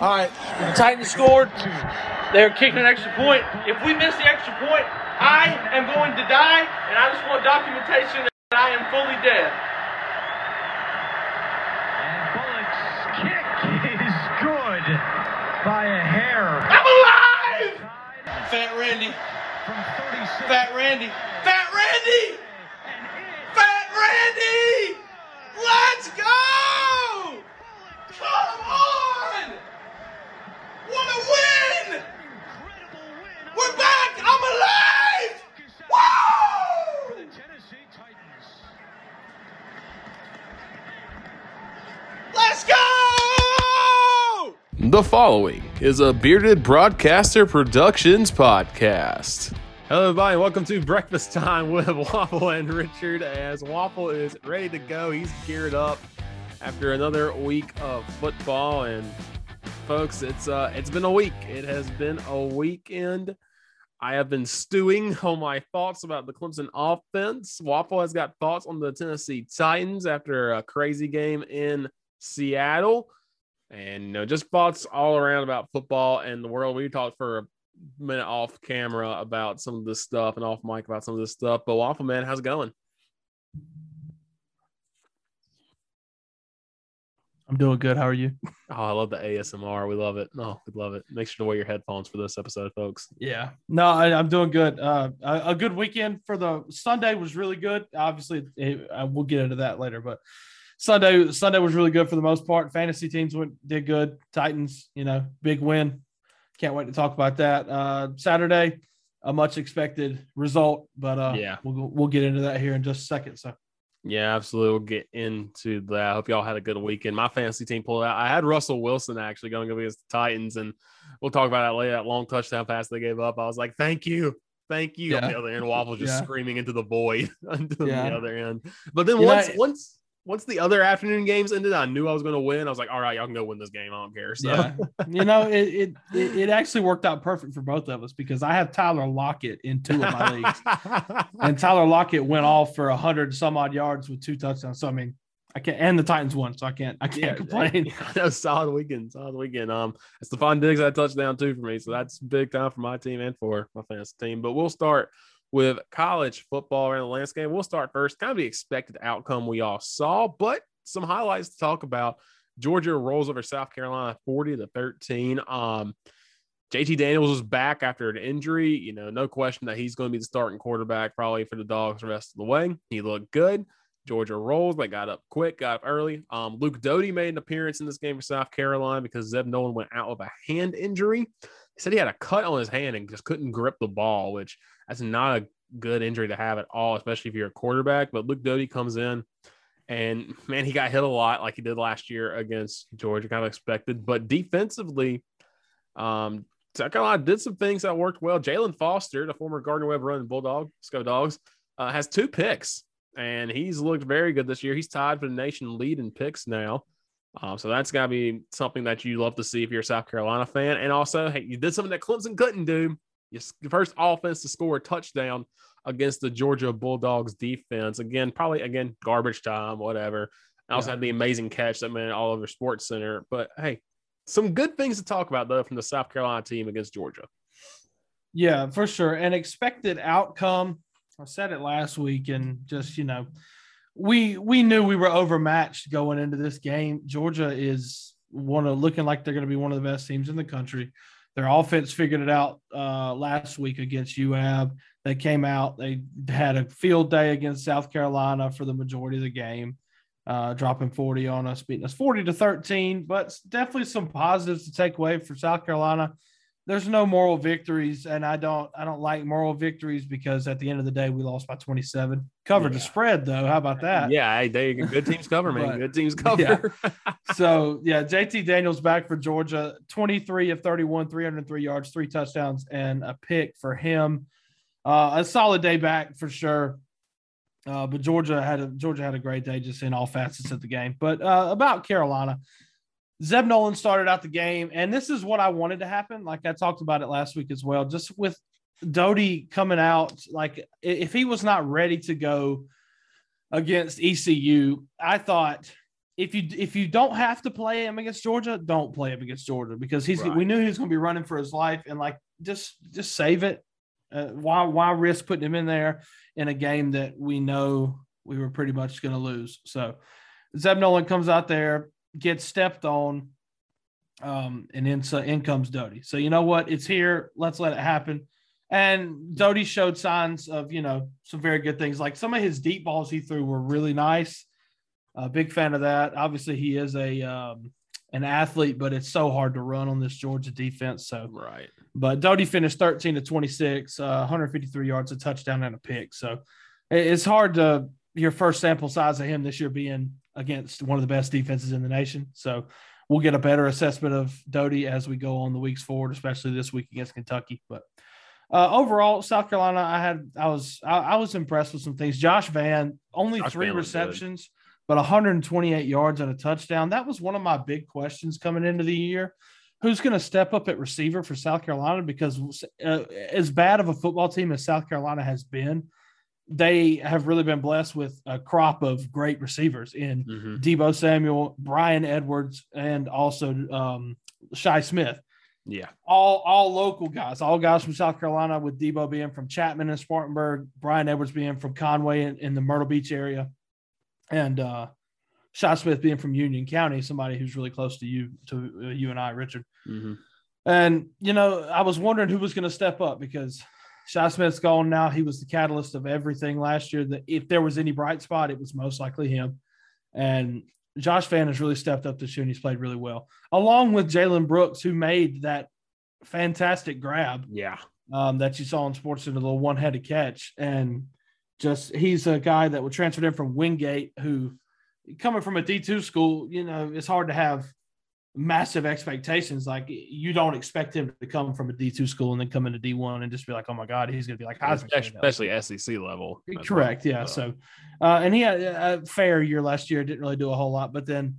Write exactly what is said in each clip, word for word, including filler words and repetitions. All right, the Titans scored. They're kicking an extra point. If we miss the extra point, I am going to die, and I just want documentation that I am fully dead. And Bullock's kick is good by a hair. I'm alive! Fat Randy. Fat Randy. Fat Randy! Fat Randy! Let's go! Come on! What a win! We're back! I'm alive! Woo! For the Tennessee Titans. Let's go! The following is a Bearded Broadcaster Productions podcast. Hello, everybody, and welcome to Breakfast Time with Waffle and Richard, as Waffle is ready to go. He's geared up after another week of football, and folks, it's uh, it's been a week. It has been a weekend. I have been stewing on my thoughts about the Clemson offense. Waffle has got thoughts on the Tennessee Titans after a crazy game in Seattle, and you know, just thoughts all around about football and the world. We talked for a minute off camera about some of this stuff and off mic about some of this stuff. But Waffle Man, how's it going? I'm doing good. How are you? Oh, I love the A S M R. We love it. Oh, we love it. Make sure to wear your headphones for this episode, folks. Yeah. No, I, I'm doing good. Uh, a, a good weekend for the Sunday was really good. Obviously, it, I, we'll get into that later, but Sunday Sunday was really good for the most part. Fantasy teams went did good. Titans, you know, big win. Can't wait to talk about that. Uh, Saturday, a much expected result, but uh, yeah, we'll we'll get into that here in just a second. So, yeah, absolutely, we'll get into that. I hope y'all had a good weekend. My fantasy team pulled out. I had Russell Wilson actually going up against the Titans, and we'll talk about that later. That long touchdown pass they gave up, I was like, "Thank you, thank you." Yeah. On the other end, Waffle just yeah. screaming into the void until yeah. the other end. But then you once know, once. Once the other afternoon games ended, I knew I was going to win. I was like, all right, y'all can go win this game. I don't care. So. Yeah. You know, it, it it actually worked out perfect for both of us because I have Tyler Lockett in two of my leagues. And Tyler Lockett went off for one hundred some odd yards with two touchdowns. So, I mean, I can't – and the Titans won, so I can't I can't yeah, complain. Yeah, that was solid weekend, solid weekend. Um, Stephon Diggs had a touchdown too for me, so that's big time for my team and for my fantasy team. But we'll start – with college football around the landscape. We'll start first. Kind of the expected outcome we all saw, but some highlights to talk about. Georgia rolls over South Carolina forty to thirteen. Um, J T Daniels was back after an injury. You know, no question that he's going to be the starting quarterback probably for the Dogs the rest of the way. He looked good. Georgia rolls. They got up quick, got up early. Um, Luke Doty made an appearance in this game for South Carolina because Zeb Nolan went out with a hand injury. He said he had a cut on his hand and just couldn't grip the ball, which that's not a good injury to have at all, especially if you're a quarterback. But Luke Doty comes in, and, man, he got hit a lot like he did last year against Georgia, kind of expected. But defensively, um, South Carolina did some things that worked well. Jalen Foster, the former Gardner-Webb running Bulldog, let's go Dogs, uh, has two picks, and he's looked very good this year. He's tied for the nation lead in picks now. Um, so that's got to be something that you love to see if you're a South Carolina fan. And also, hey, you did something that Clemson couldn't do. Your first offense to score a touchdown against the Georgia Bulldogs defense. Again, probably, again, garbage time, whatever. I also yeah. had the amazing catch that made all over Sports Center. But, hey, some good things to talk about, though, from the South Carolina team against Georgia. Yeah, for sure. An expected outcome. I said it last week and just, you know, we we knew we were overmatched going into this game. Georgia is one of looking like they're going to be one of the best teams in the country. Their offense figured it out uh, last week against U A B. They came out. They had a field day against South Carolina for the majority of the game, uh, dropping forty on us, beating us forty to thirteen. But definitely some positives to take away for South Carolina. There's no moral victories, and I don't I don't like moral victories because at the end of the day, we lost by twenty-seven. Covered yeah. the spread, though. How about that? Yeah, they, good teams cover, man. But, good teams cover. Yeah. So, yeah, J T Daniels back for Georgia. twenty-three of thirty-one, three hundred three yards, three touchdowns, and a pick for him. Uh, a solid day back for sure. Uh, but Georgia had a Georgia had a great day just in all facets of the game. But uh, about Carolina, Zeb Nolan started out the game, and this is what I wanted to happen. Like I talked about it last week as well, just with Doty coming out, like if he was not ready to go against E C U, I thought if you if you don't have to play him against Georgia, don't play him against Georgia, because he's right. we knew he was going to be running for his life, and like just just save it. Uh, why why risk putting him in there in a game that we know we were pretty much going to lose? So Zeb Nolan comes out there, gets stepped on, um, and in, so in comes Doty. So you know what? It's here. Let's let it happen. And Doty showed signs of, you know, some very good things. Like some of his deep balls he threw were really nice. A uh, big fan of that. Obviously, he is a um, an athlete, but it's so hard to run on this Georgia defense. So right. But Doty finished thirteen to twenty-six, uh, one hundred fifty-three yards, a touchdown, and a pick. So it's hard to your first sample size of him this year being against one of the best defenses in the nation. So we'll get a better assessment of Doty as we go on the weeks forward, especially this week against Kentucky. But Uh, overall, South Carolina, I had, I was, I, I was impressed with some things. Josh Vann, only Josh three Van receptions, good. but one hundred twenty-eight yards and a touchdown. That was one of my big questions coming into the year: who's going to step up at receiver for South Carolina? Because uh, as bad of a football team as South Carolina has been, they have really been blessed with a crop of great receivers in mm-hmm. Debo Samuel, Bryan Edwards, and also um, Shi Smith. Yeah, all all local guys, all guys from South Carolina, with Debo being from Chapman and Spartanburg, Bryan Edwards being from Conway in, in the Myrtle Beach area, and uh, Shi Smith being from Union County, somebody who's really close to you, to uh, you and I, Richard. Mm-hmm. And, you know, I was wondering who was going to step up, because Shi Smith's gone now. He was the catalyst of everything last year. That if there was any bright spot, it was most likely him. And Josh Vann has really stepped up this year, and he's played really well, along with Jalen Brooks, who made that fantastic grab yeah, um, that you saw on SportsCenter, a little one-handed catch. And just he's a guy that was transferred in from Wingate, who, coming from a D two school, you know, it's hard to have massive expectations. Like, you don't expect him to come from a D two school and then come into D one and just be like, oh my God, he's going to be like Heisman, especially you know. S E C level. Correct, well. yeah. So, uh, and he had a fair year last year, didn't really do a whole lot, but then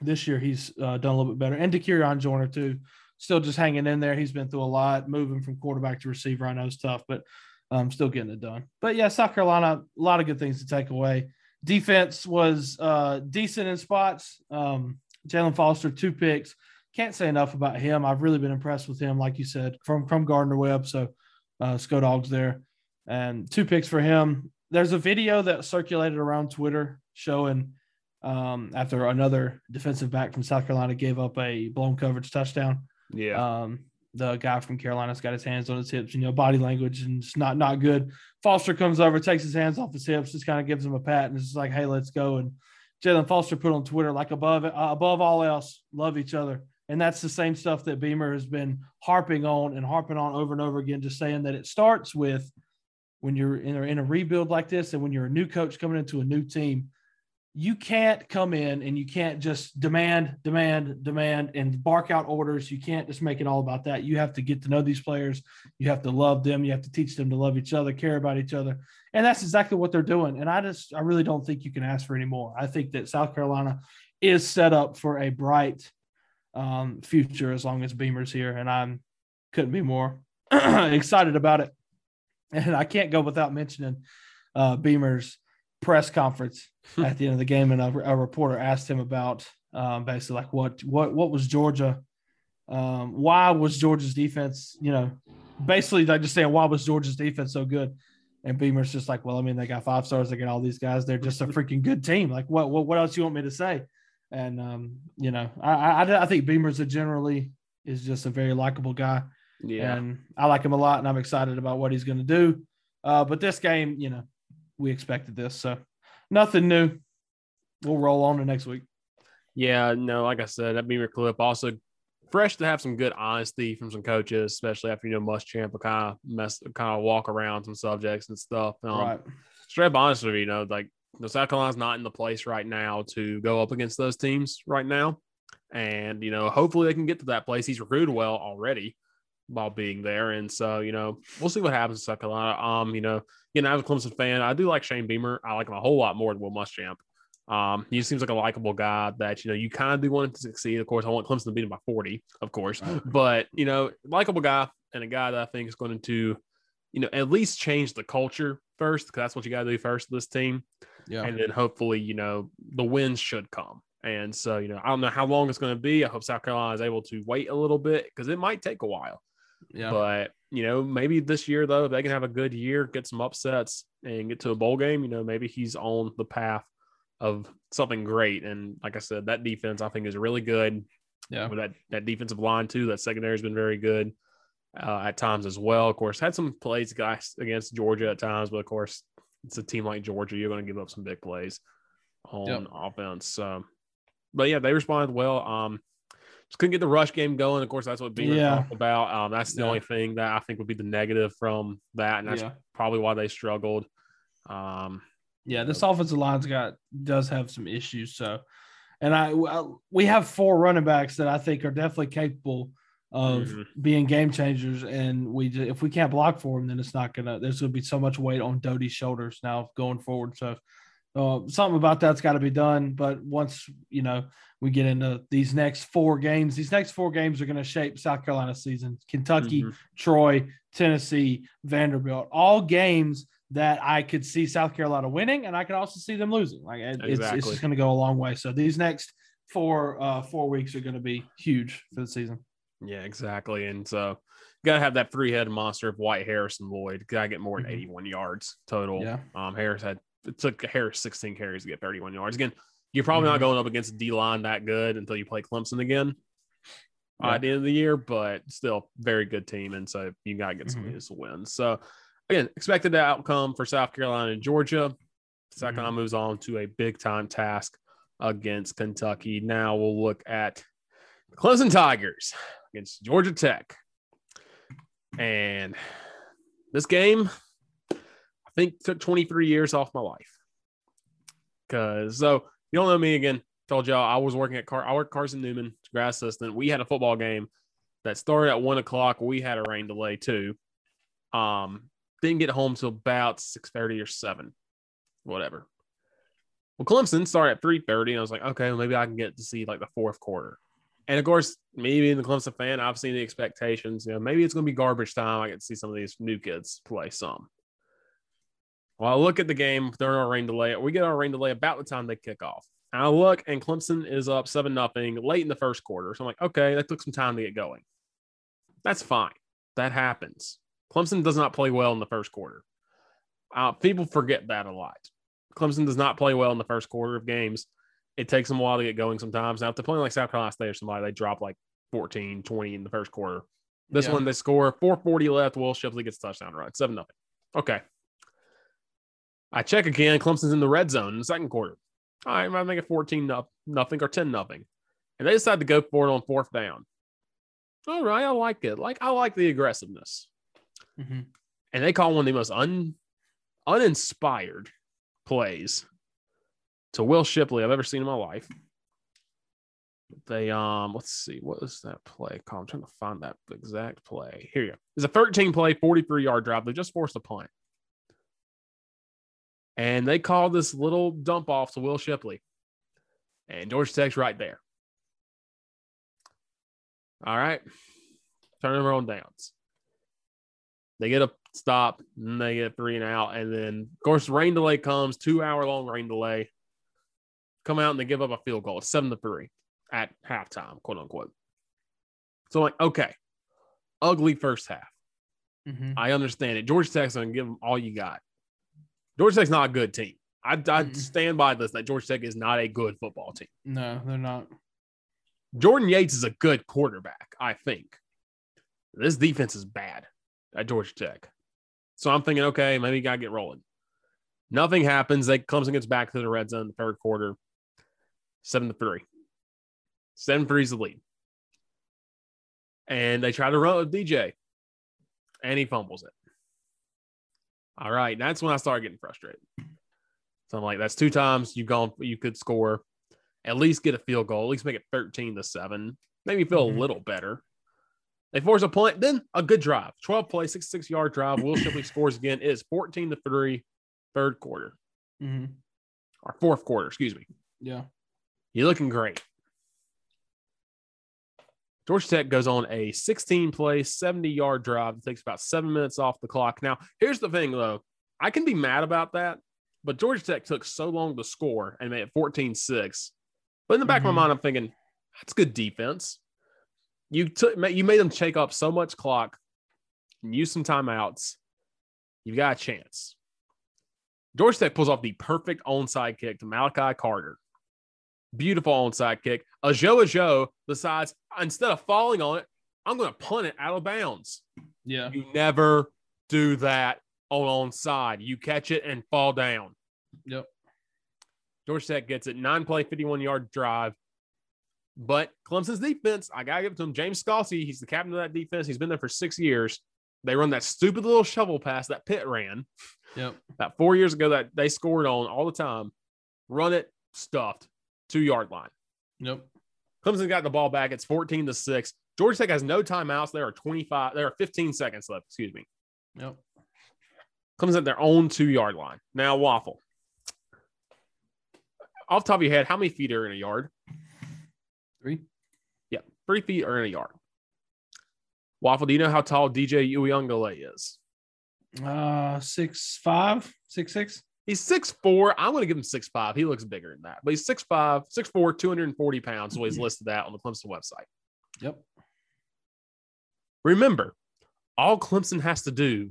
this year he's uh, done a little bit better. And DeKirion Joyner too, still just hanging in there. He's been through a lot, moving from quarterback to receiver. I know it's tough, but um, still getting it done. But yeah, South Carolina, a lot of good things to take away. Defense was uh, decent in spots. Um, Jalen Foster, two picks. Can't say enough about him. I've really been impressed with him, like you said, from, from Gardner-Webb. So, uh, Sco Dogs there. And two picks for him. There's a video that circulated around Twitter showing um, after another defensive back from South Carolina gave up a blown coverage touchdown. Yeah. Um, the guy from Carolina's got his hands on his hips, you know, body language, and it's not, not good. Foster comes over, takes his hands off his hips, just kind of gives him a pat, and it's like, hey, let's go. And Jalen Foster put on Twitter, like, above uh, above all else, love each other. And that's the same stuff that Beamer has been harping on and harping on over and over again, just saying that it starts with when you're in a, in a rebuild like this, and when you're a new coach coming into a new team, you can't come in and you can't just demand, demand, demand, and bark out orders. You can't just make it all about that. You have to get to know these players. You have to love them. You have to teach them to love each other, care about each other. And that's exactly what they're doing. And I just, I really don't think you can ask for any more. I think that South Carolina is set up for a bright um, future as long as Beamer's here. And I'm couldn't be more excited about it. And I can't go without mentioning uh, Beamer's press conference at the end of the game, and a, a reporter asked him about um, basically like what what what was Georgia, um, why was Georgia's defense, you know, basically like just saying why was Georgia's defense so good, and Beamer's just like, well, I mean, they got five stars, they got all these guys, they're just a freaking good team. Like what what what else you want me to say? And um, you know, I I, I think Beamer's a generally is just a very likable guy, yeah, and I like him a lot, and I'm excited about what he's going to do. Uh, but this game, you know. We expected this, so nothing new. We'll roll on to next week. Yeah, no, like I said, that Beamer clip also fresh to have some good honesty from some coaches, especially after you know Muschamp will kind of mess, kind of walk around some subjects and stuff. Um, right. Straight up, honestly, you know, like the South Carolina's not in the place right now to go up against those teams right now, and you know, hopefully they can get to that place. He's recruited well already while being there, and so you know, we'll see what happens to South Carolina. Um, you know. You know, I was a Clemson fan. I do like Shane Beamer. I like him a whole lot more than Will Muschamp. Um, he seems like a likable guy that, you know, you kind of do want him to succeed. Of course, I want Clemson to beat him by forty, of course. But, you know, likable guy and a guy that I think is going to, you know, at least change the culture first, because that's what you got to do first with this team. Yeah. And then hopefully, you know, the wins should come. And so, you know, I don't know how long it's going to be. I hope South Carolina is able to wait a little bit because it might take a while. Yeah. But, you know, maybe this year, though, if they can have a good year, get some upsets and get to a bowl game, you know, maybe he's on the path of something great. And like I said, that defense, I think, is really good. Yeah. With that, that defensive line, too, that secondary has been very good uh, at times as well. Of course, had some plays guys against Georgia at times, but of course, it's a team like Georgia. You're going to give up some big plays on yep. offense. So. But, yeah, they responded well. Um, just couldn't get the rush game going. Of course, that's what Beamer yeah. talked about. Um, that's the yeah. only thing that I think would be the negative from that, and that's yeah. probably why they struggled. Um, yeah, this so. offensive line's got does have some issues. So, and I, I we have four running backs that I think are definitely capable of mm-hmm. being game changers, and we if we can't block for them, then it's not gonna. There's gonna be so much weight on Doty's shoulders now going forward. So. Uh, something about that's got to be done. But once, you know, we get into these next four games, these next four games are going to shape South Carolina's season. Kentucky, mm-hmm. Troy, Tennessee, Vanderbilt, all games that I could see South Carolina winning, and I could also see them losing. Like it, exactly. it's, it's just going to go a long way. So these next four uh, four weeks are going to be huge for the season. Yeah, exactly. And so got to have that three-headed monster of White, Harris, and Lloyd. Got to get more than mm-hmm. eighty-one yards total. Yeah. Um, Harris had It took Harris sixteen carries to get thirty-one yards. Again, you're probably mm-hmm. not going up against a D-line that good until you play Clemson again yeah. uh, at the end of the year, but still very good team, and so you got to get some mm-hmm. of wins. So, again, expected the outcome for South Carolina and Georgia. South Carolina mm-hmm. moves on to a big-time task against Kentucky. Now we'll look at the Clemson Tigers against Georgia Tech. And this game – I think took twenty-three years off my life. Cause so you don't know me again. Told y'all I was working at Car. I worked Carson Newman, grad assistant. We had a football game that started at one o'clock. We had a rain delay too. Um, didn't get home till about six thirty or seven, whatever. Well, Clemson started at three thirty, and I was like, okay, well, maybe I can get to see like the fourth quarter. And of course, me being the Clemson fan, I've seen the expectations. You know, maybe it's gonna be garbage time. I get to see some of these new kids play some. Well, I look at the game during our rain delay. We get our rain delay about the time they kick off. And I look, and Clemson is up seven nothing late in the first quarter. So I'm like, okay, that took some time to get going. That's fine. That happens. Clemson does not play well in the first quarter. Uh, people forget that a lot. Clemson does not play well in the first quarter of games. It takes them a while to get going sometimes. Now, if they're playing like South Carolina State or somebody, they drop like fourteen, twenty in the first quarter. This yeah. one, they score four forty left. Will Shipley gets a touchdown run. seven nothing. Okay. I check again. Clemson's in the red zone in the second quarter. All right, I might make it fourteen nothing or ten nothing. And they decide to go for it on fourth down. All right, I like it. Like I like the aggressiveness. Mm-hmm. And they call one of the most un, uninspired plays to Will Shipley I've ever seen in my life. They um, let's see, what was that play called? I'm trying to find that exact play. Here you go. It's a thirteen play, forty-three yard drive. They just forced a punt. And they call this little dump off to Will Shipley. And Georgia Tech's right there. All right. Turnover on downs. They get a stop, and they get three and out. And then, of course, rain delay comes, two-hour-long rain delay. Come out, and they give up a field goal. It's seven to three at halftime, quote-unquote. So, like, okay. Ugly first half. Mm-hmm. I understand it. Georgia Tech's going to give them all you got. Georgia Tech's not a good team. I, I mm-hmm. stand by this, that Georgia Tech is not a good football team. No, they're not. Jordan Yates is a good quarterback, I think. This defense is bad at Georgia Tech. So I'm thinking, okay, maybe you got to get rolling. Nothing happens. They, Clemson gets back to the red zone in the third quarter, seven to three. seven three is the lead. And they try to run with D J, and he fumbles it. All right, that's when I started getting frustrated. So I'm like, that's two times you've gone, you could score, at least get a field goal, at least make it thirteen to seven. Made me feel mm-hmm. a little better. They force a punt, then a good drive, twelve play, sixty-six yard drive. Will Shipley scores again. It is fourteen to three, third quarter, mm-hmm. or fourth quarter, excuse me. Yeah, you're looking great. Georgia Tech goes on a sixteen play, seventy yard drive that takes about seven minutes off the clock. Now, here's the thing, though. I can be mad about that, but Georgia Tech took so long to score and made it fourteen six But in the back mm-hmm. of my mind, I'm thinking, that's good defense. You took, you made them take up so much clock and use some timeouts. You've got a chance. Georgia Tech pulls off the perfect onside kick to Malachi Carter. Beautiful onside kick. Ajo Ajo decides, instead of falling on it, I'm going to punt it out of bounds. Yeah. You never do that on onside. You catch it and fall down. Yep. Georgia Tech gets it. Nine-play, fifty-one-yard drive. But Clemson's defense, I got to give it to him. James Scalzi, he's the captain of that defense. He's been there for six years. They run that stupid little shovel pass that Pitt ran. Yep. About four years ago that they scored on all the time. Run it, stuffed, two-yard line. Yep. Clemson got the ball back. It's fourteen to six. Georgia Tech has no timeouts. There are twenty-five. There are fifteen seconds left. Excuse me. Yep. Clemson at their own two-yard line. Now, Waffle. Off the top of your head, how many feet are in a yard? Three. Yeah, three feet are in a yard. Waffle, do you know how tall D J Uyunglele is? Uh, six five, six six. He's six four. I'm going to give him six five. He looks bigger than that, but he's six five, six four, two hundred and forty pounds. So he's listed that on the Clemson website. Yep. Remember, all Clemson has to do,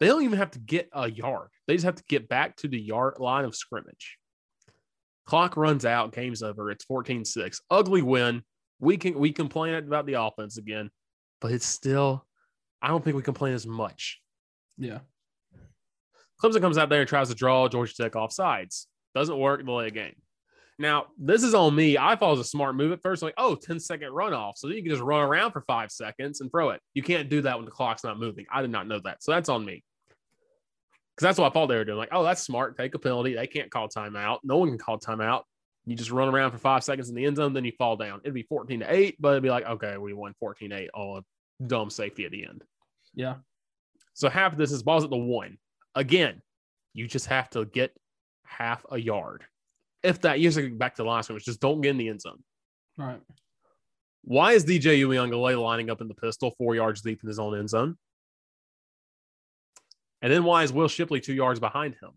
they don't even have to get a yard. They just have to get back to the yard line of scrimmage. Clock runs out. Game's over. It's fourteen six. Ugly win. We can we complain about the offense again, but it's still, I don't think we complain as much. Yeah. Clemson comes out there and tries to draw Georgia Tech off sides. Doesn't work. Delay a game. Now, this is on me. I thought it was a smart move at first. Like, oh, ten-second runoff. So then you can just run around for five seconds and throw it. You can't do that when the clock's not moving. I did not know that. So that's on me. Because that's what I thought they were doing. Like, oh, that's smart. Take a penalty. They can't call timeout. No one can call timeout. You just run around for five seconds in the end zone, then you fall down. It'd be fourteen to eight, but it'd be like, okay, we won fourteen eight on a dumb safety at the end. Yeah. So half of this is balls at the one. Again, you just have to get half a yard. If that, you have to get back to the line scrimmage. Just don't get in the end zone. Right. Why is D J Uyunglele lining up in the pistol four yards deep in his own end zone? And then why is Will Shipley two yards behind him?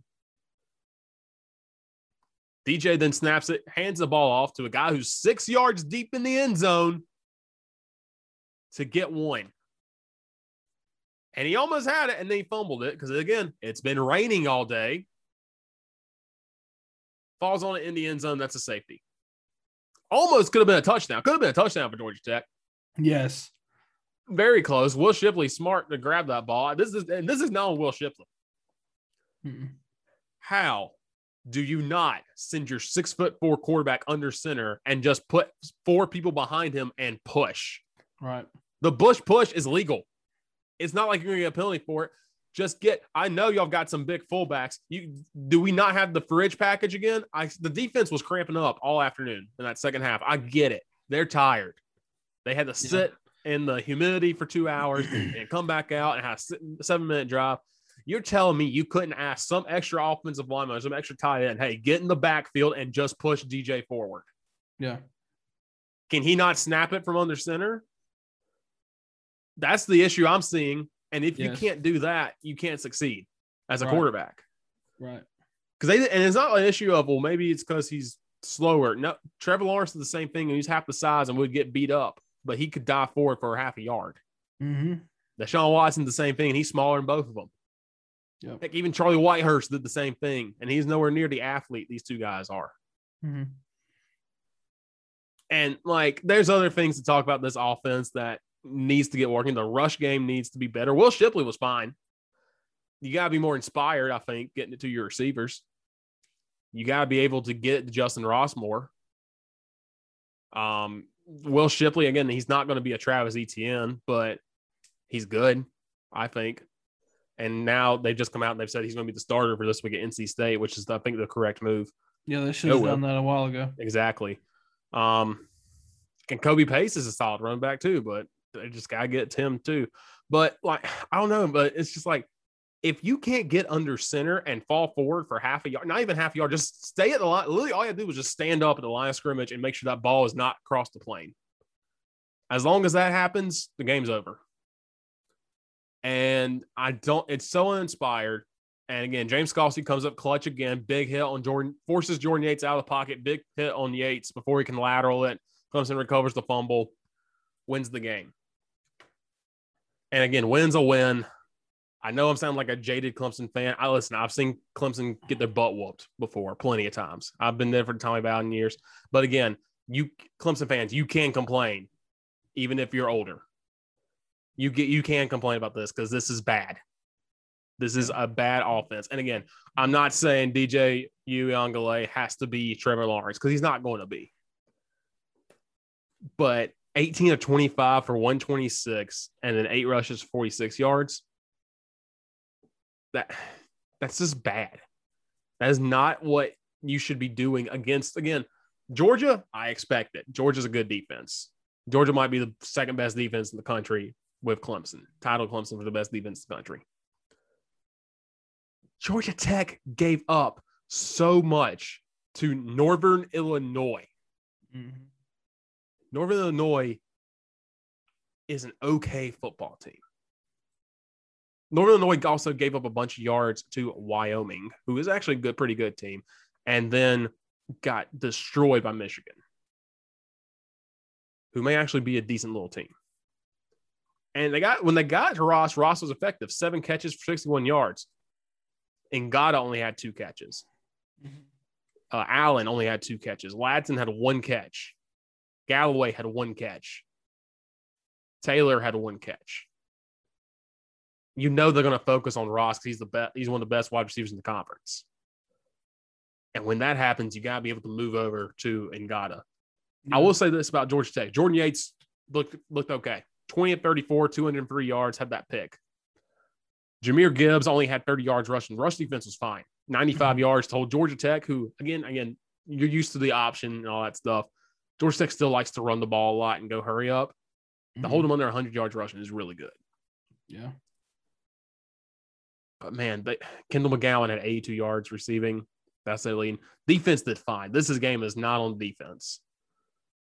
D J then snaps it, hands the ball off to a guy who's six yards deep in the end zone to get one. And he almost had it, and then he fumbled it because, again, it's been raining all day. Falls on it in the end zone. That's a safety. Almost could have been a touchdown. Could have been a touchdown for Georgia Tech. Yes. Very close. Will Shipley smart to grab that ball. This is and this is not on Will Shipley. Mm-mm. How do you not send your six foot four quarterback under center and just put four people behind him and push? Right. The Bush push is legal. It's not like you're gonna get a penalty for it. Just get. I know y'all got some big fullbacks. You do we not have the fridge package again? I the defense was cramping up all afternoon in that second half. I get it. They're tired. They had to sit. Yeah. In the humidity for two hours and come back out and have a seven-minute drive. You're telling me you couldn't ask some extra offensive lineman, some extra tight end, hey, get in the backfield and just push D J forward. Yeah. Can he not snap it from under center? That's the issue I'm seeing. And if yes. you can't do that, you can't succeed as a right. quarterback. Right. Because they and it's not an issue of, well, maybe it's because he's slower. No, Trevor Lawrence is the same thing, and he's half the size and would get beat up. But he could dive forward for half a yard. Mm-hmm. Deshaun Watson, the same thing, and he's smaller than both of them. Yep. I think even Charlie Whitehurst did the same thing, and he's nowhere near the athlete these two guys are. Mm-hmm. And, like, there's other things to talk about this offense that needs to get working. The rush game needs to be better. Will Shipley was fine. You got to be more inspired, I think, getting it to your receivers. You got to be able to get it to Justin Ross more. Um. Will Shipley, again, he's not going to be a Travis Etienne, but he's good, I think. And now they've just come out and they've said he's going to be the starter for this week at N C State, which is, I think, the correct move. Yeah, they should have done that a while ago. Exactly. Um, and Kobe Pace is a solid running back too, but they just got to get Tim too. But, like, I don't know, but it's just like, if you can't get under center and fall forward for half a yard, not even half a yard, just stay at the line. Literally, all you have to do is just stand up at the line of scrimmage and make sure that ball is not across the plane. As long as that happens, the game's over. And I don't – it's so uninspired. And again, James Scalzi comes up clutch again. Big hit on Jordan, forces Jordan Yates out of the pocket. Big hit on Yates before he can lateral it. Clemson recovers the fumble, wins the game. And again, win's a win. I know I'm sounding like a jaded Clemson fan. I listen, I've seen Clemson get their butt whooped before plenty of times. I've been there for Tommy Bowden years. But again, you Clemson fans, you can complain, even if you're older. You get you can complain about this because this is bad. This is a bad offense. And again, I'm not saying D J Uiagalelei has to be Trevor Lawrence because he's not going to be. But eighteen of twenty-five for one twenty-six and then eight rushes, forty-six yards. That that's just bad. That is not what you should be doing against, again, Georgia. I expect it. Georgia's a good defense. Georgia might be the second best defense in the country with Clemson. Titled Clemson for the best defense in the country. Georgia Tech gave up so much to Northern Illinois. Mm-hmm. Northern Illinois is an okay football team. Northern Illinois also gave up a bunch of yards to Wyoming, who is actually a good, pretty good team, and then got destroyed by Michigan, who may actually be a decent little team. And they got when they got to Ross, Ross was effective. Seven catches for sixty-one yards. Ngata only had two catches. Uh, Allen only had two catches. Ladson had one catch. Galloway had one catch. Taylor had one catch. You know they're going to focus on Ross because he's the best. He's one of the best wide receivers in the conference. And when that happens, you got to be able to move over to Ngata. Yeah. I will say this about Georgia Tech: Jordan Yates looked looked okay. twenty of thirty-four, two hundred three yards, had that pick. Jahmyr Gibbs only had thirty yards rushing. Rush defense was fine. ninety-five mm-hmm. yards to hold Georgia Tech, who again, again, you're used to the option and all that stuff. Georgia Tech still likes to run the ball a lot and go hurry up. Mm-hmm. To hold them under one hundred yards rushing is really good. Yeah. But, man, they, Kendall McGowan had eighty-two yards receiving. That's their lead. Defense did fine. This is game is not on defense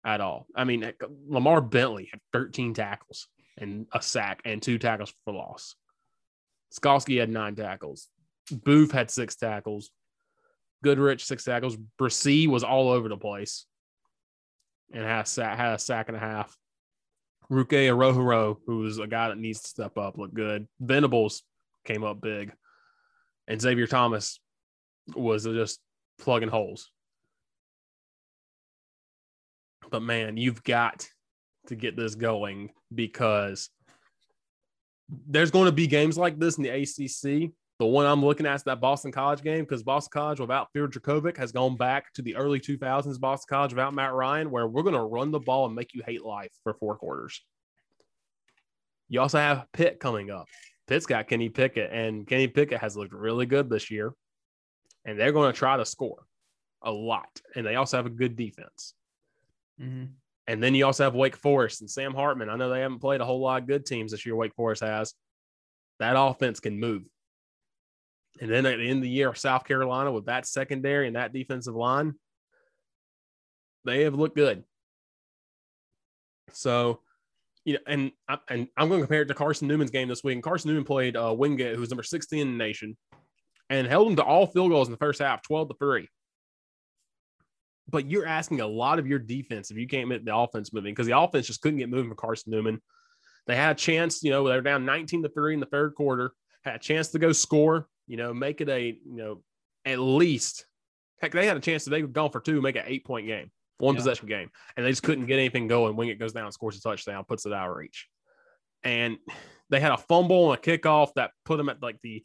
at all. I mean, Lamar Bentley had thirteen tackles and a sack and two tackles for loss. Skalski had nine tackles. Booth had six tackles. Goodrich, six tackles. Brissy was all over the place and had a sack, had a sack and a half. Ruke Arohoro, who's a guy that needs to step up, looked good. Venables came up big. And Xavier Thomas was just plugging holes. But, man, you've got to get this going because there's going to be games like this in the A C C. The one I'm looking at is that Boston College game because Boston College without Fear Dracovic has gone back to the early two thousands Boston College without Matt Ryan, where we're going to run the ball and make you hate life for four quarters. You also have Pitt coming up. Pitt's got Kenny Pickett, and Kenny Pickett has looked really good this year, and they're going to try to score a lot, and they also have a good defense. Mm-hmm. And then you also have Wake Forest and Sam Hartman. I know they haven't played a whole lot of good teams this year, Wake Forest has. That offense can move. And then at the end of the year, South Carolina with that secondary and that defensive line, they have looked good. So, you know, and, I, and I'm going to compare it to Carson Newman's game this week. And Carson Newman played uh, Wingate, who's number sixteen in the nation, and held him to all field goals in the first half, twelve to three. But you're asking a lot of your defense if you can't get the offense moving because the offense just couldn't get moving for Carson Newman. They had a chance, you know, they were down nineteen to three in the third quarter, had a chance to go score, you know, make it a, you know, at least, heck, they had a chance that they would go for two, make an eight point game, one yeah. possession game. And they just couldn't get anything going. Wingate goes down, scores a touchdown, puts it out of reach. And they had a fumble and a kickoff that put them at like the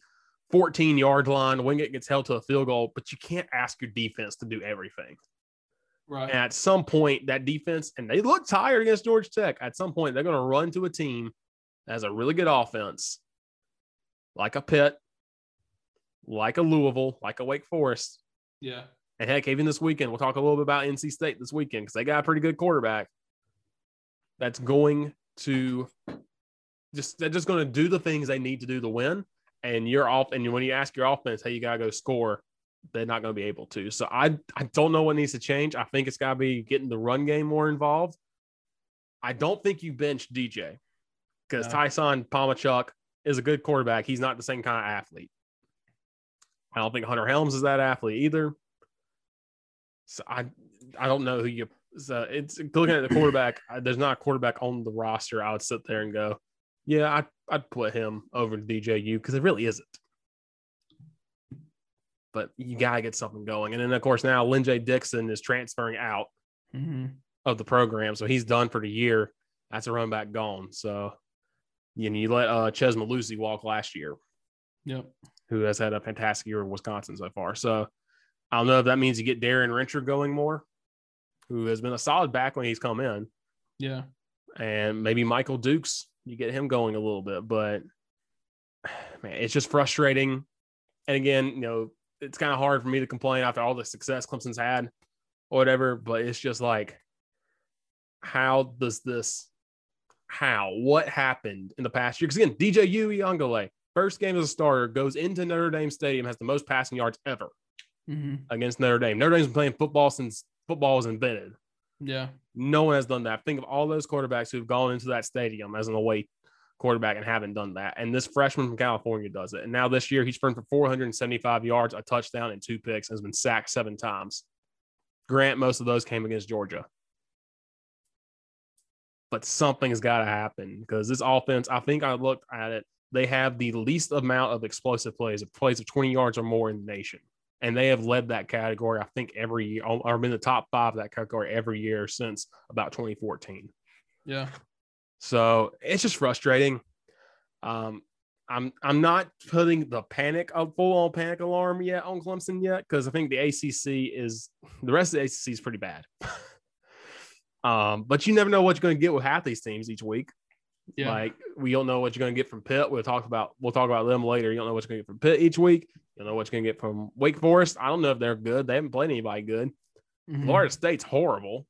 fourteen yard line. Wingate gets held to a field goal, but you can't ask your defense to do everything. Right. And at some point, that defense, and they look tired against Georgia Tech. At some point, they're going to run to a team that has a really good offense, like a Pitt, like a Louisville, like a Wake Forest. Yeah. And, heck, even this weekend, we'll talk a little bit about N C State this weekend because they got a pretty good quarterback that's going to just – they're just going to do the things they need to do to win. And you're off, and when you ask your offense, hey, you got to go score, they're not going to be able to. So I I don't know what needs to change. I think it's got to be getting the run game more involved. I don't think you bench D J because no. Tyson Pomachuk is a good quarterback. He's not the same kind of athlete. I don't think Hunter Helms is that athlete either. So I I don't know who you so it's looking at the quarterback. I, there's not a quarterback on the roster I would sit there and go, yeah, I'd I'd put him over to D J U because it really isn't. But you gotta get something going. And then of course now Lynn J Dixon is transferring out mm-hmm. of the program, so he's done for the year. That's a run back gone. So you know, you let uh, Ches Malusi walk last year. Yep. Who has had a fantastic year in Wisconsin so far. So I don't know if that means you get Darren Rencher going more, who has been a solid back when he's come in. Yeah. And maybe Michael Dukes, you get him going a little bit, but man, it's just frustrating. And again, you know, it's kind of hard for me to complain after all the success Clemson's had or whatever, but it's just like, how does this, how, what happened in the past year? Because again, D J U Iongole, first game as a starter, goes into Notre Dame Stadium, has the most passing yards ever mm-hmm. against Notre Dame. Notre Dame's been playing football since football was invented. Yeah. No one has done that. Think of all those quarterbacks who've gone into that stadium as an away quarterback and haven't done that. And this freshman from California does it. And now this year he's run for four hundred seventy-five yards, a touchdown, and two picks, and has been sacked seven times. Grant, most of those came against Georgia. But something has got to happen because this offense, I think I looked at it, they have the least amount of explosive plays, of plays of twenty yards or more in the nation. And they have led that category, I think, every year, or been in the top five of that category every year since about twenty fourteen. Yeah. So it's just frustrating. Um, I'm I'm not putting the panic, a full-on panic alarm yet on Clemson yet because I think the A C C is – the rest of the A C C is pretty bad. um, but you never know what you're going to get with half these teams each week. Yeah. Like, we don't know what you're going to get from Pitt. We'll talk about we'll talk about them later. You don't know what you're going to get from Pitt each week. You don't know what you're going to get from Wake Forest. I don't know if they're good. They haven't played anybody good. Mm-hmm. Florida State's horrible.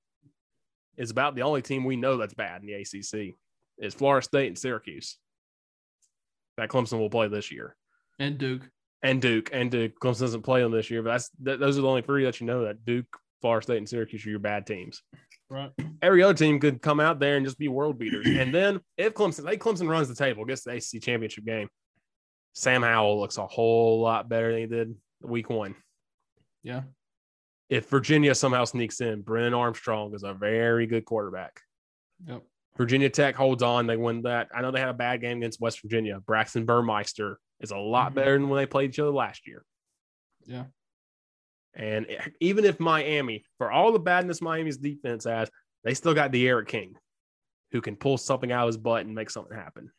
It's about the only team we know that's bad in the A C C. It's Florida State and Syracuse that Clemson will play this year. And Duke. And Duke. And Duke. Clemson doesn't play them this year, but that's th- those are the only three that you know that Duke, Florida State, and Syracuse are your bad teams. Right. Every other team could come out there and just be world beaters. And then if Clemson, like Clemson runs the table, gets the A C C championship game, Sam Howell looks a whole lot better than he did week one. Yeah. If Virginia somehow sneaks in, Brennan Armstrong is a very good quarterback. Yep. Virginia Tech holds on. They win that. I know they had a bad game against West Virginia. Braxton Burmeister is a lot mm-hmm. better than when they played each other last year. Yeah. And even if Miami, for all the badness Miami's defense has, they still got De'Aaron King, who can pull something out of his butt and make something happen.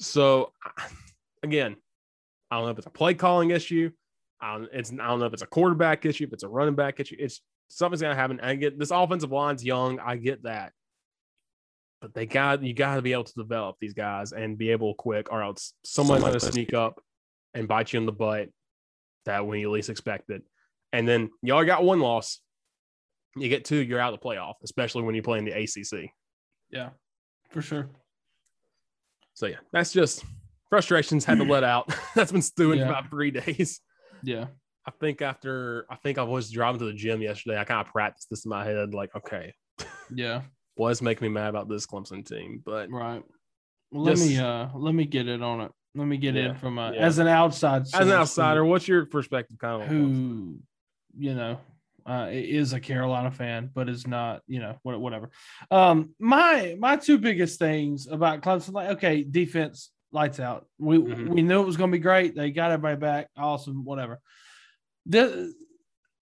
So, again, I don't know if it's a play calling issue. I don't, it's, I don't know if it's a quarterback issue, if it's a running back issue. It's something's gonna happen. I get this offensive line's young. I get that, but they got you got to be able to develop these guys and be able quick, or else someone's gonna sneak up and bite you in the butt that when you least expect it. And then you already got one loss. You get two, you're out of the playoff, especially when you play in the A C C. Yeah, for sure. So yeah, that's just frustrations had to let out. That's been stewing yeah. for about three days. Yeah. I think after I think I was driving to the gym yesterday, I kind of practiced this in my head, like, okay. Yeah. What's making me mad about this Clemson team? But right. Well, let just, me uh let me get it on it. Let me get yeah, in from a yeah. as an outside as an outsider, who, what's your perspective kind of who, you know, uh is a Carolina fan, but is not, you know, whatever. Um my my two biggest things about Clemson, like, okay, defense. Lights out. We mm-hmm. we knew it was going to be great. They got everybody back. Awesome. Whatever. The,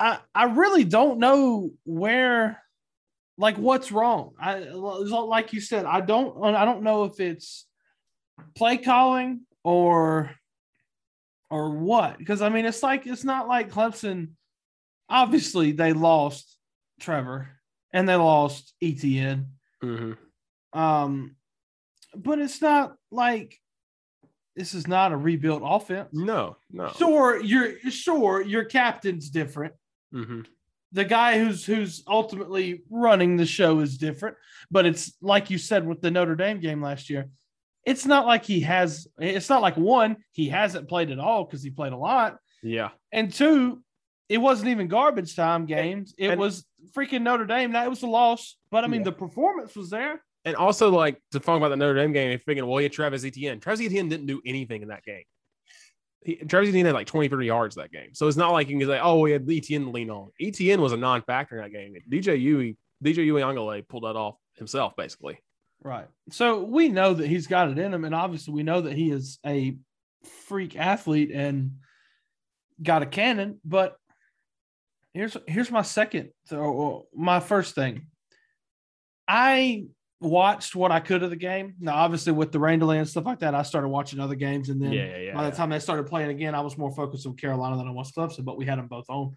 I I really don't know where, like, what's wrong. I like you said. I don't I don't know if it's play calling or or what. Because I mean, it's like it's not like Clemson. Obviously, they lost Trevor and they lost Etienne. Mm-hmm. Um, but it's not like. This is not a rebuilt offense. No, no. Sure, you're sure your captain's different. Mm-hmm. The guy who's who's ultimately running the show is different. But it's like you said with the Notre Dame game last year. It's not like he has. It's not like one, he hasn't played at all because he played a lot. Yeah. And two, it wasn't even garbage time games. It and, was freaking Notre Dame. That was a loss. But I mean, yeah. the performance was there. And also, like, to talk about the Notre Dame game, you're thinking, well, yeah, Travis Etienne. Travis Etienne didn't do anything in that game. he, Travis Etienne had like twenty, thirty yards that game. So it's not like you can say, oh, we had Etienne to lean on. Etienne was a non-factor in that game. D J U, D J Uiagalelei pulled that off himself, basically. Right. So we know that he's got it in him, and obviously we know that he is a freak athlete and got a cannon. But here's here's my second so my first thing. I watched what I could of the game. Now, obviously, with the rain delay and stuff like that, I started watching other games, and then yeah, yeah, yeah, by the yeah. time they started playing again, I was more focused on Carolina than I was Clemson. But we had them both on.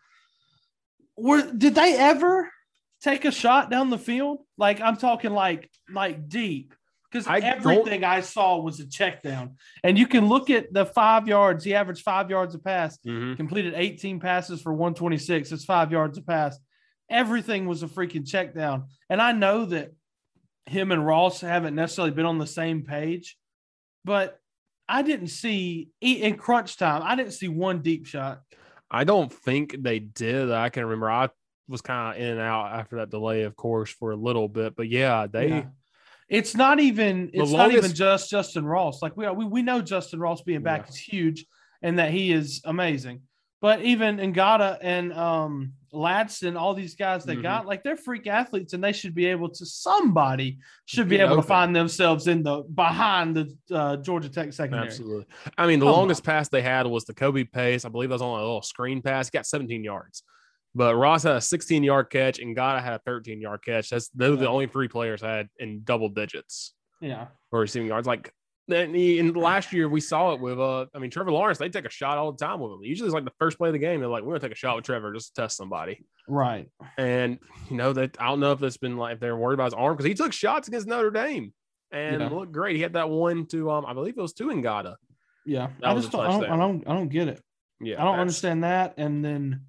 Were did they ever take a shot down the field? Like, I'm talking like like deep, because everything I saw was a check down. And you can look at the five yards. He averaged five yards a pass, mm-hmm. completed eighteen passes for one twenty-six. It's five yards a pass. Everything was a freaking check down. And I know that him and Ross haven't necessarily been on the same page, but I didn't see in crunch time. I didn't see one deep shot. I don't think they did. I can remember. I was kind of in and out after that delay, of course, for a little bit, but yeah, they, yeah. it's not even, it's longest, not even just Justin Ross. Like we are, we, we know Justin Ross being back yeah. is huge and that he is amazing, but even Ngata and, um, Ladson, all these guys they mm-hmm. got, like they're freak athletes, and they should be able to. Somebody should be able open. to find themselves in the behind the uh, Georgia Tech secondary. Absolutely. I mean, the oh, longest my. pass they had was the Kobe Pace. I believe that was on a little screen pass. He got seventeen yards, but Ross had a sixteen-yard catch, and Ngata had a thirteen-yard catch. That's those yeah. are the only three players had in double digits. Yeah, for receiving yards. Like then, in last year we saw it with uh, I mean, Trevor Lawrence. They take a shot all the time with him. Usually, it's like the first play of the game. They're like, "We're gonna take a shot with Trevor just to test somebody." Right. And you know that I don't know if it's been like if they're worried about his arm because he took shots against Notre Dame and yeah. looked great. He had that one to um, I believe it was to Ngata. Yeah, that I just don't I don't, I don't I don't get it. Yeah, I don't understand that. And then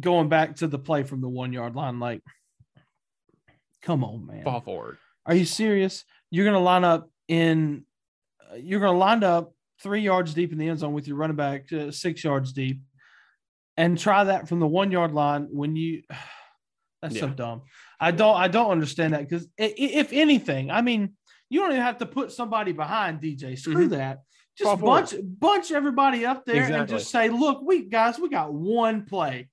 going back to the play from the one yard line, like, come on, man, fall forward. Are you serious? You're gonna line up in. You're going to line up three yards deep in the end zone with your running back, uh, six yards deep, and try that from the one yard line. When you, that's yeah. so dumb. I don't, I don't understand that because if anything, I mean, you don't even have to put somebody behind D J. Screw mm-hmm. that. Just Fall bunch, forward. bunch everybody up there exactly. and just say, look, we guys, we got one play.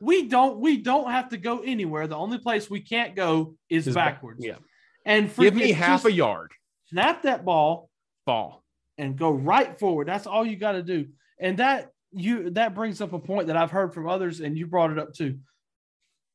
We don't, we don't have to go anywhere. The only place we can't go is just backwards. Back. Yeah. And for, give me half a yard. Snap that ball. Ball and go right forward. That's all you got to do. And that you that brings up a point that I've heard from others, and you brought it up too.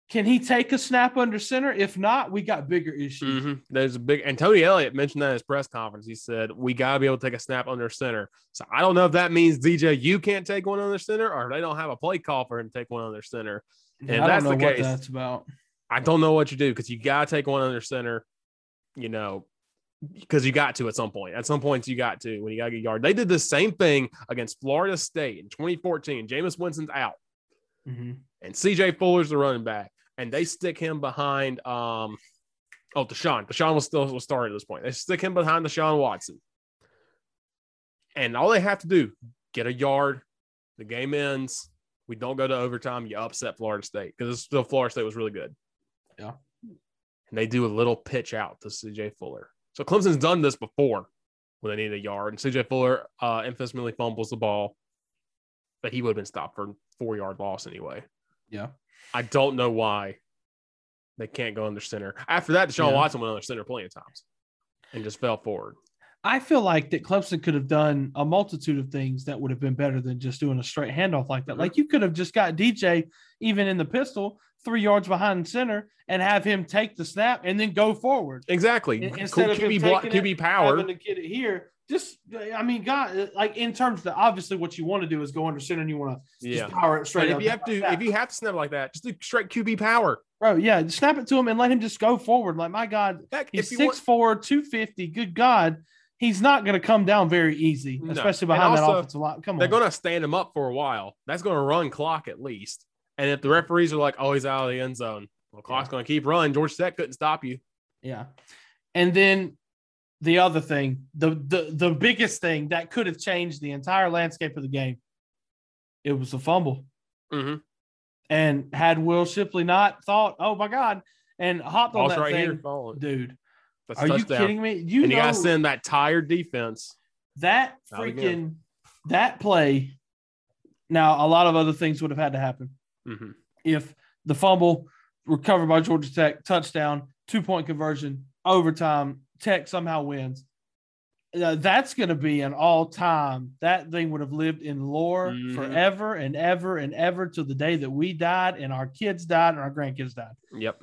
Can he take a snap under center? If not, we got bigger issues. Mm-hmm. There's a big and Tony Elliott mentioned that in his press conference. He said we gotta be able to take a snap under center. So I don't know if that means D J you can't take one under center, or they don't have a play call for him to take one under center. And if that's the case, that's about. I don't know what you do because you gotta take one under center. You know. Because you got to at some point. At some points, you got to when you got to get a yard. They did the same thing against Florida State in twenty fourteen. Jameis Winston's out, mm-hmm. and C J Fuller's the running back, and they stick him behind. Um, oh, Deshaun. Deshaun was still was starting at this point. They stick him behind Deshaun Watson, and all they have to do get a yard. The game ends. We don't go to overtime. You upset Florida State because it's still Florida State was really good. Yeah, and they do a little pitch out to C J Fuller. So Clemson's done this before when they needed a yard, and C J Fuller uh, infamously fumbles the ball, but he would have been stopped for a four-yard loss anyway. Yeah. I don't know why they can't go under center. After that, Deshaun yeah. Watson went under center plenty of times and just fell forward. I feel like that Clemson could have done a multitude of things that would have been better than just doing a straight handoff like that. Mm-hmm. Like you could have just got D J, even in the pistol, three yards behind center and have him take the snap and then go forward. Exactly. Instead of Q B power. Having to get it here. Just, I mean, God, like in terms of the, obviously what you want to do is go under center and you want to yeah. just power it straight up. If you have to, if you have to snap like that, just do straight Q B power. Bro, yeah, snap it to him and let him just go forward. Like, my God, Heck, he's six four, two fifty. Good God. He's not going to come down very easy, especially no. behind also, that offensive line. Come on. They're going to stand him up for a while. That's going to run clock at least. And if the referees are like, oh, he's out of the end zone, well, clock's yeah. going to keep running. Georgia Tech couldn't stop you. Yeah. And then the other thing, the, the the biggest thing that could have changed the entire landscape of the game, it was a fumble. Mm-hmm. And had Will Shipley not thought, oh, my God, and hopped on Ball's that right thing, here. dude. That's are you kidding me? You, and you know, got to send that tired defense. That freaking that play. Now, a lot of other things would have had to happen. Mm-hmm. If the fumble recovered by Georgia Tech, touchdown, two-point conversion, overtime, Tech somehow wins. Uh, that's going to be an all-time. That thing would have lived in lore mm-hmm. forever and ever and ever till the day that we died and our kids died and our grandkids died. Yep.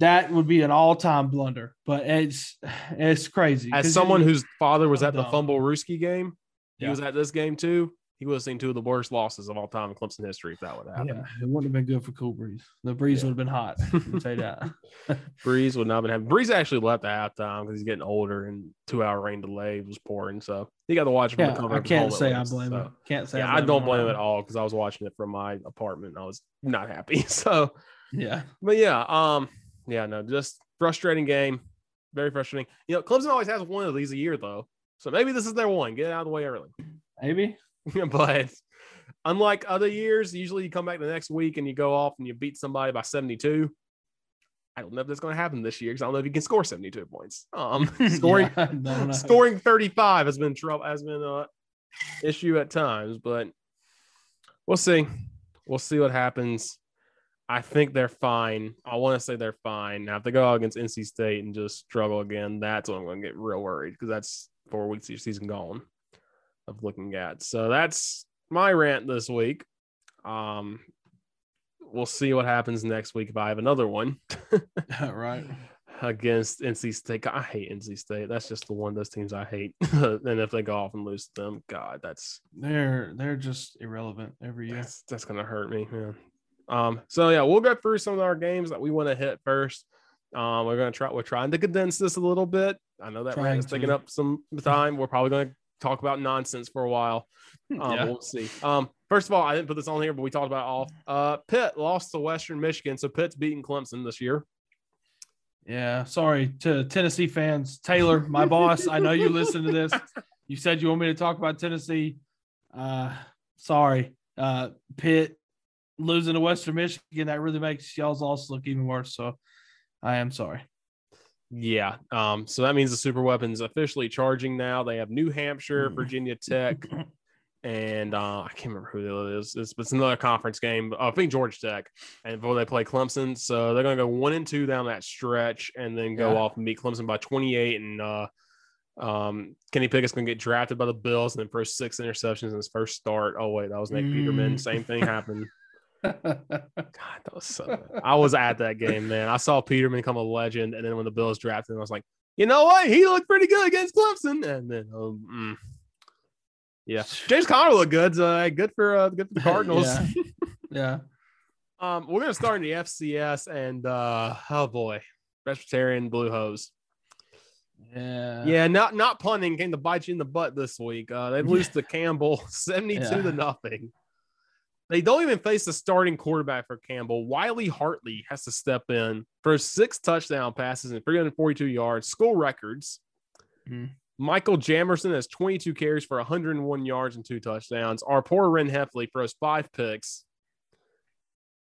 That would be an all-time blunder, but it's it's crazy. As someone whose father was at the Fumble Rooski game, he yeah. was at this game too. He would have seen two of the worst losses of all time in Clemson history if that would happen. Yeah, it wouldn't have been good for Cool Breeze. The breeze yeah. would have been hot. I'll tell you that. Breeze would not have been having. Breeze actually left at halftime because he's getting older and two-hour rain delay was pouring. So he got to watch it from yeah, the cover. I can't say I blame so. him. Can't say. Yeah, I, I don't blame him at all because I was watching it from my apartment and I was not happy. So yeah, but yeah, um, yeah, no, just frustrating game, very frustrating. You know, Clemson always has one of these a year though, so maybe this is their one. Get it out of the way early. Maybe. But unlike other years, usually you come back the next week and you go off and you beat somebody by seventy-two. I don't know if that's going to happen this year because I don't know if you can score seventy-two points. Um, scoring yeah, no, no. scoring thirty-five has been trouble, has been an issue at times, but we'll see. We'll see what happens. I think they're fine. I want to say they're fine. Now, if they go out against N C State and just struggle again, that's when I'm going to get real worried because that's four weeks of your season gone. Of looking at. So that's my rant this week. Um, we'll see what happens next week if I have another one. Right. Against N C State. I hate N C State. That's just the one of those teams I hate. And if they go off and lose to them, God, that's they're they're just irrelevant every year. That's, that's gonna hurt me. Yeah. Um, so yeah, we'll go through some of our games that we want to hit first. Um, we're gonna try we're trying to condense this a little bit. I know that rant is taking up some time. We're probably gonna talk about nonsense for a while. Um, yeah. We'll see. Um, first of all, I didn't put this on here, but we talked about it off. Uh, Pitt lost to Western Michigan, so Pitt's beating Clemson this year. Yeah, sorry to Tennessee fans. Taylor, my boss, I know you listen to this. You said you want me to talk about Tennessee. Uh, sorry. Uh, Pitt losing to Western Michigan, that really makes y'all's loss look even worse, so I am sorry. Yeah, um, so that means the Super Weapons officially charging now. They have New Hampshire, Virginia Tech, and uh, I can't remember who the other is. It's, it's another conference game. I think Georgia Tech, and before they play Clemson, so they're going to go one and two down that stretch, and then go yeah. off and beat Clemson by twenty-eight. And uh, um, Kenny Pickett's going to get drafted by the Bills, and then throw six interceptions in his first start. Oh wait, that was Nate mm. Peterman. Same thing happened. God, that was so bad. I was at that game, man. I saw Peterman become a legend, and then when the Bills drafted him, I was like, you know what? He looked pretty good against Clemson, and then, um, mm. yeah, James Conner looked good. So good for uh, good for the Cardinals. yeah. yeah. Um, we're gonna start in the F C S, and uh, oh boy, Presbyterian Blue Hose. Yeah, yeah, not not punning came to bite you in the butt this week. Uh, they lose to Campbell, seventy-two yeah. to nothing. They don't even face the starting quarterback for Campbell. Wiley Hartley has to step in for six touchdown passes and three hundred forty-two yards, school records. Mm-hmm. Michael Jamerson has twenty-two carries for one hundred one yards and two touchdowns. Our poor Ren Heffley throws five picks.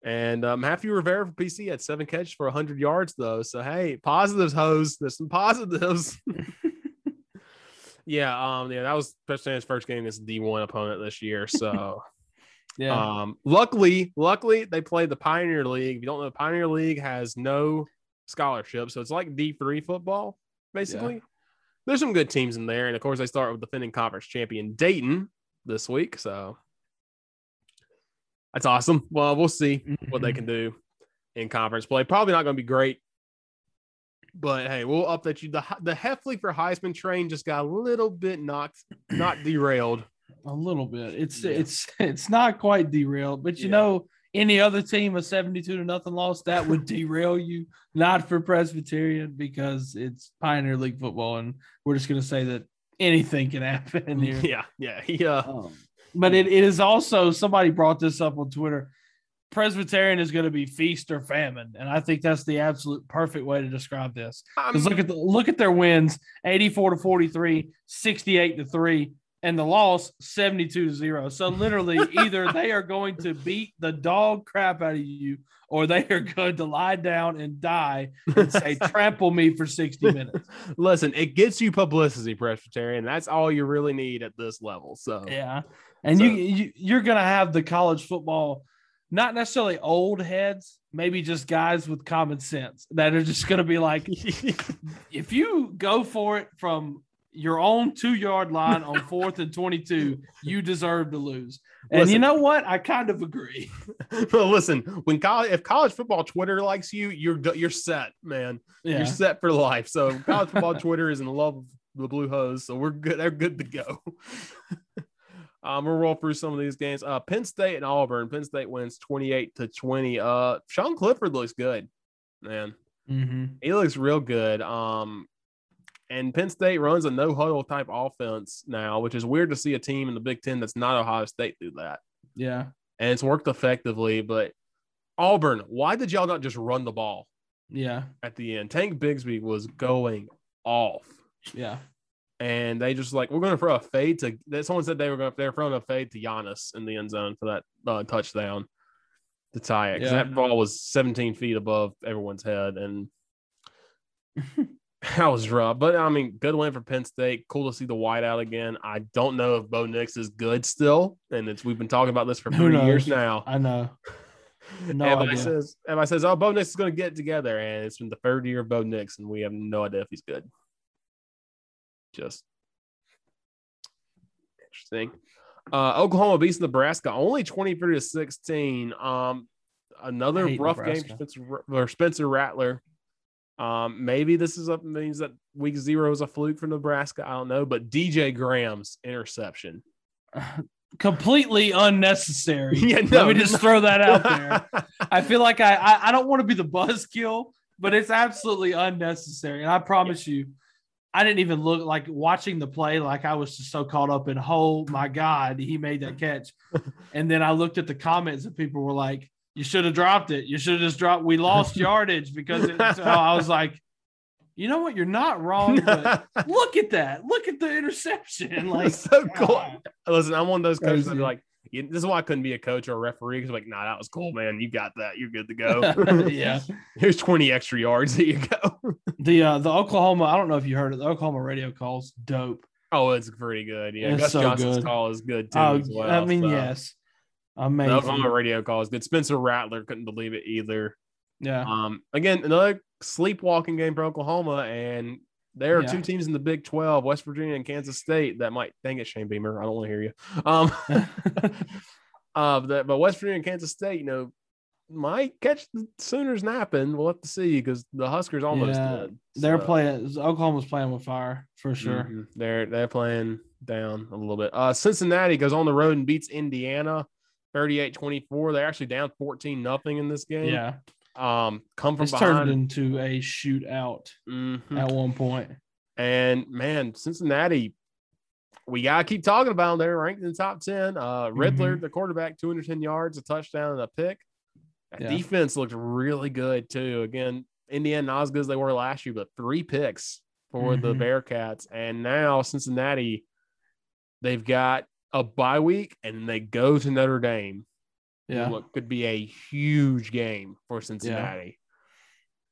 And um, Matthew Rivera for P C had seven catches for one hundred yards, though. So, hey, positives, hoes. There's some positives. yeah, um, yeah, that was Presbyterian's first game against a D one opponent this year, so... Yeah. Um, luckily, luckily they played the Pioneer League. If you don't know, the Pioneer League has no scholarship, so it's like D three football, basically. Yeah. There's some good teams in there, and of course they start with defending conference champion Dayton this week, so that's awesome. Well, we'll see mm-hmm. what they can do in conference play. Probably not going to be great, but hey, we'll update you. The the Heffley for Heisman train just got a little bit knocked, not derailed. A little bit. It's yeah. it's it's not quite derailed, but you yeah. know, any other team a seventy-two to nothing loss that would derail you. Not for Presbyterian because it's Pioneer League football, and we're just going to say that anything can happen here. Yeah, yeah, yeah. Um, but it, it is also somebody brought this up on Twitter. Presbyterian is going to be feast or famine, and I think that's the absolute perfect way to describe this. Because um, look at the look at their wins: eighty-four to forty-three, sixty-eight to three. and the loss seventy-two zero. So literally either they are going to beat the dog crap out of you or they are going to lie down and die and say, trample me for sixty minutes. Listen, it gets you publicity, Presbyterian. That's all you really need at this level. So yeah. And so. you, you you're going to have the college football, not necessarily old heads, maybe just guys with common sense that are just going to be like, if you go for it from your own two-yard line on fourth and twenty-two, you deserve to lose. And listen, you know what? I kind of agree. Well, listen, when college, if college football Twitter likes you, you're you're set, man. Yeah. You're set for life. So college football Twitter is in love with the blue hose, so we're good. They're good to go. Um, we'll roll through some of these games. Uh, Penn State and Auburn. Penn State wins twenty-eight to twenty. Uh, Sean Clifford looks good, man. Mm-hmm. He looks real good. Um. And Penn State runs a no-huddle type offense now, which is weird to see a team in the Big Ten that's not Ohio State do that. Yeah. And it's worked effectively. But Auburn, why did y'all not just run the ball? Yeah. At the end, Tank Bigsby was going off. Yeah. And they just like, we're going to throw a fade to – someone said they were going to – they were throwing a fade to Giannis in the end zone for that uh, touchdown to tie it. Because yeah. that ball was seventeen feet above everyone's head. And – that was rough, but I mean, good win for Penn State. Cool to see the whiteout again. I don't know if Bo Nix is good still, and it's we've been talking about this for three years now. I know. No everybody idea. says, everybody says, oh, Bo Nix is going to get it together, and it's been the third year of Bo Nix, and we have no idea if he's good. Just interesting. Uh, Oklahoma beats Nebraska only twenty-three to sixteen. Um, another rough Nebraska. game Spencer, or Spencer Rattler. Um, maybe this is a, means that week zero is a fluke for Nebraska. I don't know, but D J Graham's interception. Uh, completely unnecessary. Yeah, no, Let me just not. throw that out there. I feel like I, I, I don't want to be the buzzkill, but it's absolutely unnecessary. And I promise yeah. you, I didn't even look like watching the play. Like I was just so caught up in, oh my God, he made that catch. And then I looked at the comments and people were like, you should have dropped it. You should have just dropped. We lost yardage because it, so I was like, you know what? You're not wrong. But look at that. Look at the interception. Like, so cool. Uh, Listen, I'm one of those coaches that be like, this is why I couldn't be a coach or a referee. Because I'm like, nah, that was cool, man. You got that. You're good to go. Yeah. Here's twenty extra yards. There you go. the uh, the Oklahoma, I don't know if you heard it. The Oklahoma radio call's dope. Oh, it's pretty good. Yeah. It's Gus so Johnson's good. call is good too. Oh, as well, I mean, so. yes. Amazing. That was on the radio calls. Good. Spencer Rattler couldn't believe it either. Yeah. Um. Again, another sleepwalking game for Oklahoma, and there are yeah. two teams in the Big twelve, West Virginia and Kansas State, that might. Dang it, Shane Beamer. I don't want to hear you. Um. uh. But, but West Virginia and Kansas State, you know, might catch the Sooners napping. We'll have to see because the Huskers almost yeah. did. So. They're playing. Oklahoma's playing with fire for sure. Mm-hmm. They're they're playing down a little bit. Uh. Cincinnati goes on the road and beats Indiana thirty-eight twenty-four. They're actually down fourteen nothing in this game. Yeah. Um, come from it's behind. It's turned into a shootout mm-hmm. at one point. And, man, Cincinnati, we got to keep talking about them. They're ranked in the top ten. Uh, Riddler, mm-hmm. the quarterback, two hundred ten yards, a touchdown, and a pick. That yeah. defense looked really good, too. Again, Indiana not as good as they were last year, but three picks for mm-hmm. the Bearcats. And now Cincinnati, they've got a bye week, and they go to Notre Dame. Yeah, what could be a huge game for Cincinnati. Yeah.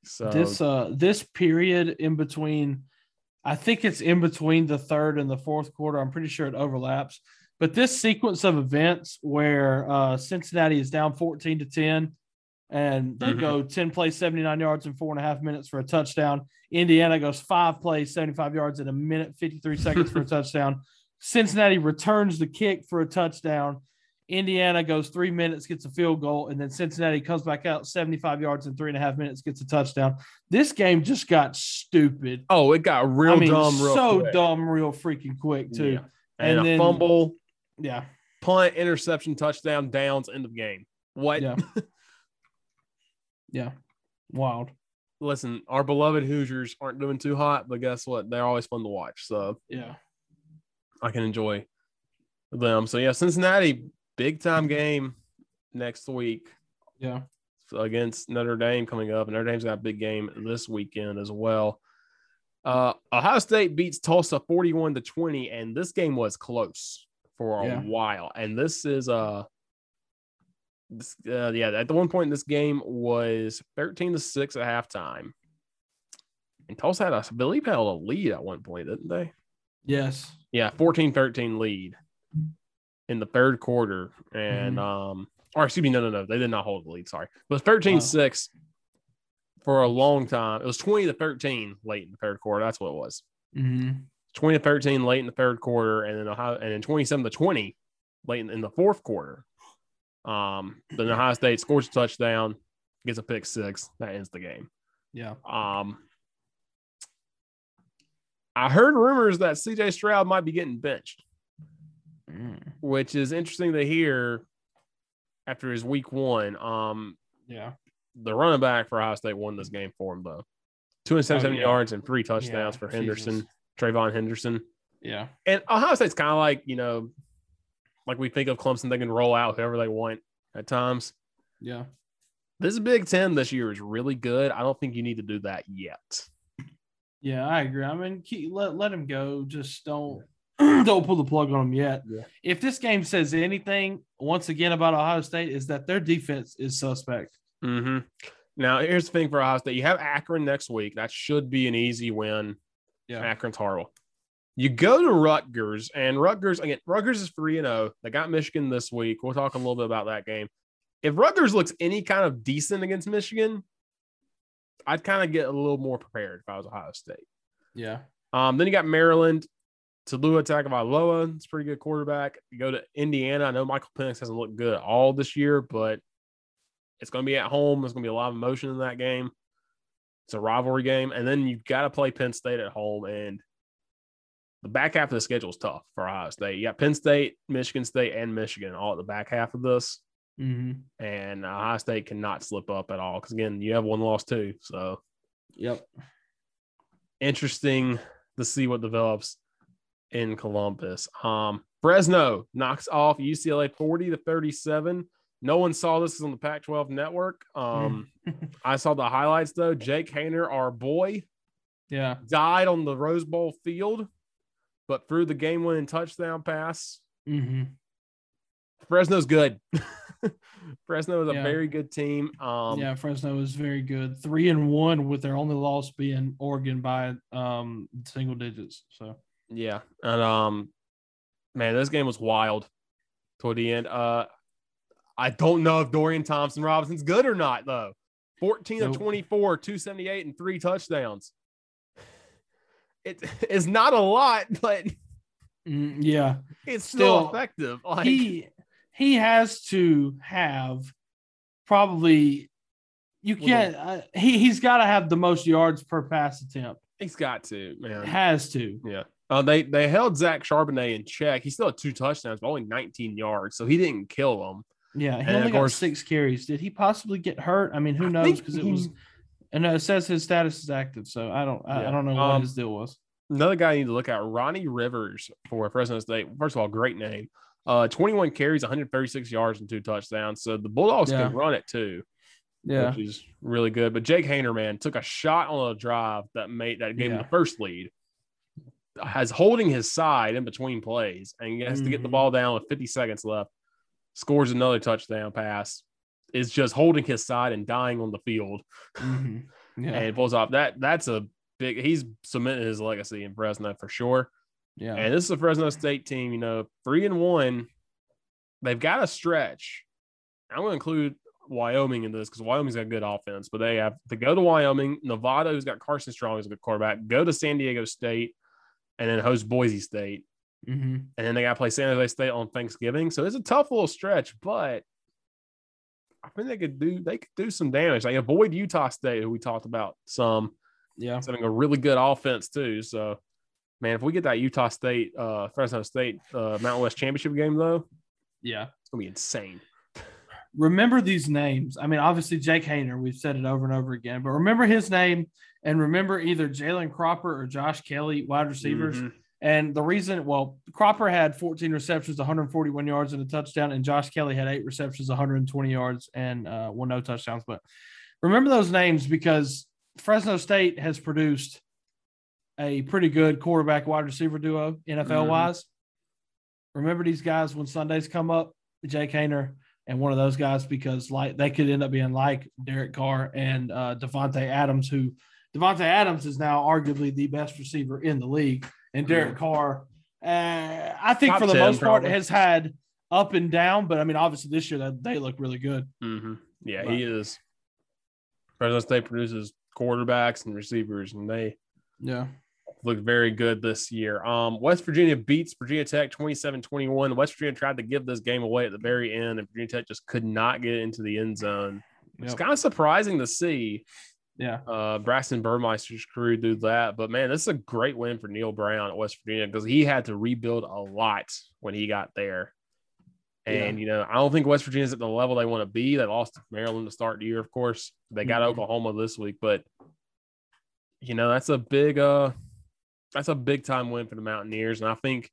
So this uh this period in between, I think it's in between the third and the fourth quarter. I'm pretty sure it overlaps. But this sequence of events where uh, Cincinnati is down fourteen to ten, and they mm-hmm. go ten plays, seventy-nine yards in four and a half minutes for a touchdown. Indiana goes five plays, seventy-five yards in a minute, fifty-three seconds for a touchdown. Cincinnati returns the kick for a touchdown. Indiana goes three minutes, gets a field goal, and then Cincinnati comes back out seventy-five yards in three and a half minutes, gets a touchdown. This game just got stupid. Oh, it got real I mean, dumb real so quick. dumb real freaking quick, too. Yeah. And, and a then, fumble, yeah, punt, interception, touchdown, downs, end of game. What? Yeah. yeah. Wild. Listen, our beloved Hoosiers aren't doing too hot, but guess what? They're always fun to watch. So, yeah. I can enjoy them. So, yeah, Cincinnati, big-time game next week. Yeah. So against Notre Dame coming up. And Notre Dame's got a big game this weekend as well. Uh, Ohio State beats Tulsa forty-one to twenty, and this game was close for a yeah. while. And this is uh, this, uh, yeah, at the one point, this game was thirteen to six at halftime. And Tulsa had, I believe, had a lead at one point, didn't they? Yes. Yeah, fourteen thirteen lead in the third quarter. And, mm-hmm. um, or excuse me, no, no, no, they did not hold the lead. Sorry. It was thirteen six. Wow. For a long time, it was twenty to thirteen late in the third quarter. That's what it was. Mm-hmm. twenty to thirteen late in the third quarter, and then Ohio, and then twenty-seven to twenty late in, in the fourth quarter. Um, then Ohio State scores a touchdown, gets a pick six. That ends the game. Yeah. Um, I heard rumors that C J Stroud might be getting benched, mm. which is interesting to hear after his week one. Um, yeah. The running back for Ohio State won this game for him, though. two hundred seventy-seven oh, yeah. yards and three touchdowns yeah, for Henderson, Jesus. Trayvon Henderson. Yeah. And Ohio State's kind of like, you know, like we think of Clemson, they can roll out whoever they want at times. Yeah. This Big Ten this year is really good. I don't think you need to do that yet. Yeah, I agree. I mean, keep, let, let him go. Just don't yeah. don't pull the plug on him yet. Yeah. If this game says anything, once again, about Ohio State, is that their defense is suspect. Mm-hmm. Now, here's the thing for Ohio State. You have Akron next week. That should be an easy win. Yeah. Akron's horrible. You go to Rutgers, and Rutgers, again, Rutgers is three and oh. They got Michigan this week. We'll talk a little bit about that game. If Rutgers looks any kind of decent against Michigan, I'd kind of get a little more prepared if I was Ohio State. Yeah. Um. Then you got Maryland. Tulua Tagovailoa, it's a pretty good quarterback. You go to Indiana. I know Michael Penix hasn't looked good at all this year, but it's going to be at home. There's going to be a lot of emotion in that game. It's a rivalry game. And then you've got to play Penn State at home. And the back half of the schedule is tough for Ohio State. You got Penn State, Michigan State, and Michigan all at the back half of this. Mm-hmm. And Ohio State cannot slip up at all because, again, you have one loss too. So, yep. Interesting to see what develops in Columbus. Um, Fresno knocks off U C L A forty to thirty-seven. No one saw this on the Pac twelve network. Um, I saw the highlights, though. Jake Hayner, our boy, yeah, died on the Rose Bowl field, but threw the game-winning touchdown pass. Mm-hmm. Fresno's good. Fresno is yeah. a very good team. Um, yeah, Fresno is very good. Three and one with their only loss being Oregon by um, single digits. So yeah, and um, man, this game was wild toward the end. Uh. I don't know if Dorian Thompson-Robinson's good or not, though. fourteen of twenty-four, two seventy-eight, and three touchdowns. It is not a lot, but mm, yeah, it's still, still effective. Like, he he has to have probably you can't. Uh, he he's got to have the most yards per pass attempt. He's got to, man. Has to, yeah. Uh, they they held Zach Charbonnet in check. He still had two touchdowns, but only nineteen yards, so he didn't kill them. Yeah, he only got six carries. Did he possibly get hurt? I mean, who knows? Because it was, and it says his status is active, so I don't, I, yeah. I don't know what um, his deal was. Another guy you need to look at, Ronnie Rivers for Fresno State. First of all, great name. Uh, twenty-one carries, one hundred thirty-six yards, and two touchdowns. So the Bulldogs yeah. can run it too. Yeah, which is really good. But Jake Hayner, man, took a shot on a drive that made that gave yeah. him the first lead. Has holding his side in between plays, and he has mm-hmm. to get the ball down with fifty seconds left. Scores another touchdown pass, is just holding his side and dying on the field. Mm-hmm. Yeah. And it pulls off. That, that's a big – he's cemented his legacy in Fresno for sure. Yeah. And this is a Fresno State team, you know, three and one. They've got a stretch. I'm going to include Wyoming in this because Wyoming's got good offense, but they have to go to Wyoming, Nevada, who's got Carson Strong as a good quarterback, go to San Diego State, and then host Boise State. Mm-hmm. And then they got to play San Jose State on Thanksgiving, so it's a tough little stretch. But I think they could do they could do some damage. They avoid Utah State, who we talked about some. Yeah, it's having a really good offense too. So, man, if we get that Utah State, uh, Fresno State, uh, Mountain West Championship game though, yeah, it's gonna be insane. Remember these names. I mean, obviously Jake Hayner. We've said it over and over again, but remember his name and remember either Jalen Cropper or Josh Kelly, wide receivers. Mm-hmm. And the reason, well, Cropper had fourteen receptions, one hundred forty-one yards, and a touchdown, and Josh Kelly had eight receptions, one hundred twenty yards, and uh, well, no touchdowns. But remember those names because Fresno State has produced a pretty good quarterback wide receiver duo, N F L-wise. Mm-hmm. Remember these guys when Sundays come up, Jay Kaner and one of those guys, because like they could end up being like Derek Carr and uh, Devontae Adams, who Devontae Adams is now arguably the best receiver in the league. And Derek mm-hmm. Carr, uh, I think Top for the ten, most probably. part, has had up and down. But, I mean, obviously this year they look really good. Mm-hmm. Yeah, but he is. Fresno State produces quarterbacks and receivers, and they yeah look very good this year. Um, West Virginia beats Virginia Tech twenty-seven twenty-one. West Virginia tried to give this game away at the very end, and Virginia Tech just could not get into the end zone. Yep. It's kind of surprising to see. Yeah, uh, Braxton Burmeister's crew do that. But, man, this is a great win for Neil Brown at West Virginia because he had to rebuild a lot when he got there. And, yeah. you know, I don't think West Virginia's at the level they want to be. They lost to Maryland to start the year, of course. They got mm-hmm. Oklahoma this week. But, you know, that's a big uh, that's a big-time win for the Mountaineers. And I think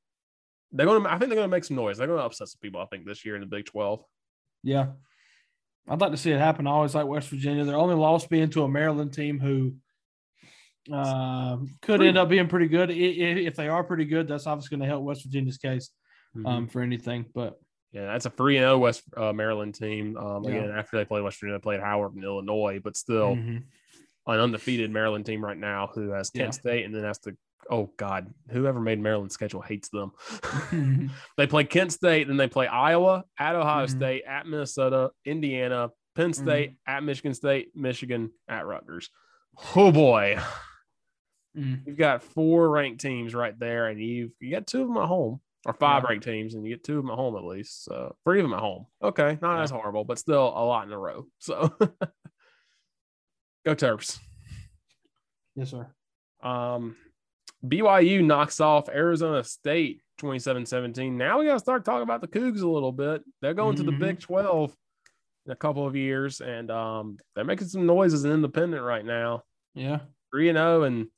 they're going to I think they're going to make some noise. They're going to upset some people, I think, this year in the Big twelve. Yeah. I'd like to see it happen. I always like West Virginia. Their only loss being to a Maryland team who uh, could end up being pretty good. If they are pretty good, that's obviously going to help West Virginia's case um, mm-hmm. for anything. But yeah, that's a three and oh West uh, Maryland team. Um, yeah. Again, after they played West Virginia, they played Howard and Illinois, but still mm-hmm. an undefeated Maryland team right now who has Kent yeah. State and then has to – oh, God, whoever made Maryland's schedule hates them. mm-hmm. They play Kent State, then they play Iowa, at Ohio mm-hmm. State, at Minnesota, Indiana, Penn State, mm-hmm. at Michigan State, Michigan, at Rutgers. Oh, boy. Mm. You've got four ranked teams right there, and you've you got two of them at home. Or five yeah. ranked teams, and you get two of them at home at least. So three of them at home. Okay, not yeah. as horrible, but still a lot in a row. So go Terps. Yes, sir. Um, B Y U knocks off Arizona State twenty-seven seventeen. Now we got to start talking about the Cougs a little bit. They're going mm-hmm. to the Big twelve in a couple of years, and um, they're making some noise as an independent right now. Yeah. three and oh, and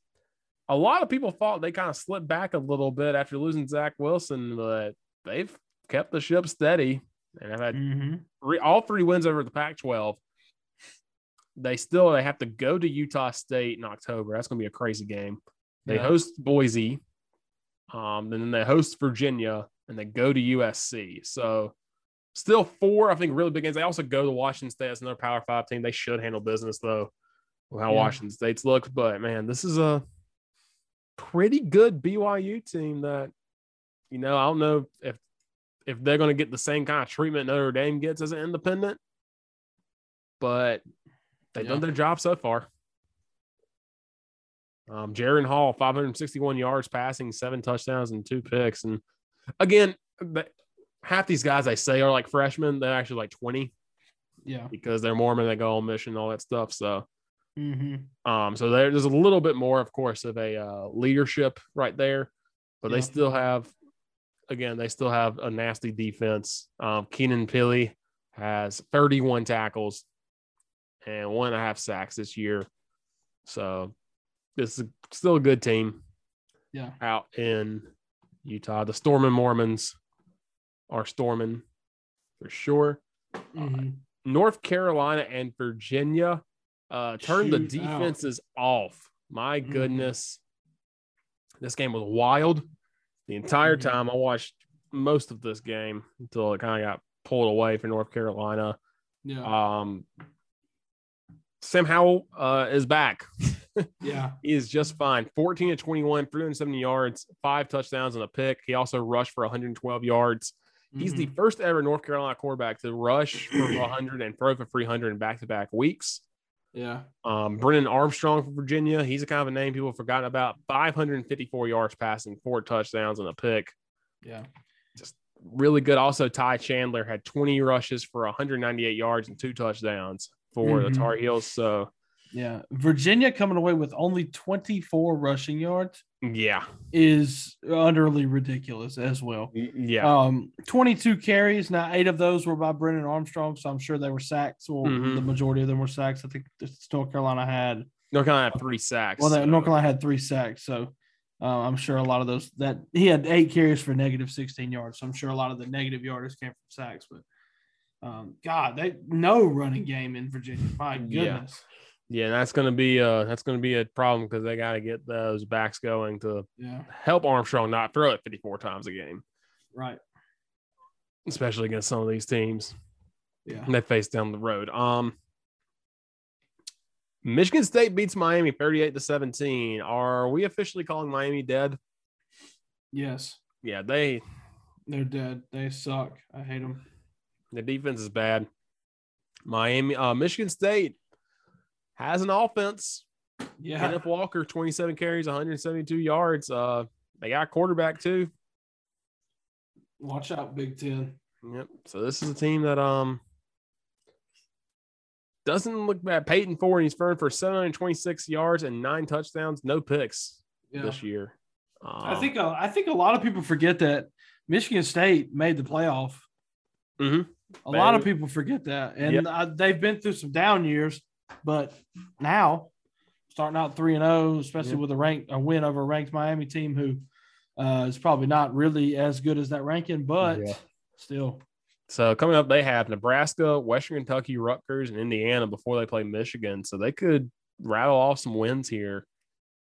a lot of people thought they kind of slipped back a little bit after losing Zach Wilson, but they've kept the ship steady and have had mm-hmm. three, all three wins over the Pac twelve. They still they have to go to Utah State in October. That's going to be a crazy game. They yeah. host Boise, um, and then they host Virginia, and they go to U S C. So still four, I think, really big games. They also go to Washington State. That's another Power Five team. They should handle business, though, with how yeah. Washington State's looked. But, man, this is a – pretty good B Y U team that, you know, I don't know if if they're going to get the same kind of treatment Notre Dame gets as an independent, but they've yeah. done their job so far. Um, Jaron Hall, five hundred sixty-one yards passing, seven touchdowns and two picks. And again, half these guys I say are like freshmen. They're actually like twenty. Yeah. Because they're Mormon, they go on mission, all that stuff. So Mm-hmm. Um, so there, there's a little bit more, of course, of a uh, leadership right there, but yeah. they still have, again, they still have a nasty defense. Um, Keenan Pili has thirty-one tackles and one and a half sacks this year. So this is still a good team yeah. out in Utah. The Stormin' Mormons are storming for sure. Mm-hmm. Uh, North Carolina and Virginia Uh, turned Shoot the defenses out. off. My goodness. Mm-hmm. This game was wild. The entire mm-hmm. time I watched most of this game until it kind of got pulled away for North Carolina. Yeah. Um, Sam Howell uh, is back. yeah. He is just fine. fourteen to twenty-one, three hundred seventy yards, five touchdowns and a pick. He also rushed for one hundred twelve yards. Mm-hmm. He's the first ever North Carolina quarterback to rush for one hundred and throw for three hundred in back-to-back weeks. Yeah. Um, Brennan Armstrong from Virginia. He's a kind of a name people have forgotten about. five hundred fifty-four yards passing, four touchdowns, and a pick. Yeah. Just really good. Also, Ty Chandler had twenty rushes for one hundred ninety-eight yards and two touchdowns for mm-hmm. the Tar Heels. So, yeah. Virginia coming away with only twenty-four rushing yards. Yeah. Is utterly ridiculous as well. Yeah. Um, twenty-two carries. Now, eight of those were by Brennan Armstrong, so I'm sure they were sacks. Well, mm-hmm. the majority of them were sacks. I think North Carolina had – North Carolina had three sacks. Well, so. North Carolina had three sacks, so uh, I'm sure a lot of those – that he had eight carries for negative sixteen yards, so I'm sure a lot of the negative yarders came from sacks. But, um, God, they no running game in Virginia. My goodness. Yeah. Yeah, that's gonna be uh that's gonna be a problem because they got to get those backs going to yeah. help Armstrong not throw it fifty-four times a game, right? Especially against some of these teams, yeah, and they face down the road. Um, Michigan State beats Miami thirty-eight to seventeen. Are we officially calling Miami dead? Yes. Yeah, they they're dead. They suck. I hate them. The defense is bad. Miami, uh, Michigan State has an offense. Yeah. Kenneth Walker, twenty-seven carries, one hundred seventy-two yards. Uh, they got a quarterback too. Watch out, Big Ten. Yep. So this is a team that um doesn't look bad. Peyton Ford, he's thrown for seven hundred twenty-six yards and nine touchdowns, no picks yeah. this year. Um, I think uh, I think a lot of people forget that Michigan State made the playoff. Mm-hmm. A Maybe. lot of people forget that, and yep. uh, they've been through some down years. But now, starting out three and zero, especially yeah. with a rank a win over a ranked Miami team who uh, is probably not really as good as that ranking, but yeah. still. So coming up, they have Nebraska, Western Kentucky, Rutgers, and Indiana before they play Michigan. So they could rattle off some wins here,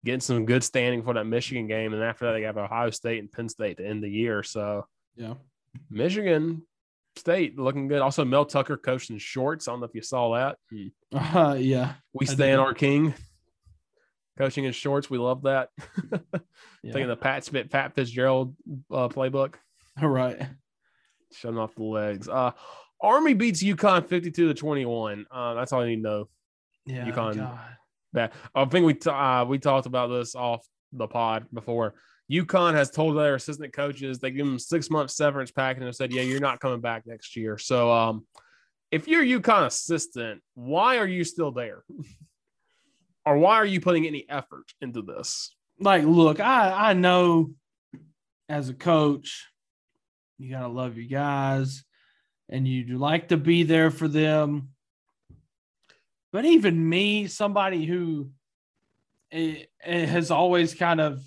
getting some good standing for that Michigan game, and after that they have Ohio State and Penn State to end the year. So yeah, Michigan State looking good. Also, Mel Tucker coached in shorts. I don't know if you saw that. Uh, yeah. We stand our king. Coaching in shorts. We love that. yeah. Taking the Pat Smith, Pat Fitzgerald uh, playbook. All right. Shutting off the legs. Uh, Army beats UConn fifty-two to twenty-one. Uh, that's all you need to know. Yeah. UConn. Bad. I think we, t- uh, we talked about this off the pod before. UConn has told their assistant coaches, they give them six month severance package and said, yeah, you're not coming back next year. So um, if you're a UConn assistant, why are you still there? Or why are you putting any effort into this? Like, look, I, I know as a coach, you got to love your guys and you like to be there for them. But even me, somebody who it, it has always kind of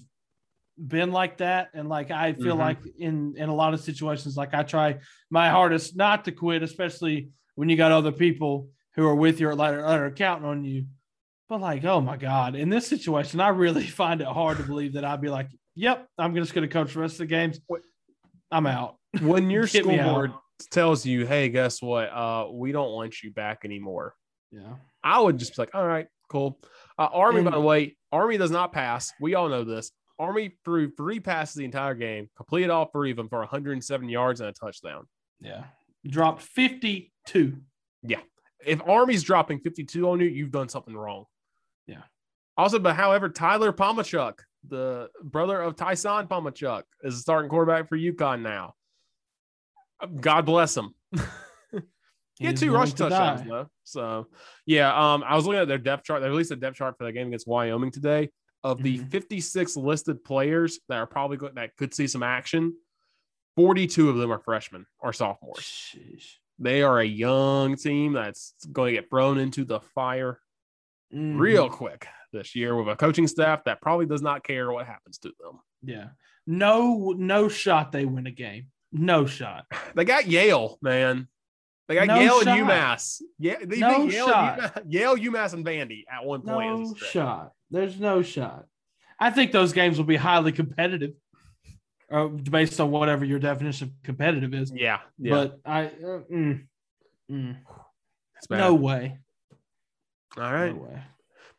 been like that, and like I feel mm-hmm. like in in a lot of situations, like I try my hardest not to quit, especially when you got other people who are with you or like are counting on you. But like, oh my God, in this situation, I really find it hard to believe that I'd be like, "Yep, I'm just going to coach the rest of the games. I'm out." When your school board tells you, "Hey, guess what? Uh, we don't want you back anymore." Yeah, I would just be like, "All right, cool." Uh, Army, and, by the way, Army does not pass. We all know this. Army threw three passes the entire game, completed all three of them for one hundred seven yards and a touchdown. Yeah. Dropped fifty-two. Yeah. If Army's dropping fifty-two on you, you've done something wrong. Yeah. Also, but however, Tyler Pomachuk, the brother of Tyson Pomachuk, is the starting quarterback for UConn now. God bless him. He had two rush to touchdowns, die. though. So, yeah, um, I was looking at their depth chart. They released a depth chart for the game against Wyoming today. Of the mm-hmm. fifty-six listed players that are probably going, that could see some action, forty-two of them are freshmen or sophomores. Sheesh. They are a young team that's going to get thrown into the fire mm-hmm. real quick this year with a coaching staff that probably does not care what happens to them. Yeah. No, no shot they win a game. No shot. They got Yale, man. They got no Yale shot. and UMass. Yeah, they no Yale, shot. UMass, Yale, UMass, and Vandy at one point. No shot. There's no shot. I think those games will be highly competitive, uh, based on whatever your definition of competitive is. Yeah. yeah. But I, uh, mm, mm. That's bad. No way. All right. No way.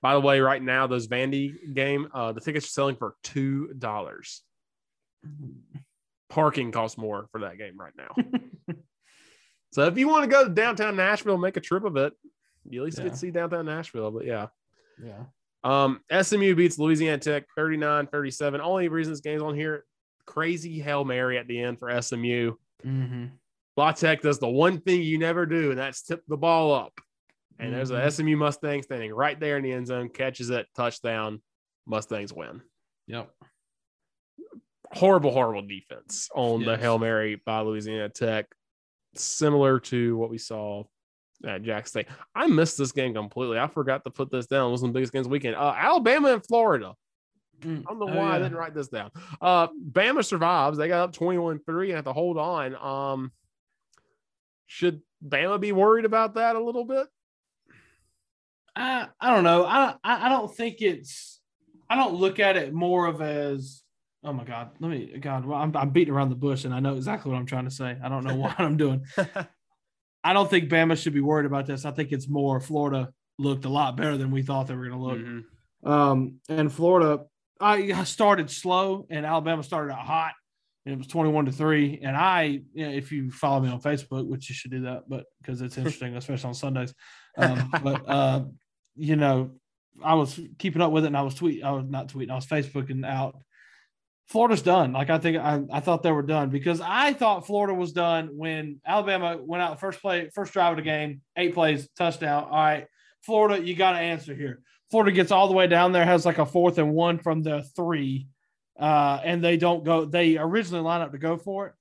By the way, right now, those Vandy game, uh, the tickets are selling for two dollars. Parking costs more for that game right now. So if you want to go to downtown Nashville, and make a trip of it. You at least yeah. get to see downtown Nashville, but yeah. Yeah. Um, S M U beats Louisiana Tech thirty-nine thirty-seven. Only reason this game's on here, crazy Hail Mary at the end for S M U. Mm-hmm. La Tech does the one thing you never do, and that's tip the ball up. And mm-hmm. there's a S M U Mustang standing right there in the end zone, catches it, touchdown, Mustangs win. Yep. Horrible, horrible defense on yes. the Hail Mary by Louisiana Tech. Similar to what we saw at Jack State. I missed this game completely. I forgot to put this down. It was one of the biggest games of the weekend. Uh, Alabama and Florida. Mm. I don't know oh, why yeah. I didn't write this down. Uh, Bama survives. They got up twenty-one three and have to hold on. Um, should Bama be worried about that a little bit? I, I don't know. I I don't think it's – I don't look at it more of as – oh, my God. Let me – God, I'm, I'm beating around the bush, and I know exactly what I'm trying to say. I don't know what I'm doing. I don't think Bama should be worried about this. I think it's more Florida looked a lot better than we thought they were going to look. Mm-hmm. Um, and Florida – I started slow, and Alabama started out hot, and it was twenty-one to three. And I you – know, if you follow me on Facebook, which you should do that, but because it's interesting, especially on Sundays. Um, but uh, – you know, I was keeping up with it, and I was tweet. I was not tweeting. I was Facebooking out. Florida's done. Like I think I, I thought they were done, because I thought Florida was done when Alabama went out first play, first drive of the game, eight plays, touchdown. All right, Florida, you got to answer here. Florida gets all the way down there, has like a fourth and one from the three, uh, and they don't go. They originally line up to go for it,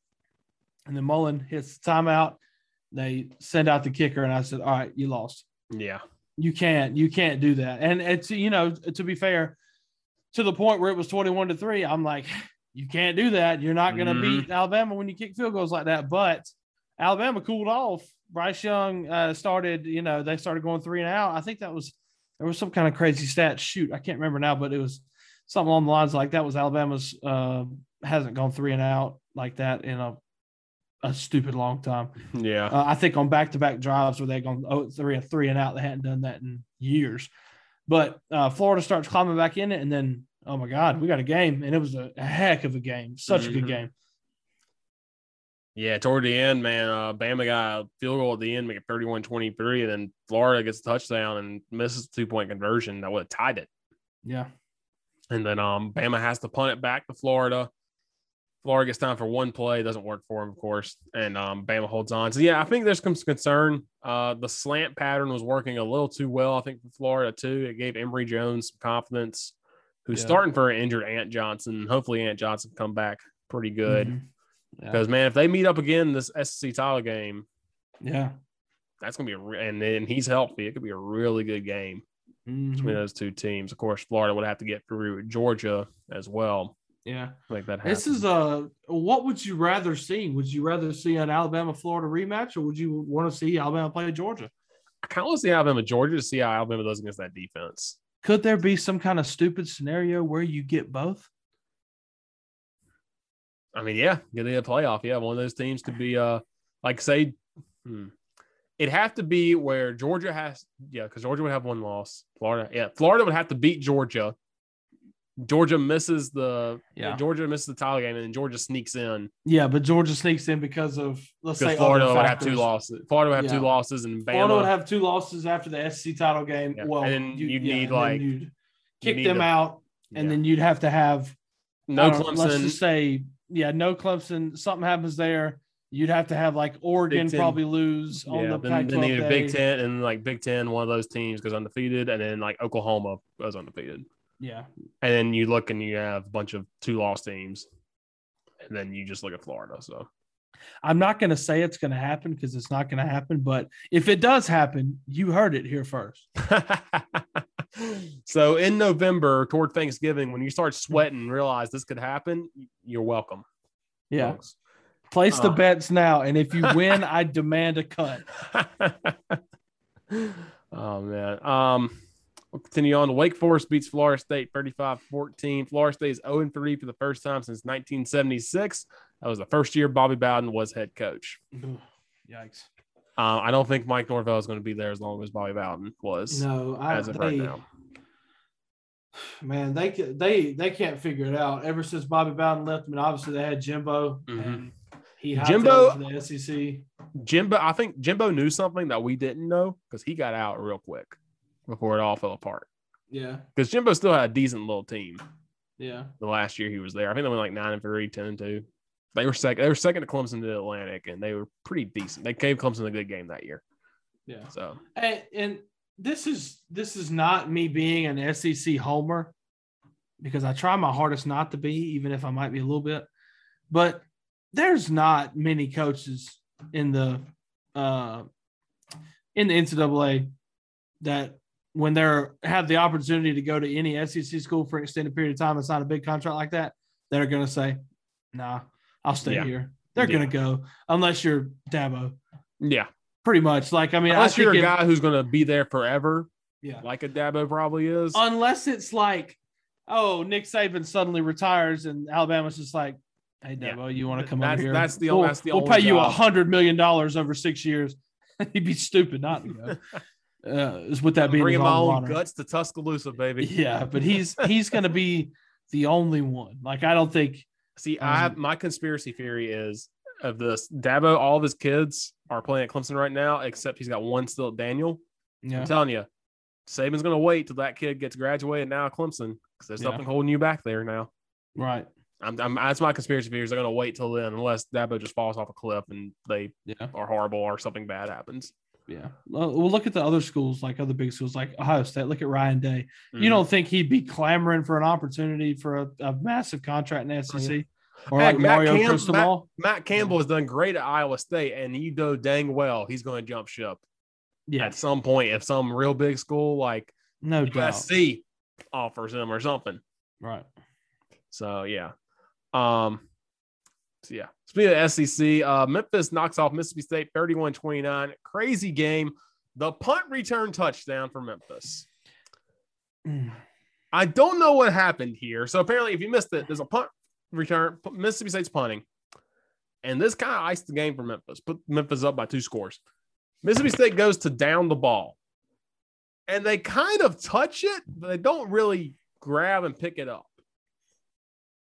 and then Mullen hits the timeout. They send out the kicker, and I said, "All right, you lost." Yeah. You can't, you can't do that. And it's, you know, to be fair, to the point where it was twenty-one to three, I'm like, you can't do that. You're not going to mm-hmm. beat Alabama when you kick field goals like that. But Alabama cooled off. Bryce Young uh, started, you know, they started going three and out. I think that was, there was some kind of crazy stat. Shoot, I can't remember now, but it was something along the lines like that was Alabama's uh, hasn't gone three and out like that in a, a stupid long time. Yeah. Uh, I think on back-to-back drives where they've gone oh, three and three and out, they hadn't done that in years. But uh, Florida starts climbing back in it, and then, oh, my God, we got a game. And it was a heck of a game. Such mm-hmm. a good game. Yeah, toward the end, man, uh, Bama got a field goal at the end, make it thirty-one twenty-three, and then Florida gets a touchdown and misses a two-point conversion that would have tied it. Yeah. And then um, Bama has to punt it back to Florida. Florida gets down for one play, doesn't work for him, of course, and um, Bama holds on. So, yeah, I think there's some concern. Uh, the slant pattern was working a little too well, I think, for Florida, too. It gave Emory Jones some confidence, who's yeah. starting for an injured Ant Johnson. Hopefully, Ant Johnson come back pretty good. Mm-hmm. Yeah. Because, man, if they meet up again this S E C title game, yeah, that's going to be – re- and then he's healthy. It could be a really good game mm-hmm. between those two teams. Of course, Florida would have to get through Georgia as well. Yeah, like that. Happens. This is a. What would you rather see? Would you rather see an Alabama-Florida rematch, or would you want to see Alabama play Georgia? I kind of want to see Alabama-Georgia to see how Alabama does against that defense. Could there be some kind of stupid scenario where you get both? I mean, yeah, get in a playoff. Yeah, one of those teams could be, uh, like say, hmm, it'd have to be where Georgia has, yeah, because Georgia would have one loss. Florida, yeah, Florida would have to beat Georgia. Georgia misses the yeah. Georgia misses the title game, and then Georgia sneaks in. Yeah, but Georgia sneaks in because of let's because say Florida would have two losses. Florida would have yeah. two losses, and Bama. Florida would have two losses after the S E C title game. Yeah. Well, and then you you'd yeah, need like you'd kick need them to, out, and yeah. then you'd have to have no Clemson. Let's just say yeah, no Clemson. Something happens there. You'd have to have like Oregon probably lose on yeah, the Pac twelve. Then need a Big Ten and like Big Ten, one of those teams goes undefeated, and then like Oklahoma goes undefeated. Yeah. And then you look and you have a bunch of two-loss teams, and then you just look at Florida. So I'm not going to say it's going to happen because it's not going to happen, but if it does happen, you heard it here first. So in November, toward Thanksgiving, when you start sweating and realize this could happen, you're welcome. Yeah. Folks. Place uh. the bets now, and if you win, I demand a cut. Oh, man. Um We'll continue on. Wake Forest beats Florida State thirty-five fourteen. Florida State is oh and three for the first time since nineteen seventy-six. That was the first year Bobby Bowden was head coach. Yikes. Uh, I don't think Mike Norvell is going to be there as long as Bobby Bowden was. No, I, as of they, right now. Man, they, they, they can't figure it out. Ever since Bobby Bowden left, I mean, obviously they had Jimbo. Mm-hmm. And he Jimbo to the S E C. Jimbo, I think Jimbo knew something that we didn't know because he got out real quick. Before it all fell apart. Yeah. Because Jimbo still had a decent little team. Yeah. The last year he was there. I think they went like nine and three, ten and two. They were second, they were second to Clemson to the Atlantic, and they were pretty decent. They gave Clemson a good game that year. Yeah. So and, and this is this is not me being an S E C homer, because I try my hardest not to be, even if I might be a little bit. But there's not many coaches in the uh in the N C double A that when they have the opportunity to go to any S E C school for an extended period of time and sign a big contract like that, they're going to say, nah, I'll stay yeah. here. They're yeah. going to go, unless you're Dabo. Yeah. Pretty much. Like, I mean, unless I think you're a it, guy who's going to be there forever Yeah. Like a Dabo probably is. Unless it's like, oh, Nick Saban suddenly retires and Alabama's just like, hey, Dabo, yeah. you want to come that's, over here? That's the we'll, that's the we'll pay job. you one hundred million dollars over six years. He'd be stupid not to go. Uh, is with that I'm being bringing my own honor. guts to Tuscaloosa, baby. Yeah, but he's he's going to be the only one. Like, I don't think. See, um, I my conspiracy theory is of this Dabo. All of his kids are playing at Clemson right now, except he's got one still at Daniel. Yeah. I'm telling you, Saban's going to wait till that kid gets graduated now at Clemson because there's yeah. nothing holding you back there now. Right. I'm, I'm, that's my conspiracy theory. They're going to wait till then, unless Dabo just falls off a cliff and they yeah. are horrible or something bad happens. Yeah. Well, look at the other schools, like other big schools, like Ohio State. Look at Ryan Day. Mm-hmm. You don't think he'd be clamoring for an opportunity for a, a massive contract in the S E C? Yeah. Or Heck, like Matt Mario Cam- Cristobal? Matt, Matt Campbell has done great at Iowa State, and you know dang well he's going to jump ship. Yeah. At some point, if some real big school like no U S C doubt. offers him or something. Right. So, yeah. Um, so yeah, speaking of S E C, uh, Memphis knocks off Mississippi State thirty-one twenty-nine. Crazy game. The punt return touchdown for Memphis. Mm. I don't know what happened here. So apparently, if you missed it, there's a punt return. Mississippi State's punting, and this kind of iced the game for Memphis. Put Memphis up by two scores. Mississippi State goes to down the ball, and they kind of touch it, but they don't really grab and pick it up.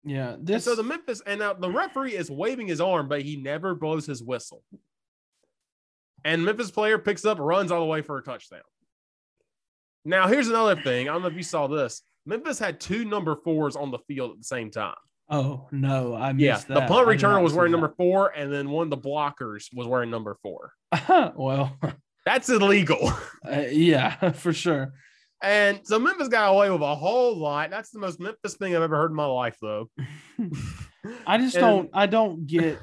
Yeah, this and so the Memphis and now the referee is waving his arm, but he never blows his whistle. And Memphis player picks up, runs all the way for a touchdown. Now, here's another thing. I don't know if you saw this. Memphis had two number fours on the field at the same time. Oh no, I missed yeah, that. The punt returner was wearing that. number four, and then one of the blockers was wearing number four. Well, that's illegal. uh, yeah, for sure. And so Memphis got away with a whole lot. That's the most Memphis thing I've ever heard in my life, though. I just and, don't – I don't get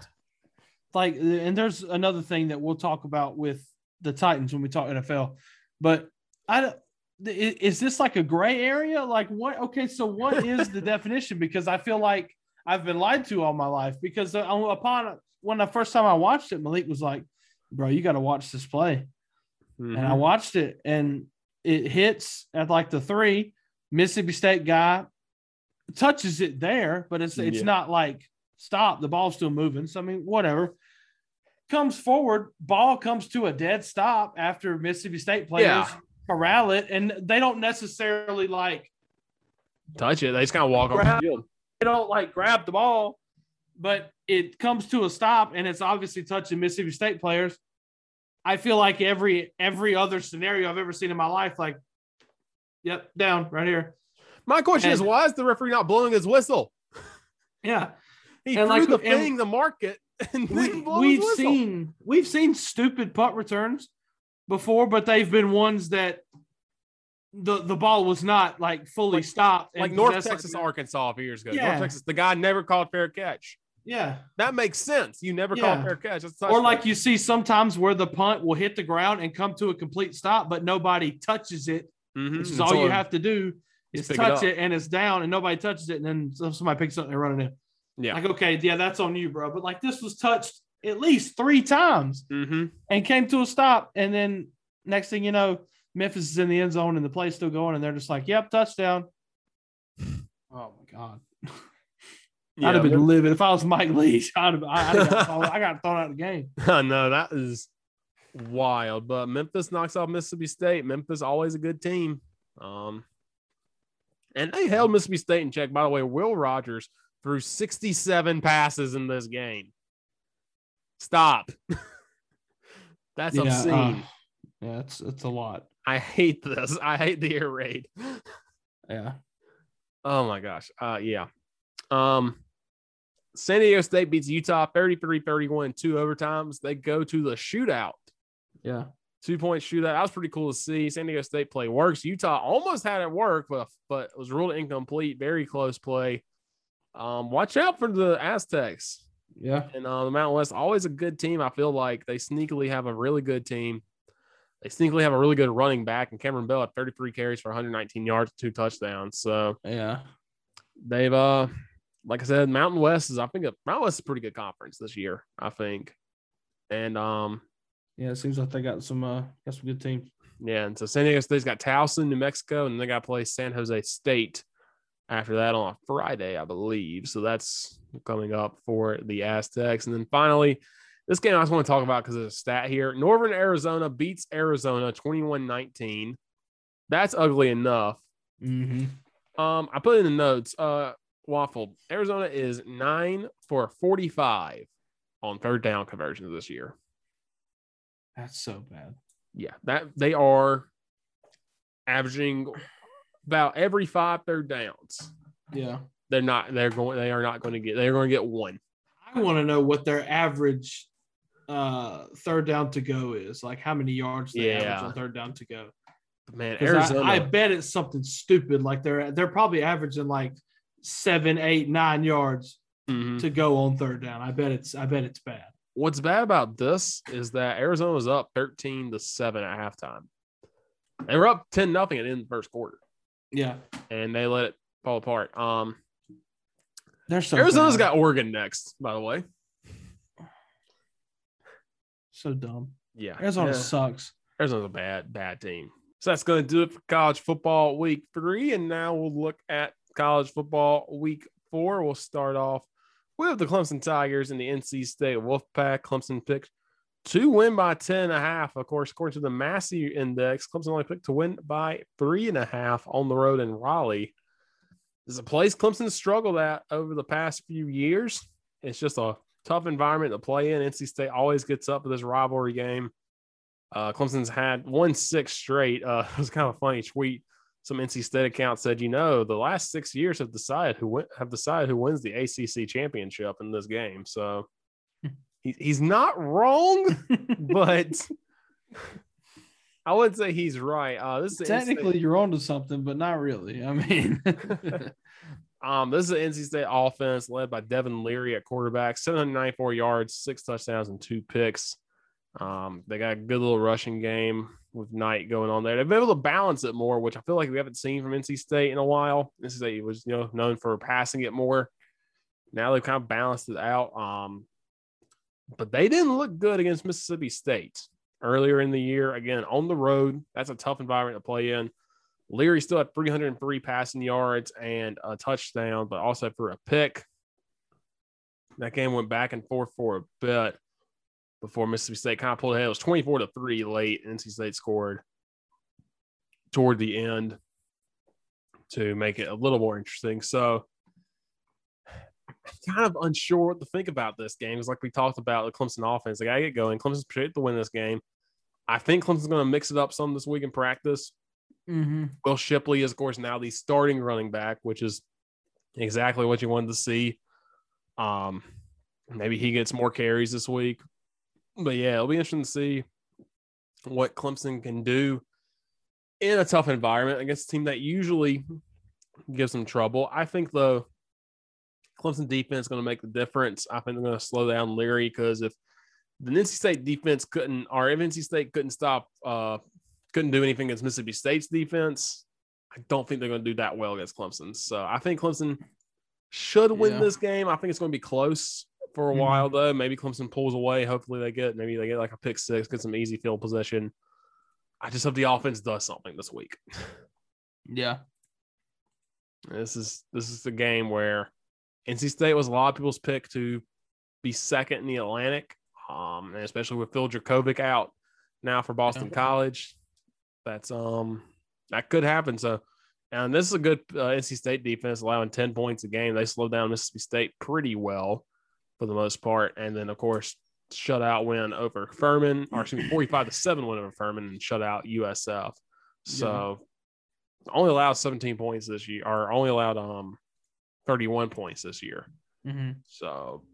– like, and there's another thing that we'll talk about with the Titans when we talk N F L. But I is this like a gray area? Like, what – okay, so what is the definition? Because I feel like I've been lied to all my life because upon – when the first time I watched it, Malik was like, bro, you got to watch this play. Mm-hmm. And I watched it, and – it hits at like the three. Mississippi State guy touches it there, but it's it's yeah. not like stop. The ball's still moving. So, I mean, whatever. Comes forward. Ball comes to a dead stop after Mississippi State players yeah. corral it, and they don't necessarily like touch it. They just kind of walk grab, over the field. They don't like grab the ball, but it comes to a stop, and it's obviously touching Mississippi State players. I feel like every every other scenario I've ever seen in my life, like, yep, down right here. My question and, is, why is the referee not blowing his whistle? Yeah, he and threw like, the thing the market, and we, didn't blow we've his whistle. seen we've seen stupid punt returns before, but they've been ones that the the ball was not like fully like, stopped, like North Texas, like, Arkansas a few years ago. Yeah. North Texas, the guy never called fair catch. Yeah, that makes sense. You never yeah. call fair catch. Or like play. You see sometimes where the punt will hit the ground and come to a complete stop, but nobody touches it. Mm-hmm. Which is all, all you have to do is touch it, it, and it's down, and nobody touches it, and then somebody picks up and they're running in. Yeah, like okay, yeah, that's on you, bro. But like this was touched at least three times mm-hmm. and came to a stop, and then next thing you know, Memphis is in the end zone and the play's still going, and they're just like, "Yep, touchdown." Oh my god. Yeah, I'd have been livid. If I was Mike Leach, I'd have, I'd have got thrown, I got thrown out of the game. I know, that is wild. But Memphis knocks off Mississippi State. Memphis, always a good team. Um, and they held Mississippi State in check. By the way, Will Rogers threw sixty-seven passes in this game. Stop. That's yeah, obscene. Uh, yeah, it's, it's a lot. I hate this. I hate the air raid. Yeah. Oh, my gosh. Uh, yeah. Um, San Diego State beats Utah thirty-three thirty-one in two overtimes. They go to the shootout. Yeah. Two-point shootout. That was pretty cool to see. San Diego State play works. Utah almost had it work, but, but it was ruled incomplete. Very close play. Um, watch out for the Aztecs. Yeah. And uh, the Mountain West, always a good team, I feel like. They sneakily have a really good team. They sneakily have a really good running back, and Cameron Bell had thirty-three carries for one hundred nineteen yards, two touchdowns. So, yeah. They've – uh. Like I said, Mountain West is, I think, a, Mountain West is a pretty good conference this year, I think. And, um, yeah, it seems like they got some, uh, got some good teams. Yeah, and so San Diego State's got Towson, New Mexico, and they got to play San Jose State after that on a Friday, I believe. So that's coming up for the Aztecs. And then finally, this game I just want to talk about because there's a stat here. Northern Arizona beats Arizona twenty-one nineteen. That's ugly enough. Mm-hmm. Um, I put in the notes, uh, Waffle, Arizona is nine for forty-five on third down conversions this year. That's so bad. Yeah, that they are averaging about every five third downs. Yeah. They're not they're going they are not going to get they're going to get one. I want to know what their average uh, third down to go is, like how many yards they yeah. average on third down to go. Man, Arizona. I, I bet it's something stupid. Like they're they're probably averaging like seven, eight, nine yards mm-hmm. to go on third down. I bet it's I bet it's bad. What's bad about this is that Arizona was up thirteen to seven at halftime. They were up ten nothing at the end of the first quarter. Yeah, and they let it fall apart. Um, so Arizona's bad. Got Oregon next, by the way. So dumb. Yeah, Arizona yeah. sucks. Arizona's a bad, bad team. So that's going to do it for college football week three, and now we'll look at college football week four. We'll start off with the Clemson Tigers and the N C State Wolfpack. Clemson picked to win by ten and a half. Of course, according to the Massey Index, Clemson only picked to win by three and a half on the road in Raleigh. This is a place Clemson struggled at over the past few years. It's just a tough environment to play in. N C State always gets up for this rivalry game. Uh, Clemson's had won six straight. Uh, it was kind of a funny tweet. Some N C State account said, you know, the last six years have decided who win- have decided who wins the A C C championship in this game. So he- he's not wrong, but I would say he's right. Uh, this is technically you're onto something, but not really. I mean, um, this is an N C State offense led by Devin Leary at quarterback, seven hundred ninety-four yards, six touchdowns, and two picks. Um, they got a good little rushing game with Knight going on there. They've been able to balance it more, which I feel like we haven't seen from N C State in a while. N C State was, you know, known for passing it more. Now they've kind of balanced it out. Um, but they didn't look good against Mississippi State earlier in the year. Again, on the road, that's a tough environment to play in. Leary still had three hundred three passing yards and a touchdown, but also for a pick. That game went back and forth for a bit before Mississippi State kind of pulled ahead. It was twenty-four to three late. N C State scored toward the end to make it a little more interesting. So I'm kind of unsure what to think about this game. It's like we talked about the Clemson offense. They got to get going. Clemson's predicted to win this game. I think Clemson's going to mix it up some this week in practice. Mm-hmm. Will Shipley is, of course, now the starting running back, which is exactly what you wanted to see. Um, maybe he gets more carries this week. But, yeah, it'll be interesting to see what Clemson can do in a tough environment against a team that usually gives them trouble. I think, though, Clemson defense is going to make the difference. I think they're going to slow down Leary because if the N C State defense couldn't – or if N C State couldn't stop uh, – couldn't do anything against Mississippi State's defense, I don't think they're going to do that well against Clemson. So, I think Clemson should win yeah. this game. I think it's going to be close for a while, though. Maybe Clemson pulls away. Hopefully they get, maybe they get like a pick six, get some easy field possession. I just hope the offense does something this week. Yeah. This is, this is the game where N C State was a lot of people's pick to be second in the Atlantic. Um, and especially with Phil Dracovic out now for Boston yeah. College, that's, um, that could happen. So, and this is a good uh, N C State defense allowing ten points a game. They slowed down Mississippi State pretty well for the most part. And then, of course, shutout win over Furman, or excuse me, forty-five to seven win over Furman and shutout U S F. So yeah. only allowed seventeen points this year, or only allowed um thirty-one points this year. Mm-hmm. So,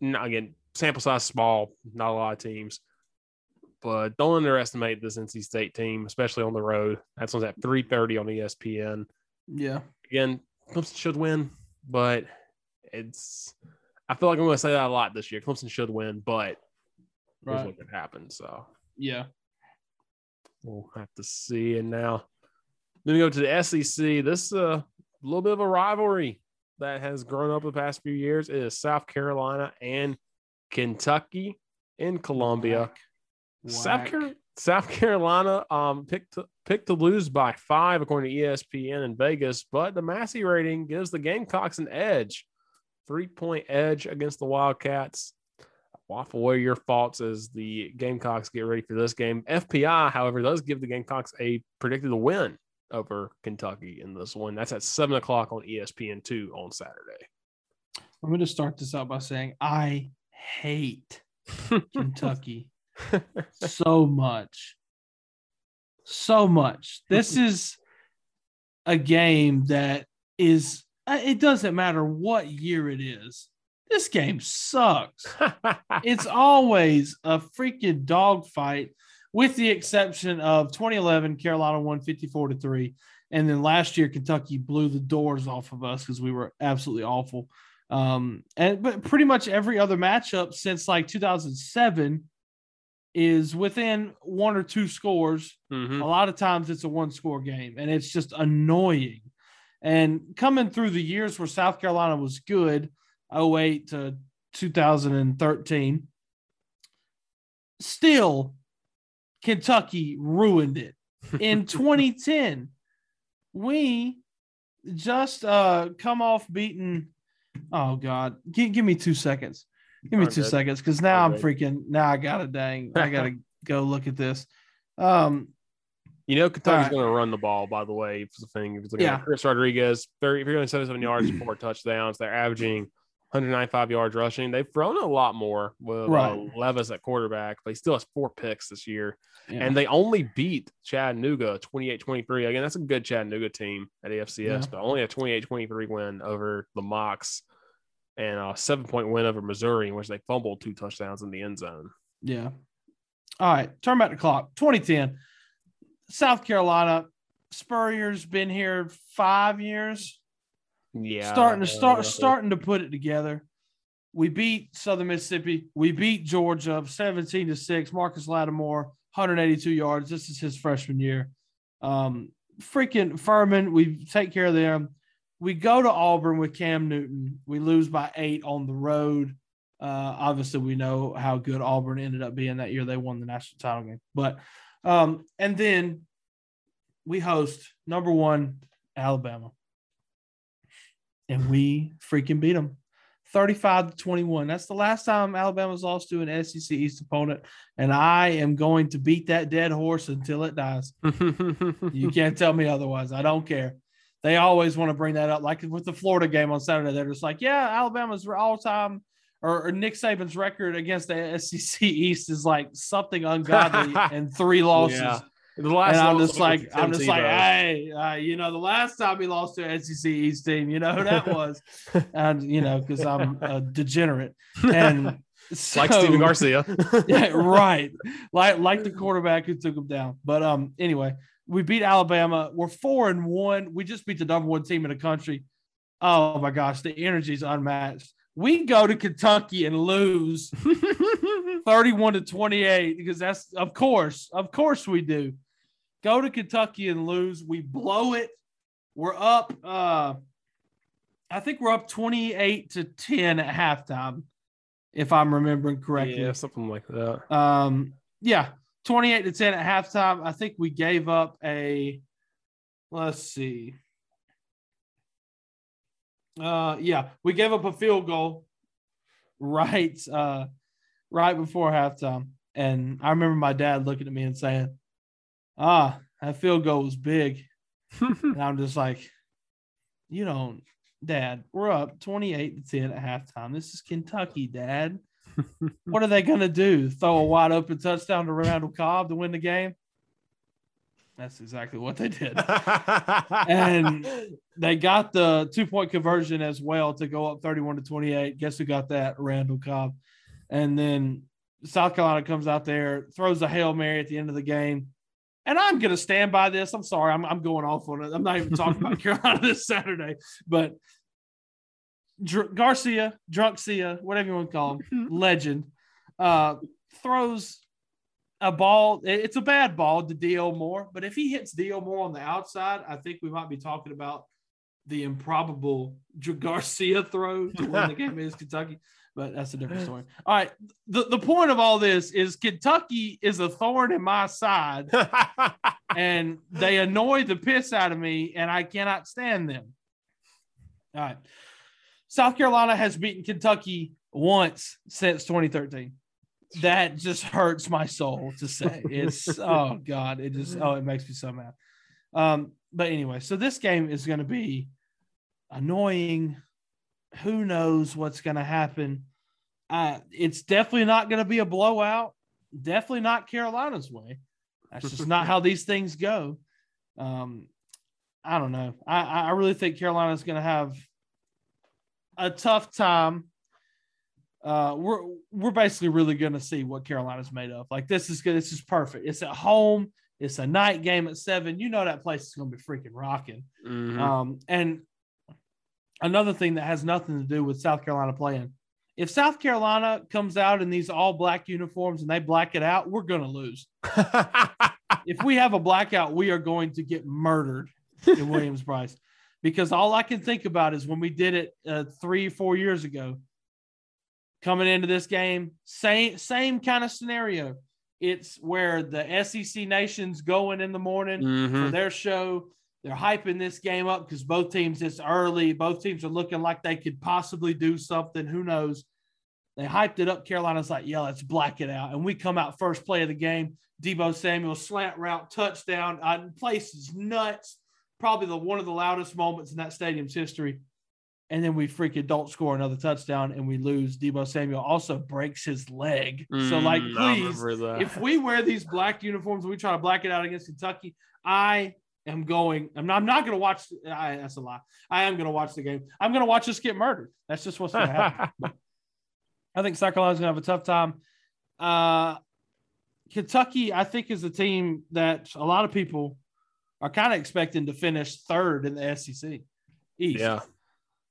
again, sample size small, not a lot of teams. But don't underestimate this N C State team, especially on the road. That's one's at three thirty on E S P N. Yeah. Again, Clemson should win, but it's – I feel like I'm going to say that a lot this year. Clemson should win, but right. here's what could happen. So, yeah. We'll have to see. And now, then we go to the S E C. This is a little bit of a rivalry that has grown up the past few years. It is South Carolina and Kentucky in Columbia. Whack. Whack. South Car- South Carolina um, picked to, picked to lose by five, according to E S P N and Vegas, but the Massey rating gives the Gamecocks an edge, three-point edge against the Wildcats. Waffle, what are your thoughts as the Gamecocks get ready for this game? F P I, however, does give the Gamecocks a predicted win over Kentucky in this one. That's at seven o'clock on E S P N two on Saturday. I'm going to start this out by saying I hate Kentucky so much. So much. This is a game that is – it doesn't matter what year it is. This game sucks. It's always a freaking dogfight, with the exception of twenty eleven, Carolina won fifty-four to three. And then last year, Kentucky blew the doors off of us because we were absolutely awful. Um, and but pretty much every other matchup since like two thousand seven is within one or two scores. Mm-hmm. A lot of times it's a one-score game, and it's just annoying. And coming through the years where South Carolina was good, oh eight to two thousand thirteen, still Kentucky ruined it. In twenty ten, we just uh, come off beating – oh, God. G- give me two seconds. Give me two seconds because now I'm freaking – now I got to dang. I got to go look at this. Um, you know Kentucky's right. going to run the ball, by the way. It's the thing. If it's like yeah. Chris Rodriguez, thirty, if you're going seventy-seven yards, four touchdowns, they're averaging – one hundred ninety-five yards rushing. They've thrown a lot more with right. uh, Levis at quarterback, but he still has four picks this year. Yeah. And they only beat Chattanooga twenty-eight twenty-three. Again, that's a good Chattanooga team at A F C S, yeah. but only a twenty-eight twenty-three win over the Mocs and a seven-point win over Missouri, in which they fumbled two touchdowns in the end zone. Yeah. All right, turn back the clock. twenty ten, South Carolina. Spurrier's been here five years. Yeah, starting to start, starting to put it together. We beat Southern Mississippi. We beat Georgia seventeen to six. Marcus Lattimore, one hundred eighty-two yards. This is his freshman year. Um, freaking Furman, we take care of them. We go to Auburn with Cam Newton. We lose by eight on the road. Uh, obviously, we know how good Auburn ended up being that year. They won the national title game. But um, and then we host number one Alabama. And we freaking beat them, thirty-five to twenty-one. That's the last time Alabama's lost to an S E C East opponent, and I am going to beat that dead horse until it dies. You can't tell me otherwise. I don't care. They always want to bring that up, like with the Florida game on Saturday. They're just like, yeah, Alabama's all-time or, or Nick Saban's record against the S E C East is like something ungodly and three losses. Yeah. The last and I'm just like, I'm just like, hey, uh, you know, the last time we lost to an S E C East team, you know who that was, and you know, because I'm a degenerate, and so, like Steven Garcia, yeah, right, like like the quarterback who took him down. But um, anyway, we beat Alabama. We're four and one. We just beat the number one team in the country. Oh my gosh, the energy is unmatched. We go to Kentucky and lose thirty-one to twenty-eight because that's of course, of course we do. Go to Kentucky and lose. We blow it. We're up. Uh, I think we're up twenty-eight to ten at halftime, if I'm remembering correctly. Yeah, something like that. Um, yeah, twenty-eight to ten at halftime. I think we gave up a. Let's see. Uh, yeah, we gave up a field goal, right? Uh, right before halftime, and I remember my dad looking at me and saying. Ah, that field goal was big. And I'm just like, you don't, Dad, we're up twenty-eight to ten at halftime. This is Kentucky, Dad. What are they going to do? Throw a wide open touchdown to Randall Cobb to win the game? That's exactly what they did. And they got the two-point conversion as well to go up thirty-one to twenty-eight. Guess who got that? Randall Cobb. And then South Carolina comes out there, throws a Hail Mary at the end of the game. And I'm going to stand by this. I'm sorry. I'm, I'm going off on it. I'm not even talking about Carolina this Saturday. But Dr- Garcia, Drunksia, whatever you want to call him, legend, uh, throws a ball. It's a bad ball to D L Moore. But if he hits D L Moore on the outside, I think we might be talking about the improbable Dr- Garcia throw to win the game against Kentucky. but that's a different story. All right. The, the point of all this is Kentucky is a thorn in my side and they annoy the piss out of me and I cannot stand them. All right. South Carolina has beaten Kentucky once since twenty thirteen. That just hurts my soul to say. It's, oh God, it just, oh, it makes me so mad. Um, but anyway, so this game is going to be annoying. Who knows what's going to happen? Uh, it's definitely not going to be a blowout. Definitely not Carolina's way. That's just not how these things go. Um, I don't know. I, I really think Carolina's going to have a tough time. Uh, we're we're basically really going to see what Carolina's made of. Like this is good. This is perfect. It's at home. It's a night game at seven. You know that place is going to be freaking rocking. Mm-hmm. Um, and another thing that has nothing to do with South Carolina playing. If South Carolina comes out in these all black uniforms and they black it out, we're going to lose. If we have a blackout, we are going to get murdered in Williams-Brice. Because all I can think about is when we did it uh, three, four years ago, coming into this game, same same kind of scenario. It's where the S E C nation's going in the morning mm-hmm. for their show. They're hyping this game up because both teams, it's early. Both teams are looking like they could possibly do something. Who knows? They hyped it up. Carolina's like, yeah, let's black it out. And we come out first play of the game. Debo Samuel, slant route, touchdown. Uh, place is nuts. Probably the one of the loudest moments in that stadium's history. And then we freaking don't score another touchdown and we lose. Debo Samuel also breaks his leg. Mm, so, like, please, if we wear these black uniforms and we try to black it out against Kentucky, I am going – I'm not, not going to watch – that's a lie. I am going to watch the game. I'm going to watch us get murdered. That's just what's going to happen. I think South Carolina's going to have a tough time. Uh, Kentucky, I think, is a team that a lot of people – are kind of expecting to finish third in the S E C East. Yeah.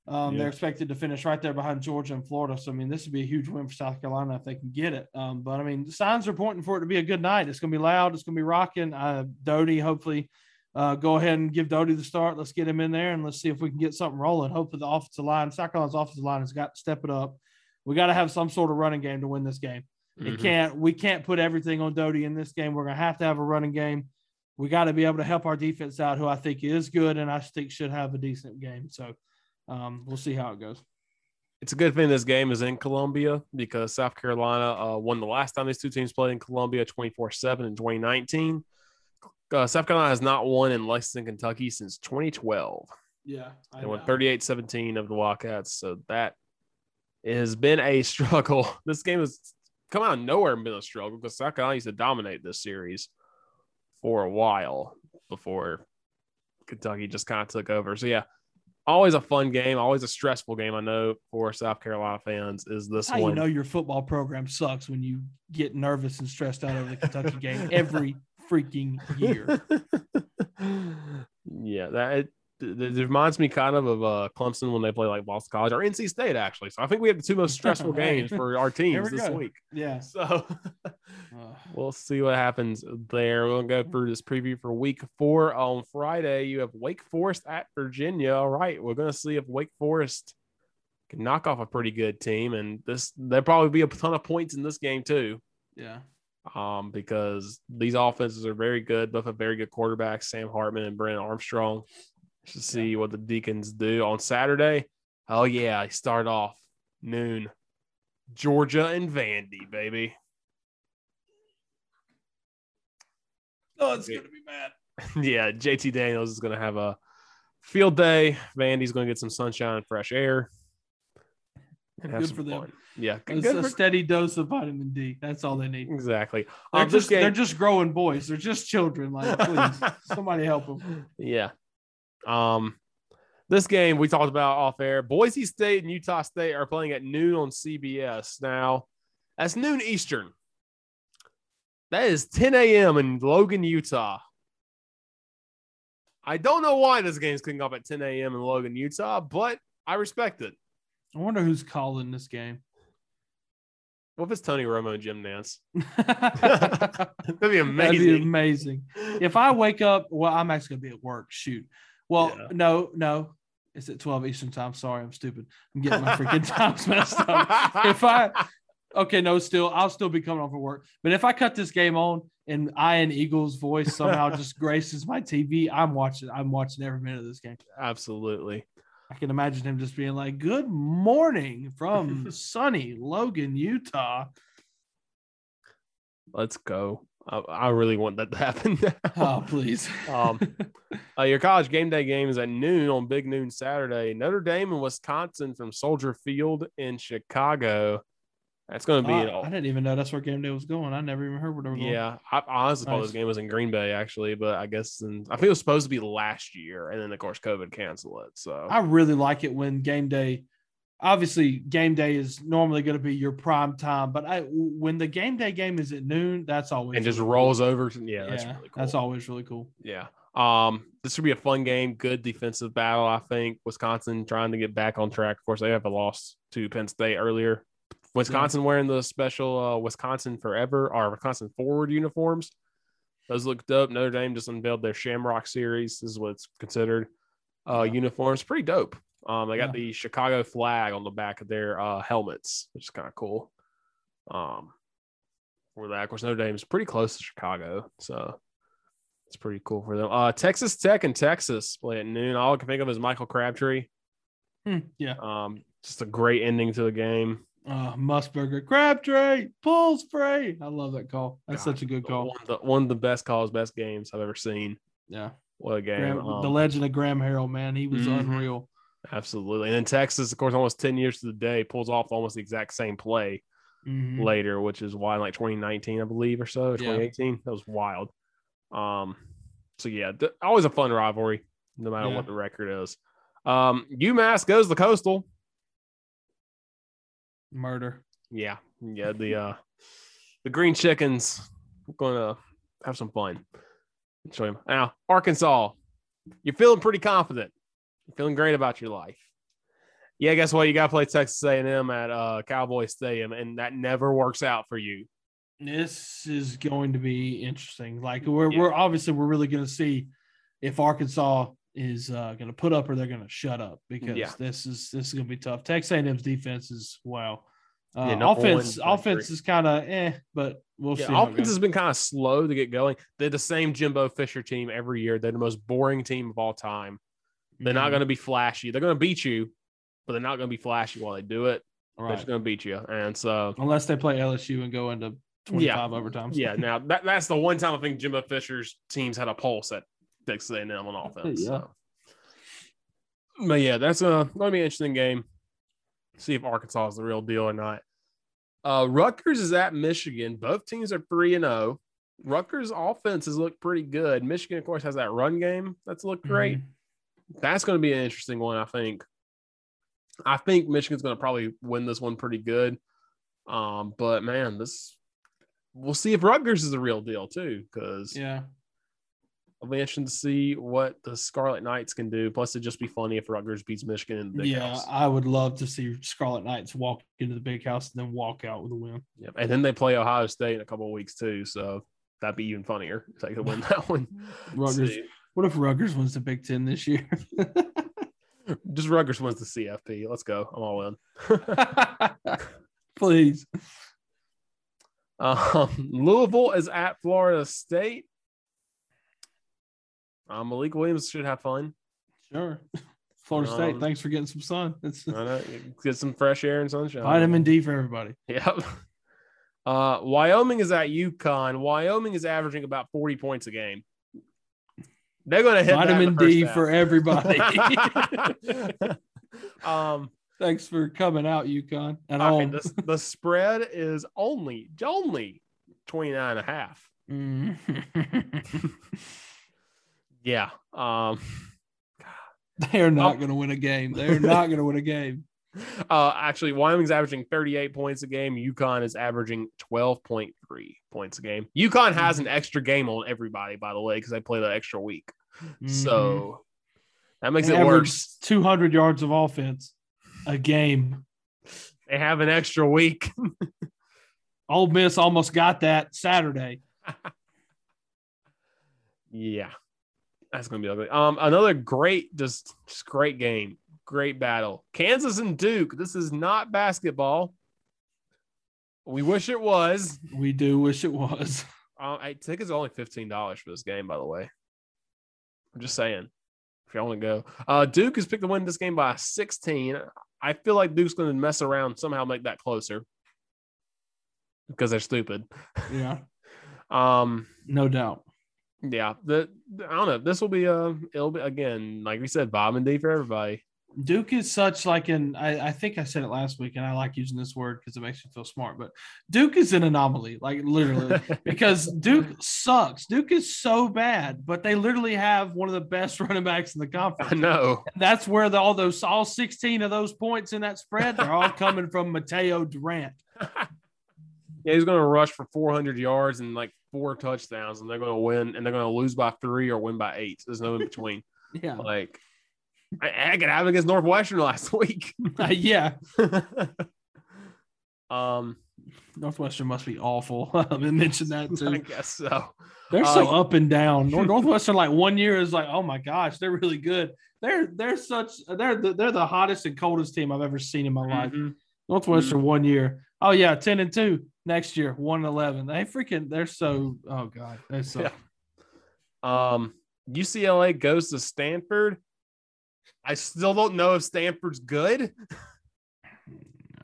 Um, yeah. They're expected to finish right there behind Georgia and Florida. So, I mean, this would be a huge win for South Carolina if they can get it. Um, but, I mean, the signs are pointing for it to be a good night. It's going to be loud. It's going to be rocking. Uh, Doty, hopefully, uh, go ahead and give Doty the start. Let's get him in there, and let's see if we can get something rolling. Hopefully the offensive line, South Carolina's offensive line has got to step it up. We got to have some sort of running game to win this game. Mm-hmm. It can't, we can't put everything on Doty in this game. We're going to have to have a running game. We got to be able to help our defense out, who I think is good and I think should have a decent game. So um, we'll see how it goes. It's a good thing this game is in Columbia because South Carolina uh, won the last time these two teams played in Columbia twenty-four seven in twenty nineteen. Uh, South Carolina has not won in Lexington, Kentucky since twenty twelve. Yeah. I they won thirty-eight seventeen of the Wildcats. So that has been a struggle. This game has come out of nowhere and been a struggle because South Carolina used to dominate this series for a while before Kentucky just kind of took over. So, yeah, always a fun game, always a stressful game, I know, for South Carolina fans is this That's one. How you know your football program sucks when you get nervous and stressed out over the Kentucky game every freaking year. Yeah, that it, it reminds me kind of of uh, Clemson when they play like Boston College or N C State, actually. So I think we have the two most stressful games for our teams this go. week. Yeah. So we'll see what happens there. We'll go through this preview for week four on Friday. You have Wake Forest at Virginia. All right. We're going to see if Wake Forest can knock off a pretty good team. And this, there'll probably be a ton of points in this game too. Yeah. Um, because these offenses are very good. Both have very good quarterbacks, Sam Hartman and Brennan Armstrong. To see what the Deacons do on Saturday. Oh, yeah. I start off noon. Georgia and Vandy, baby. Oh, it's going to be bad. Yeah. J T Daniels is going to have a field day. Vandy's going to get some sunshine and fresh air. And good for them. Fun. Yeah. It's a for... steady dose of vitamin D. That's all they need. Exactly. They're, um, just, game... they're just growing boys. They're just children. Like, please, somebody help them. Yeah. Um, this game we talked about off air. Boise State and Utah State are playing at noon on C B S. Now, that's noon Eastern. That is ten a.m. in Logan, Utah. I don't know why this game's kicking off at ten a.m. in Logan, Utah, but I respect it. I wonder who's calling this game. What if it's Tony Romo and Jim Nance? That'd be amazing. That'd be amazing. If I wake up, well, I'm actually gonna be at work. Shoot. Well, yeah. no, no. It's at twelve Eastern time. Sorry, I'm stupid. I'm getting my freaking times messed up. If I okay, no, still, I'll still be coming off of work. But if I cut this game on and Ian Eagle's voice somehow just graces my T V, I'm watching. I'm watching every minute of this game. Absolutely. I can imagine him just being like, "Good morning from sunny Logan, Utah. Let's go." I, I really want that to happen now. Oh, please. um, uh, your college game day game is at noon on Big Noon Saturday. Notre Dame and Wisconsin from Soldier Field in Chicago. That's going to be uh, an all. I didn't even know that's where game day was going. I never even heard where they were going. Yeah, I honestly nice. thought this game was in Green Bay, actually, but I guess in, I think it was supposed to be last year, and then, of course, COVID canceled it. So I really like it when game day – obviously, game day is normally going to be your prime time, but I when the game day game is at noon, that's always – And really just cool. rolls over. Yeah, yeah, that's really cool. That's always really cool. Yeah. Um, this would be a fun game. Good defensive battle, I think. Wisconsin trying to get back on track. Of course, they have a loss to Penn State earlier. Wisconsin wearing the special uh, Wisconsin Forever or Wisconsin Forward uniforms. Those look dope. Notre Dame just unveiled their Shamrock Series. This is what it's considered. Uh, yeah. Uniforms, pretty dope. Um, they got yeah. the Chicago flag on the back of their uh, helmets, which is kind of cool. Um, for that, of course, Notre Dame is pretty close to Chicago, so it's pretty cool for them. Uh, Texas Tech and Texas play at noon. All I can think of is Michael Crabtree. Hmm, yeah. Um, just a great ending to the game. Uh, Musburger, Crabtree, pull spray. I love that call. That's God, such a good call. One of, the, one of the best calls, best games I've ever seen. Yeah. What a game. Graham, um, the legend of Graham Harrell, man. He was mm-hmm. unreal. Absolutely. And then Texas, of course, almost ten years to the day, pulls off almost the exact same play mm-hmm. later, which is why, like twenty nineteen, I believe, or so, twenty eighteen. Yeah. That was wild. Um, so, yeah, th- always a fun rivalry, no matter yeah. what the record is. Um, UMass goes to the Coastal. Murder. Yeah. Yeah. The uh the green chickens gonna have some fun. Show him. Now, Arkansas, you're feeling pretty confident. You're feeling great about your life. Yeah, guess what? You gotta play Texas A and M at uh Cowboy Stadium, and that never works out for you. This is going to be interesting. Like we're yeah. we're obviously we're really gonna see if Arkansas is uh, going to put up or they're going to shut up because yeah. this is this is going to be tough. Texas A and M's defense is wow. Uh, yeah, no offense one, offense three. is kind of eh, but we'll yeah, see. Offense has been kind of slow to get going. They're the same Jimbo Fisher team every year. They're the most boring team of all time. They're mm-hmm. not going to be flashy. They're going to beat you, but they're not going to be flashy while they do it. Right. They're just going to beat you. And so unless they play L S U and go into twenty-five yeah. overtimes. Yeah, now that, that's the one time I think Jimbo Fisher's teams had a pulse at Texas A and M on offense. Yeah. So. But, yeah, that's uh, going to be an interesting game. See if Arkansas is the real deal or not. Uh, Rutgers is at Michigan. Both teams are three and oh. Rutgers' offense has looked pretty good. Michigan, of course, has that run game that's looked great. Mm-hmm. That's going to be an interesting one, I think. I think Michigan's going to probably win this one pretty good. Um, but, man, this we'll see if Rutgers is the real deal, too, because – yeah. I'll be interested to see what the Scarlet Knights can do. Plus, it'd just be funny if Rutgers beats Michigan in the Big yeah, House. Yeah, I would love to see Scarlet Knights walk into the Big House and then walk out with a win. Yep. And then they play Ohio State in a couple of weeks, too. So that'd be even funnier if they could win that one. Rutgers. See. What if Rutgers wins the Big Ten this year? Just Rutgers wins the C F P. Let's go. I'm all in. Please. Um, Louisville is at Florida State. Um, Malik Williams should have fun. Sure. Florida um, State, thanks for getting some sun. It's, I know, get some fresh air and sunshine. Vitamin D for everybody. Yep. Uh, Wyoming is at UConn. Wyoming is averaging about forty points a game. They're going to hit vitamin D half. For everybody. um, thanks for coming out, UConn. And all right, the, the spread is only only twenty nine and a half. Mm. Yeah. Um, They're not going to win a game. They're not going to win a game. Uh, actually, Wyoming's averaging thirty-eight points a game. UConn is averaging twelve point three points a game. UConn has an extra game on everybody, by the way, because they play the extra week. Mm-hmm. So that makes they it worse. two hundred yards of offense a game. They have an extra week. Ole Miss almost got that Saturday. Yeah. That's going to be ugly. Um, another great, just, just great game. Great battle. Kansas and Duke. This is not basketball. We wish it was. We do wish it was. Uh, I think it's only fifteen dollars for this game, by the way. I'm just saying, if y'all want to go. Uh, Duke has picked to win this game by sixteen. I feel like Duke's going to mess around, somehow make that closer because they're stupid. Yeah. um. No doubt. Yeah. The, I don't know. This will be a, it'll be, again, like we said, Bob and D for everybody. Duke is such like an, I, I think I said it last week, and I like using this word because it makes me feel smart, but Duke is an anomaly, like literally, because Duke sucks. Duke is so bad, but they literally have one of the best running backs in the conference. I know. And that's where the, all those, all sixteen of those points in that spread, they're all coming from Mateo Durant. Yeah, he's going to rush for four hundred yards and like four touchdowns, and they're going to win, and they're going to lose by three or win by eight. There's no in between. Yeah. Like, I, I could have it against Northwestern last week. uh, yeah. um, Northwestern must be awful. I mentioned that too. I guess so. They're uh, so up and down. Northwestern, like one year is like, oh my gosh, they're really good. They're they're such they're the, they're the hottest and coldest team I've ever seen in my life. Mm-hmm. Northwestern mm-hmm. one year, oh yeah, ten and two. Next year, one and eleven. They freaking they're so oh god, they suck. Yeah. Um, U C L A goes to Stanford. I still don't know if Stanford's good.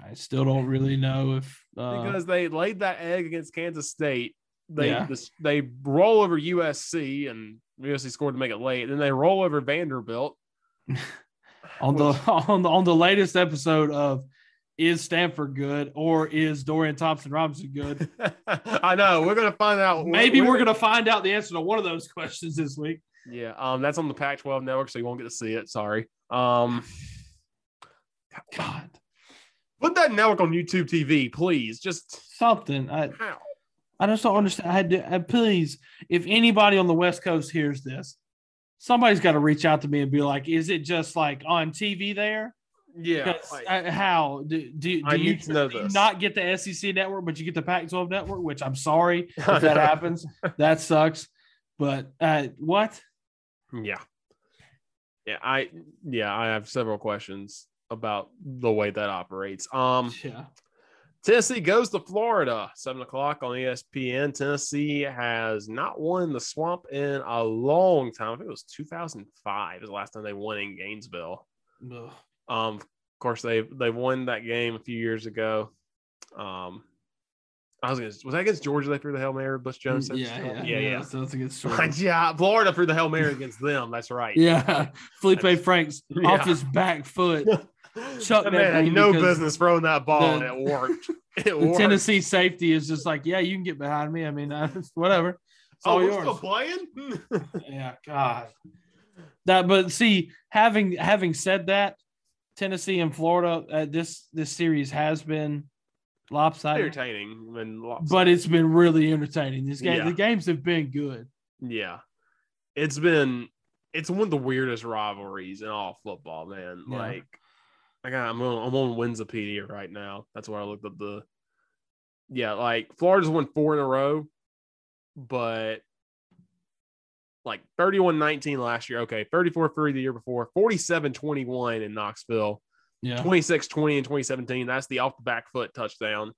I still don't really know if uh, – because they laid that egg against Kansas State. They yeah. they roll over U S C, and U S C scored to make it late. Then they roll over Vanderbilt. on, the, on the on the latest episode of Is Stanford Good or Is Dorian Thompson-Robinson Good? I know. We're going to find out. Maybe we're, we're going to find out the answer to one of those questions this week. Yeah, um, that's on the Pac twelve network, so you won't get to see it. Sorry. Um, God, put that network on YouTube T V, please. Just something. I, how? I just don't understand. I had to. I, please, if anybody on the West Coast hears this, somebody's got to reach out to me and be like, "Is it just like on T V there?" Yeah. Like, I, how do do, do I you, know you not get the S E C network, but you get the Pac twelve network? Which I'm sorry if that happens. That sucks. But uh, what? Yeah. Yeah, I yeah, I have several questions about the way that operates. Um, yeah. Tennessee goes to Florida, seven o'clock on E S P N. Tennessee has not won the Swamp in a long time. I think it was two thousand five is the last time they won in Gainesville. Ugh. Um, of course they they won that game a few years ago. Um, I was against, was that against Georgia? They threw the Hail Mary, Bush Jones. Yeah, yeah, yeah, yeah, yeah. So that's a good story. Yeah, Florida threw the Hail Mary against them. That's right. Yeah, Felipe that's, Franks yeah. off his back foot. Chuck that man had no business throwing that ball, the, and it worked. It worked. Tennessee safety is just like, yeah, you can get behind me. I mean, I, whatever. It's all oh, yours. We're still playing. Yeah, God. That, but see, having having said that, Tennessee and Florida, uh, this this series has been lopsided, entertaining, lopsided. But it's been really entertaining. This game, yeah. The games have been good. Yeah, it's been it's one of the weirdest rivalries in all football, man. Yeah. Like, I got I'm on I'm on Winsipedia right now. That's where I looked up the. Yeah, like Florida's won four in a row, but like thirty-one nineteen last year. Okay, thirty-four three the year before, forty-seven twenty-one in Knoxville. Yeah. twenty-six twenty in twenty seventeen. That's the off the back foot touchdown.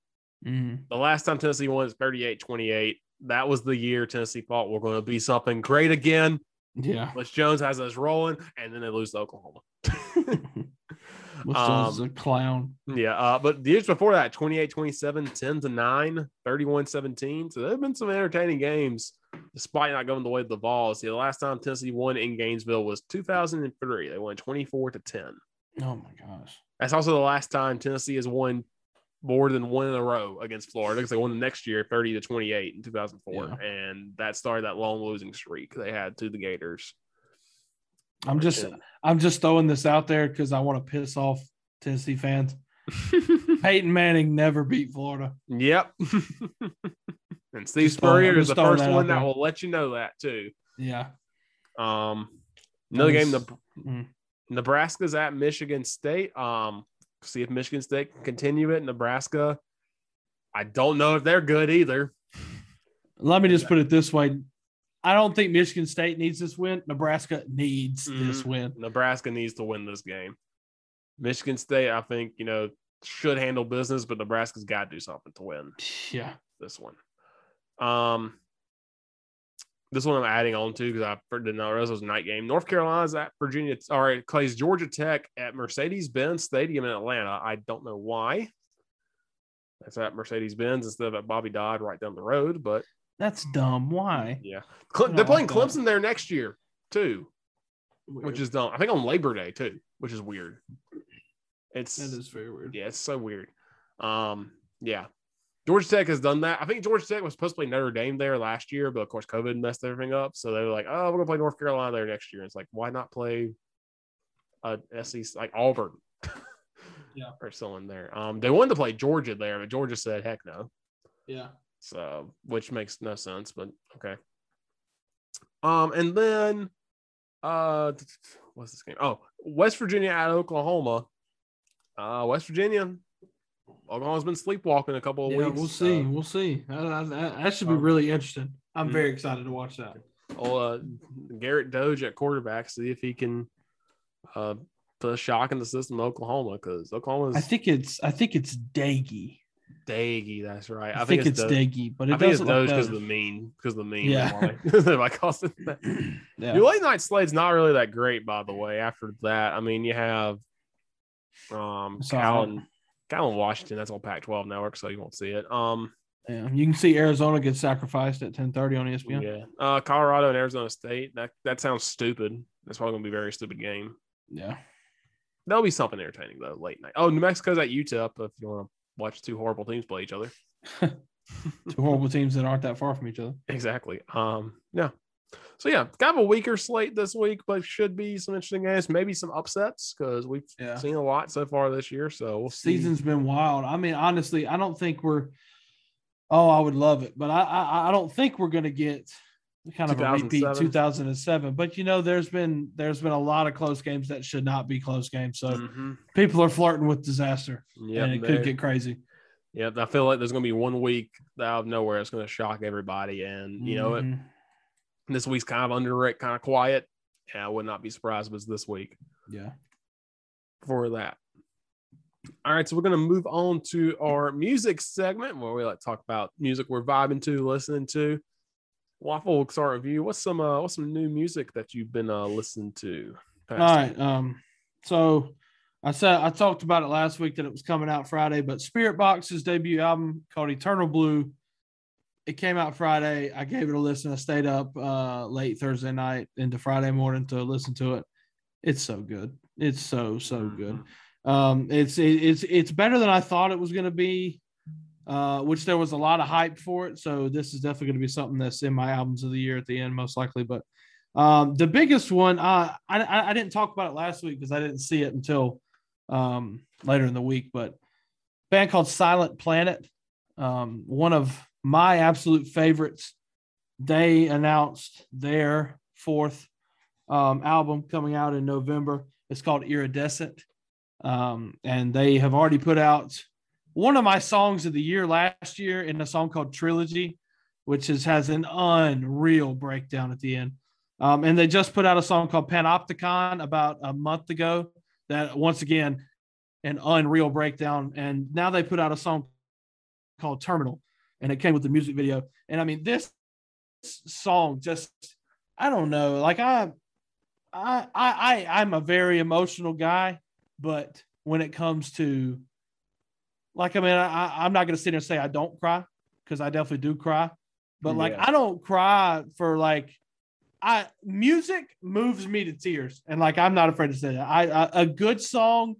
Mm-hmm. The last time Tennessee won is thirty-eight twenty-eight. That was the year Tennessee thought we're going to be something great again. Yeah. Bush Jones has us rolling, and then they lose to Oklahoma. Bush Jones is a clown. Yeah. Uh, but the years before that, twenty-eight twenty-seven, ten to nine, thirty-one seventeen. So there have been some entertaining games despite not going the way of the ball. See, the last time Tennessee won in Gainesville was two thousand three. They won twenty-four to ten. Oh my gosh! That's also the last time Tennessee has won more than one in a row against Florida, because they won the next year, thirty to twenty-eight in two thousand four, yeah. and that started that long losing streak they had to the Gators. I'm just, yeah. I'm just throwing this out there because I want to piss off Tennessee fans. Peyton Manning never beat Florida. Yep. And Steve Spurrier is the first that one that will let you know that too. Yeah. Um, another was, game. The mm. Nebraska's at Michigan State. Um, see if Michigan State can continue it. Nebraska, I don't know if they're good either. Let me just put it this way. I don't think Michigan State needs this win. Nebraska needs mm, this win. Nebraska needs to win this game. Michigan State, I think, you know, should handle business, but Nebraska's got to do something to win. Yeah, this one. Um, this one I'm adding on to because I did not realize it was a night game. North Carolina's at Virginia. All right, plays Georgia Tech at Mercedes-Benz Stadium in Atlanta. I don't know why. That's at Mercedes-Benz instead of at Bobby Dodd right down the road, but that's dumb. Why? Yeah, Cle- they're playing like Clemson that. there next year too, weird. Which is dumb. I think on Labor Day too, which is weird. It's that is very weird. Yeah, it's so weird. Um, yeah, Georgia Tech has done that. I think Georgia Tech was supposed to play Notre Dame there last year, but of course COVID messed everything up. So they were like, "Oh, we're gonna play North Carolina there next year." And it's like, why not play uh S E C like Auburn? Yeah, or someone there. Um, they wanted to play Georgia there, but Georgia said, "Heck no." Yeah. So, which makes no sense, but okay. Um, and then, uh, what's this game? Oh, West Virginia at Oklahoma. Uh, West Virginia. Oklahoma's been sleepwalking a couple of yeah, weeks. We'll see. So. We'll see. I, I, I, that should be um, really interesting. I'm mm-hmm. very excited to watch that. Oh, uh, Garrett Doge at quarterback. See if he can. Uh, The shock in the system of Oklahoma because Oklahoma's I think it's I think it's Daggy. Daggy, that's right. I, I think, think it's, it's Daggy, but it I think it's those because of the mean, because the mean. Yeah. yeah. Your late night slade's not really that great, by the way. After that, I mean you have um Cal and, Cal and Washington. That's on Pac twelve network, so you won't see it. Um, yeah, you can see Arizona get sacrificed at ten thirty on E S P N. Yeah, uh, Colorado and Arizona State. That that sounds stupid. That's probably gonna be a very stupid game. Yeah. That'll be something entertaining though, late night. Oh, New Mexico's at U T E P. If you want to watch two horrible teams play each other, two horrible teams that aren't that far from each other. Exactly. Um, yeah. So yeah, kind of a weaker slate this week, but should be some interesting games. Maybe some upsets because we've yeah. seen a lot so far this year. So we'll see. Season's been wild. I mean, honestly, I don't think we're. Oh, I would love it, but I I, I don't think we're going to get kind of a repeat two thousand seven, but you know there's been there's been a lot of close games that should not be close games, so mm-hmm. people are flirting with disaster. Yeah, and it could get crazy. Yeah, I feel like there's gonna be one week out of nowhere it's gonna shock everybody, and you know mm-hmm. it, this week's kind of under it, kind of quiet, and I would not be surprised if it's this week. Yeah, for that. All right, so we're going to move on to our music segment where we like to talk about music we're vibing to, listening to. Waffle X R review. What's some uh, what's some new music that you've been uh, listening to? All right. Um, so I said I talked about it last week that it was coming out Friday, but Spirit Box's debut album called Eternal Blue. It came out Friday. I gave it a listen. I stayed up uh, late Thursday night into Friday morning to listen to it. It's so good. It's so so mm-hmm. good. Um, it's it, it's it's better than I thought it was going to be. Uh, which there was a lot of hype for it. So this is definitely going to be something that's in my albums of the year at the end, most likely. But um, the biggest one, uh, I, I didn't talk about it last week because I didn't see it until um, later in the week, but a band called Silent Planet, um, one of my absolute favorites. They announced their fourth um, album coming out in November. It's called Iridescent. Um, and they have already put out one of my songs of the year last year in a song called Trilogy, which is, has an unreal breakdown at the end. Um, and they just put out a song called Panopticon about a month ago that, once again, an unreal breakdown. And now they put out a song called Terminal, and it came with the music video. And, I mean, this song just – I don't know. Like, I, I, I, I'm a very emotional guy, but when it comes to – Like, I mean, I, I'm not going to sit there and say I don't cry because I definitely do cry. But, like, yeah. I don't cry for, like, I music moves me to tears. And, like, I'm not afraid to say that. I, I a good song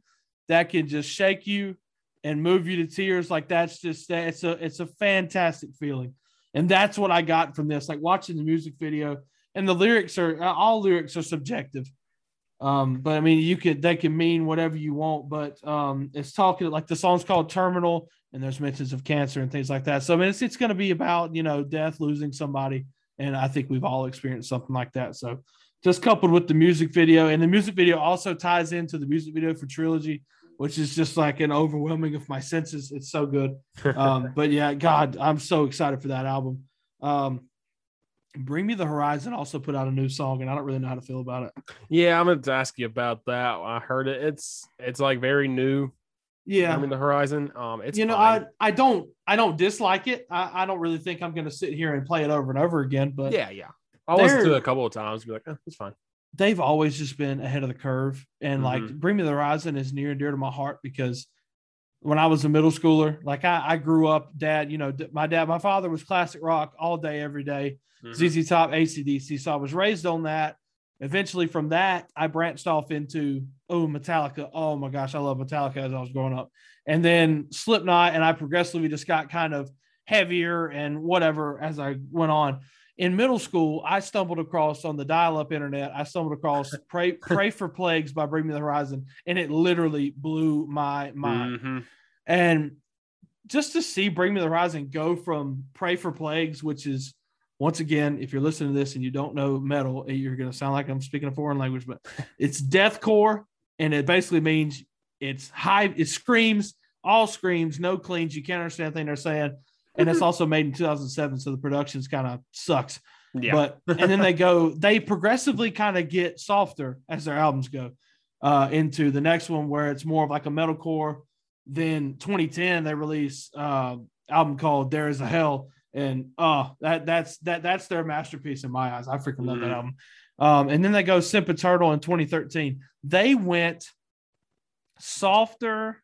that can just shake you and move you to tears, like, that's just – it's a it's a fantastic feeling. And that's what I got from this, like, watching the music video. And the lyrics are – all lyrics are subjective. Um, but I mean, you could, they can mean whatever you want, but, um, it's talking like the song's called Terminal and there's mentions of cancer and things like that. So, I mean, it's, it's going to be about, you know, death, losing somebody. And I think we've all experienced something like that. So just coupled with the music video, and the music video also ties into the music video for Trilogy, which is just like an overwhelming of my senses. It's so good. Um, but yeah, God, I'm so excited for that album. Um, Bring Me the Horizon also put out a new song, and I don't really know how to feel about it. Yeah, I'm going to ask you about that. I heard it. It's it's like very new. Yeah, Bring Me the Horizon. Um, it's you know fine. I I don't I don't dislike it. I, I don't really think I'm going to sit here and play it over and over again. But yeah, yeah, I listened to it a couple of times. Be like, eh, it's fine. They've always just been ahead of the curve, and mm-hmm. like Bring Me the Horizon is near and dear to my heart because when I was a middle schooler, like I, I grew up, dad, you know, my dad, my father was classic rock all day, every day, mm-hmm. Z Z Top, A C D C. So I was raised on that. Eventually from that, I branched off into, oh, Metallica. Oh my gosh, I love Metallica as I was growing up. And then Slipknot, and I progressively just got kind of heavier and whatever as I went on. In middle school, I stumbled across on the dial-up internet, I stumbled across Pray, Pray for Plagues by Bring Me the Horizon, and it literally blew my mind. Mm-hmm. And just to see Bring Me the Horizon go from Pray for Plagues, which is, once again, if you're listening to this and you don't know metal, you're going to sound like I'm speaking a foreign language, but it's deathcore, and it basically means it's high, it screams, all screams, no cleans, you can't understand anything they're saying. And it's also made in two thousand seven, so the production's kind of sucks. Yeah. But and then they go, they progressively kind of get softer as their albums go uh, into the next one, where it's more of like a metalcore. Then twenty ten, they release uh, album called "There Is a Hell," and uh that that's that that's their masterpiece in my eyes. I freaking love mm-hmm. that album. Um, and then they go "Simpa Turtle" in twenty thirteen. They went softer.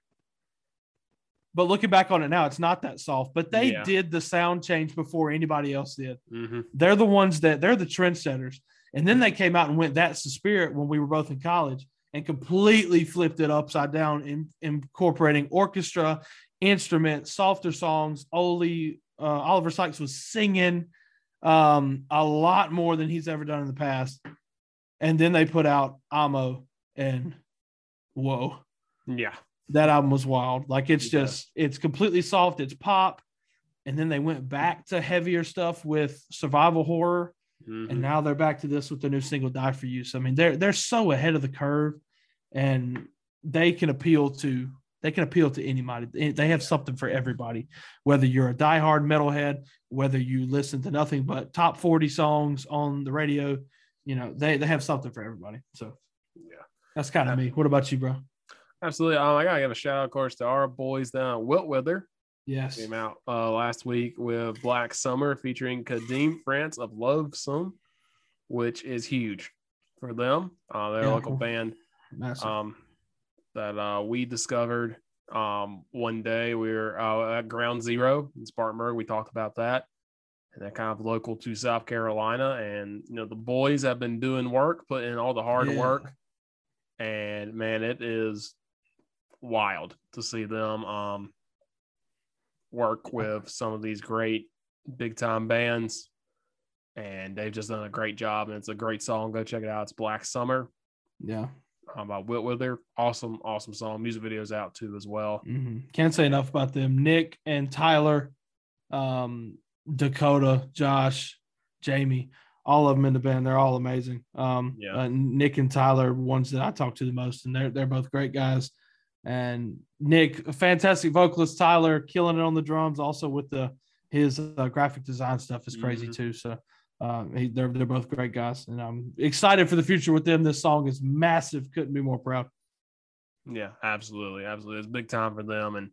But looking back on it now, it's not that soft. But they yeah. did the sound change before anybody else did. Mm-hmm. They're the ones that – they're the trendsetters. And then they came out and went That's the Spirit when we were both in college and completely flipped it upside down, in, incorporating orchestra, instruments, softer songs. Oli, uh, Oliver Sykes was singing um, a lot more than he's ever done in the past. And then they put out Amo, and whoa. Yeah. That album was wild. Like it's yeah. just, it's completely soft. It's pop. And then they went back to heavier stuff with survival horror. Mm-hmm. And now they're back to this with the new single Die For You. So, I mean, they're, they're so ahead of the curve, and they can appeal to, they can appeal to anybody. They have something for everybody, whether you're a diehard metalhead, whether you listen to nothing but top forty songs on the radio, you know, they, they have something for everybody. So yeah, that's kind of me. What about you, bro? Absolutely. Um, I gotta give a shout out, of course, to our boys down Wilt Wither. Yes, came out uh, last week with Black Summer featuring Kadeem France of Loathsome, which is huge for them. Uh, their yeah, local cool. band um, that uh, we discovered um, one day. We were uh, at Ground Zero in Spartanburg. We talked about that, and they're kind of local to South Carolina. And you know, the boys have been doing work, putting in all the hard yeah. work, and man, it is wild to see them um work with some of these great big time bands, and they've just done a great job, and it's a great song. Go check it out. It's Black Summer, yeah um, by Wilt Wither. Awesome, awesome song. Music videos out too as well. Mm-hmm. Can't say enough about them. Nick and Tyler, um Dakota, Josh, Jamie, all of them in the band. They're all amazing. um yeah. uh, Nick and Tyler are ones that I talk to the most, and they're they're both great guys. And Nick, a fantastic vocalist, Tyler killing it on the drums, also with the his uh, graphic design stuff is crazy mm-hmm. too. So um, he, they're they're both great guys, and I'm excited for the future with them. This song is massive. Couldn't be more proud. Yeah, absolutely, absolutely. It's big time for them, and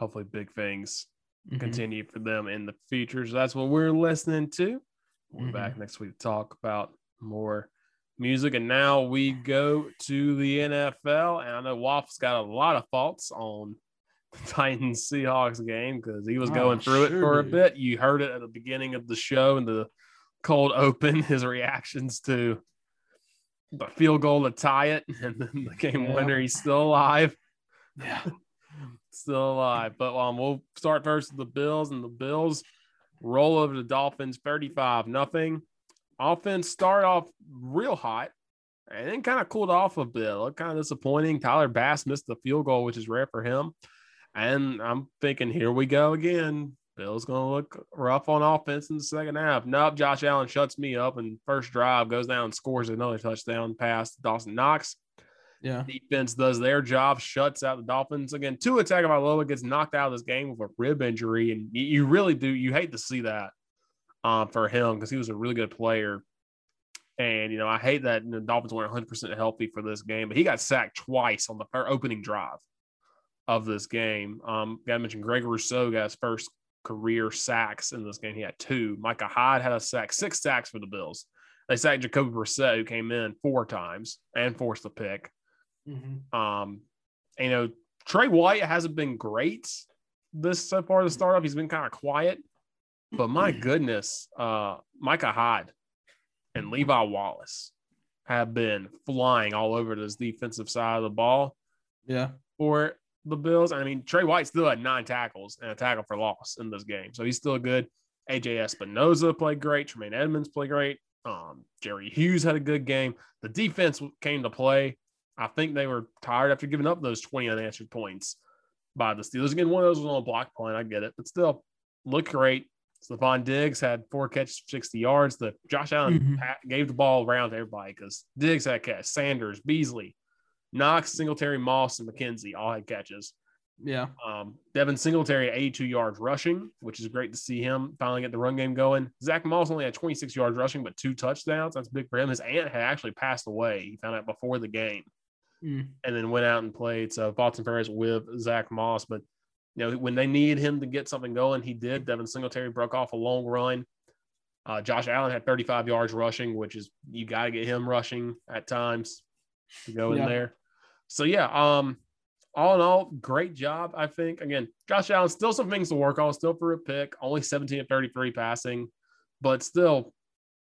hopefully big things mm-hmm. continue for them in the future. So that's what we're listening to. We're mm-hmm. back next week to talk about more music, and now we go to the N F L, and I know Waff's got a lot of thoughts on the Titans Seahawks game because he was going oh, through sure it for dude. a bit. You heard it at the beginning of the show in the cold open, his reactions to the field goal to tie it, and then the game yeah. winner. He's still alive. Yeah, still alive. But um, we'll start first with the Bills, and the Bills roll over the Dolphins, thirty-five nothing. Offense started off real hot and then kind of cooled off a bit. It looked kind of disappointing. Tyler Bass missed the field goal, which is rare for him. And I'm thinking, here we go again. Bill's going to look rough on offense in the second half. Nope, Josh Allen shuts me up, and first drive goes down and scores another touchdown pass to Dawson Knox. Yeah. Defense does their job, shuts out the Dolphins. Again, Tua Tagovailoa gets knocked out of this game with a rib injury, and you really do. You hate to see that. um, for him because he was a really good player. And, you know, I hate that the Dolphins weren't one hundred percent healthy for this game, but he got sacked twice on the opening drive of this game. Um, got to mention Greg Rousseau got his first career sacks in this game. He had two. Micah Hyde had a sack, six sacks for the Bills. They sacked Jacoby Brissett, who came in four times and forced the pick. Mm-hmm. Um, and, you know, Trey White hasn't been great this so far. The startup, he's been kind of quiet, but my goodness, uh, Micah Hyde and Levi Wallace have been flying all over this defensive side of the ball. Yeah, for the Bills. I mean, Trey White still had nine tackles and a tackle for loss in this game, so he's still good. A J Espinoza played great. Tremaine Edmonds played great. Um, Jerry Hughes had a good game. The defense came to play. I think they were tired after giving up those twenty unanswered points by the Steelers. Again, one of those was on a block play. I get it, but still, looked great. Stephon Diggs had four catches, sixty yards. The Josh Allen mm-hmm. pat, gave the ball around to everybody because Diggs had catch. Sanders, Beasley, Knox, Singletary, Moss, and McKenzie all had catches. Yeah. Um, Devin Singletary, eighty-two yards rushing, which is great to see him finally get the run game going. Zach Moss only had twenty-six yards rushing, but two touchdowns. That's big for him. His aunt had actually passed away. He found out before the game. Mm. And then went out and played. So Boston Ferris with Zach Moss. But, you know, when they needed him to get something going, he did. Devin Singletary broke off a long run. Uh, Josh Allen had thirty-five yards rushing, which is you got to get him rushing at times to go yeah. in there. So, yeah, um, all in all, great job, I think. Again, Josh Allen still some things to work on, still for a pick, only seventeen of thirty-three passing. But still,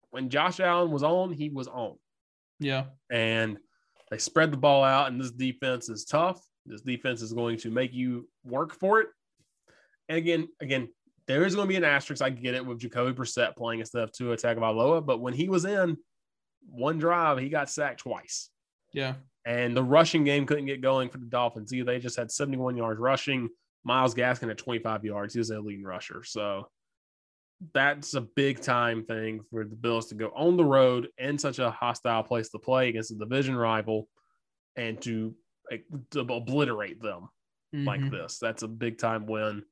when Josh Allen was on, he was on. Yeah. And they spread the ball out, and this defense is tough. This defense is going to make you work for it. And again, again, there is going to be an asterisk. I get it with Jacoby Brissett playing instead of Tua Tagovailoa, but when he was in one drive, he got sacked twice. Yeah. And the rushing game couldn't get going for the Dolphins either. They just had seventy-one yards rushing. Miles Gaskin at twenty-five yards. He was a leading rusher. So that's a big time thing for the Bills to go on the road in such a hostile place to play against a division rival and to, to obliterate them mm-hmm. like this. That's a big time win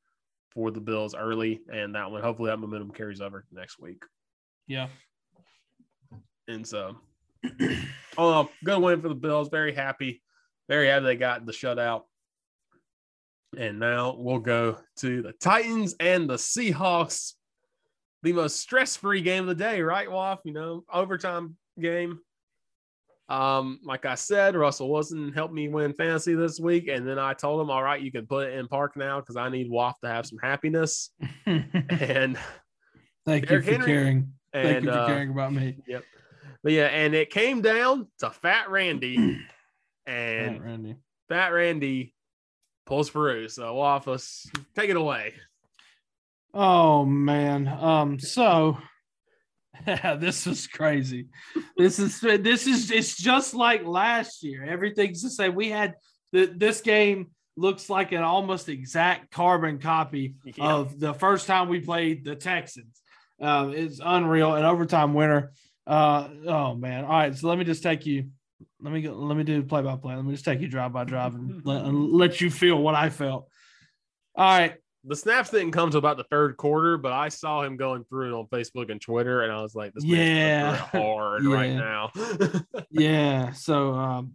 for the Bills early. And that one, hopefully that momentum carries over next week. Yeah. And so, oh, good win for the Bills. Very happy. Very happy they got the shutout. And now we'll go to the Titans and the Seahawks. The most stress-free game of the day, right, Woff? You know, overtime game. Um, like I said, Russell Wilson helped me win fantasy this week, and then I told him, all right, you can put it in park now because I need Woff to have some happiness. And thank Derek you for Henry, caring. And, thank you for uh, caring about me. Yep. But, yeah, and it came down to Fat Randy. And Fat Randy, Fat Randy pulls through. So, Woff, let's take it away. Oh, man. Um, so this is crazy. This is, this is, it's just like last year. Everything's the same. We had the, this game looks like an almost exact carbon copy yeah. of the first time we played the Texans. Uh, it's unreal. An overtime winner. Uh, oh man. All right. So let me just take you, let me go, let me do play by play. Let me just take you drive by drive and let, and let you feel what I felt. All right. The snaps didn't come to about the third quarter, but I saw him going through it on Facebook and Twitter, and I was like, this man's yeah. hard yeah. right now. yeah. So, um,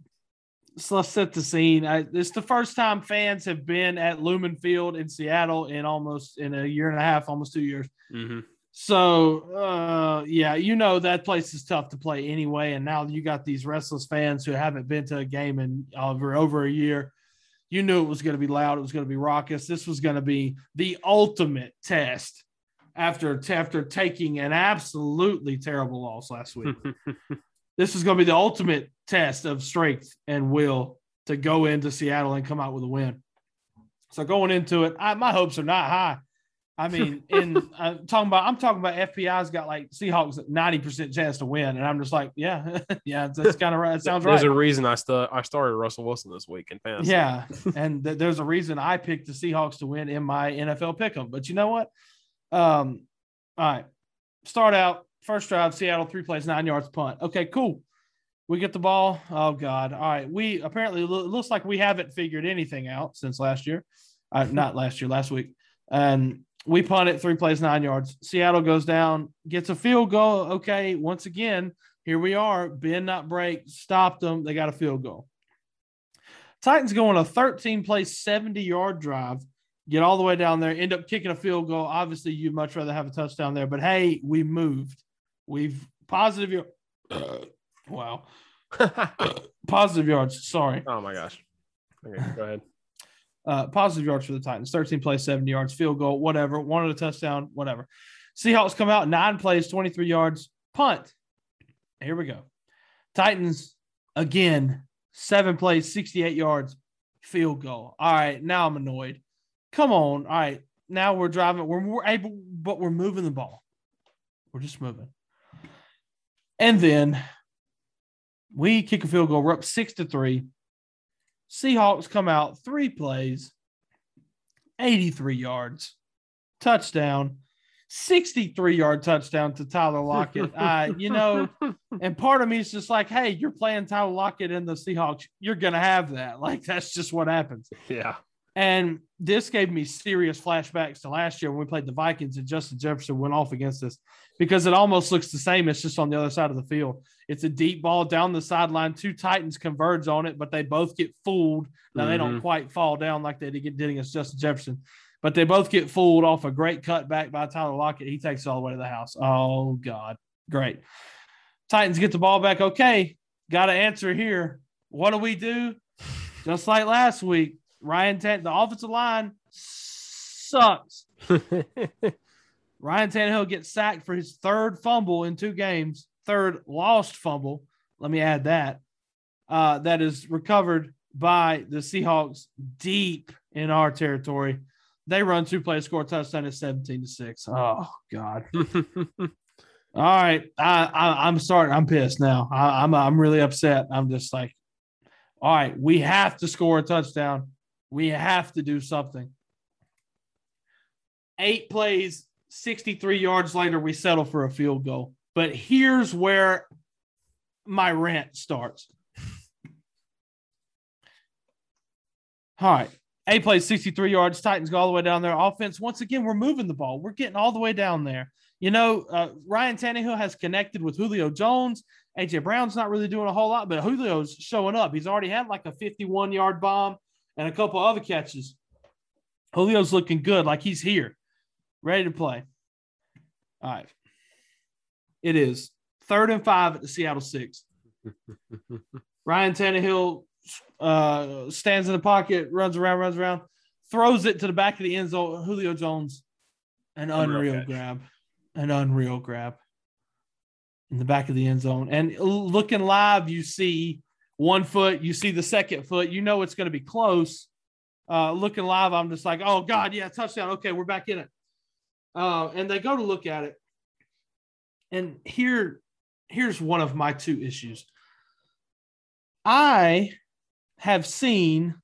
so let's set the scene. I, it's the first time fans have been at Lumen Field in Seattle in almost in a year and a half, almost two years. Mm-hmm. So, uh, yeah, you know that place is tough to play anyway, and now you got these restless fans who haven't been to a game in over, over a year. You knew it was going to be loud. It was going to be raucous. This was going to be the ultimate test after, after taking an absolutely terrible loss last week. This was going to be the ultimate test of strength and will to go into Seattle and come out with a win. So going into it, I, my hopes are not high. I mean, in I'm talking about I'm talking about F P I's got like Seahawks at ninety percent chance to win, and I'm just like, yeah, yeah, that's kind of right. It sounds right. There's a reason I st- I started Russell Wilson this week in fantasy. Yeah, and th- there's a reason I picked the Seahawks to win in my N F L pick'em. But you know what? Um, all right, start out first drive, Seattle three plays, nine yards, punt. Okay, cool. We get the ball. Oh God. All right, we apparently lo- looks like we haven't figured anything out since last year. Uh, not last year, last week. And We punt it, three plays, nine yards. Seattle goes down, gets a field goal. Okay, once again, here we are. Bend, not break, stopped them. They got a field goal. Titans go on a thirteen-play, seventy-yard drive, get all the way down there, end up kicking a field goal. Obviously, you'd much rather have a touchdown there, but, hey, we moved. We've positive yards. Uh, wow. Positive yards, sorry. Oh, my gosh. Okay, go ahead. Uh, positive yards for the Titans, thirteen plays, seventy yards, field goal, whatever, wanted a touchdown, whatever. Seahawks come out, nine plays, twenty-three yards, punt. Here we go. Titans, again, seven plays, sixty-eight yards, field goal. All right, now I'm annoyed. Come on. All right, now we're driving. We're, we're able, but we're moving the ball. We're just moving. And then we kick a field goal. We're up six to three. Seahawks come out, three plays, eighty-three yards, touchdown, sixty-three-yard touchdown to Tyler Lockett. Uh, you know, and part of me is just like, hey, you're playing Tyler Lockett in the Seahawks. You're going to have that. Like, that's just what happens. Yeah. And this gave me serious flashbacks to last year when we played the Vikings and Justin Jefferson went off against us, because it almost looks the same. It's just on the other side of the field. It's a deep ball down the sideline. Two Titans converge on it, but they both get fooled. Now, mm-hmm. they don't quite fall down like they did against Justin Jefferson, but they both get fooled off a great cutback by Tyler Lockett. He takes it all the way to the house. Oh, God. Great. Titans get the ball back. Okay, got to answer here. What do we do? Just like last week. Ryan Tannehill, the offensive line sucks. Ryan Tannehill gets sacked for his third fumble in two games, third lost fumble. Let me add that. Uh, that is recovered by the Seahawks deep in our territory. They run two plays, score a touchdown at seventeen to six. Oh, God. All right. I, I, I'm starting. I'm pissed now. I, I'm, I'm really upset. I'm just like, all right, we have to score a touchdown. We have to do something. Eight plays, sixty-three yards later, we settle for a field goal. But here's where my rant starts. All right, eight plays, sixty-three yards. Titans go all the way down there. Offense, once again, we're moving the ball. We're getting all the way down there. You know, uh, Ryan Tannehill has connected with Julio Jones. A J. Brown's not really doing a whole lot, but Julio's showing up. He's already had like a fifty-one-yard bomb and a couple other catches. Julio's looking good, like he's here, ready to play. All right. It is third and five at the Seattle six. Ryan Tannehill uh, stands in the pocket, runs around, runs around, throws it to the back of the end zone. Julio Jones, an unreal, unreal grab, an unreal grab in the back of the end zone. And looking live, you see one foot, you see the second foot, you know it's going to be close. Uh, looking live, I'm just like, oh, God, yeah, touchdown. Okay, we're back in it. Uh, and they go to look at it. And here, here's one of my two issues. I have seen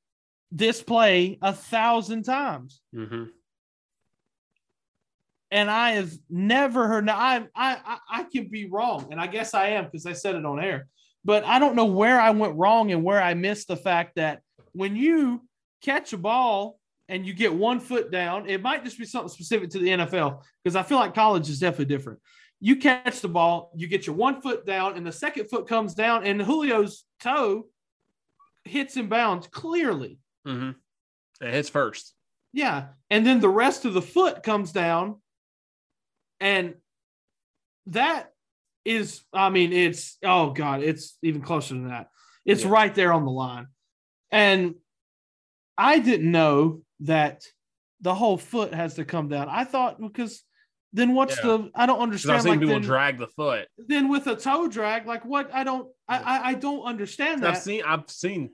this play a thousand times. Mm-hmm. And I have never heard. Now, I I I can be wrong, and I guess I am because I said it on air. But I don't know where I went wrong and where I missed the fact that when you catch a ball and you get one foot down, it might just be something specific to the N F L because I feel like college is definitely different. You catch the ball, you get your one foot down, and the second foot comes down, and Julio's toe hits and bounds clearly. Mm-hmm. It hits first. Yeah, and then the rest of the foot comes down. And that is, I mean, it's, oh, God, it's even closer than that. It's yeah. right there on the line. And I didn't know that the whole foot has to come down. I thought, because then what's yeah. the, I don't understand. I've seen like, people then, drag the foot. Then with a toe drag, like what, I don't, I, I, I don't understand that. I've seen, I've seen,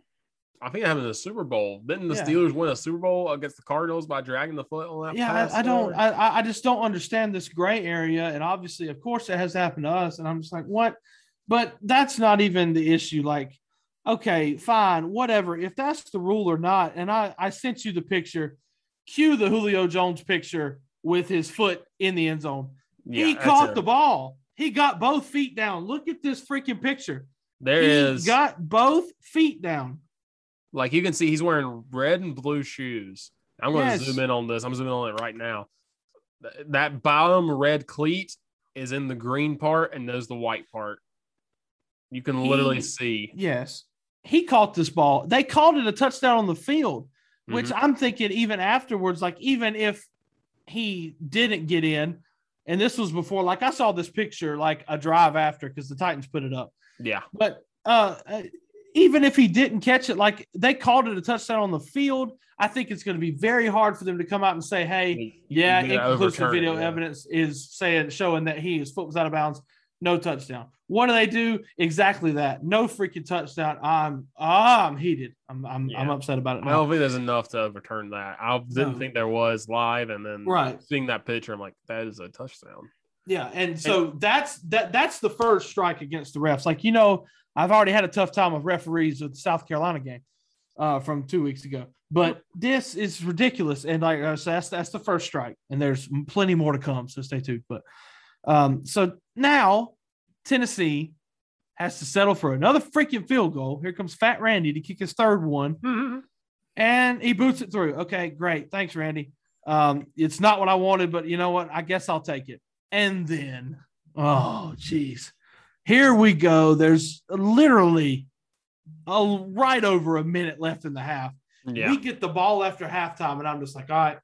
I think it happened in the Super Bowl. Didn't the yeah. Steelers win a Super Bowl against the Cardinals by dragging the foot on that yeah, pass? Yeah, I, I don't. I, I just don't understand this gray area. And obviously, of course, it has happened to us. And I'm just like, what? But that's not even the issue. Like, okay, fine, whatever. If that's the rule or not, and I, I sent you the picture. Cue the Julio Jones picture with his foot in the end zone. Yeah, he caught it. The ball. He got both feet down. Look at this freaking picture. There he is. He got both feet down. Like, you can see he's wearing red and blue shoes. I'm going to yes. zoom in on this. I'm zooming on it right now. Th- that Biome red cleat is in the green part and does the white part. You can he, literally see. Yes. He caught this ball. They called it a touchdown on the field, which mm-hmm. I'm thinking even afterwards, like even if he didn't get in, and this was before, like I saw this picture, like a drive after, because the Titans put it up. Yeah. But uh, even if he didn't catch it, like they called it a touchdown on the field, I think it's going to be very hard for them to come out and say, hey, yeah, inconclusive video yeah. evidence is saying, showing that he, his foot was out of bounds. No touchdown. What do they do? Exactly that. No freaking touchdown. I'm I'm heated. I'm I'm, yeah. I'm upset about it now. I don't think there's enough to overturn that. I didn't no. think there was live, and then right. seeing that picture, I'm like, that is a touchdown. Yeah, and so and, that's that. That's the first strike against the refs. Like you know, I've already had a tough time with referees with the South Carolina game uh, from two weeks ago, but this is ridiculous. And like I said, that's that's the first strike, and there's plenty more to come. So stay tuned. But. Um, so now Tennessee has to settle for another freaking field goal. Here comes Fat Randy to kick his third one, mm-hmm. and he boots it through. Okay, great. Thanks, Randy. Um, it's not what I wanted, but you know what? I guess I'll take it. And then, oh, geez. Here we go. There's literally a, right over a minute left in the half. Yeah. We get the ball after halftime, and I'm just like, all right,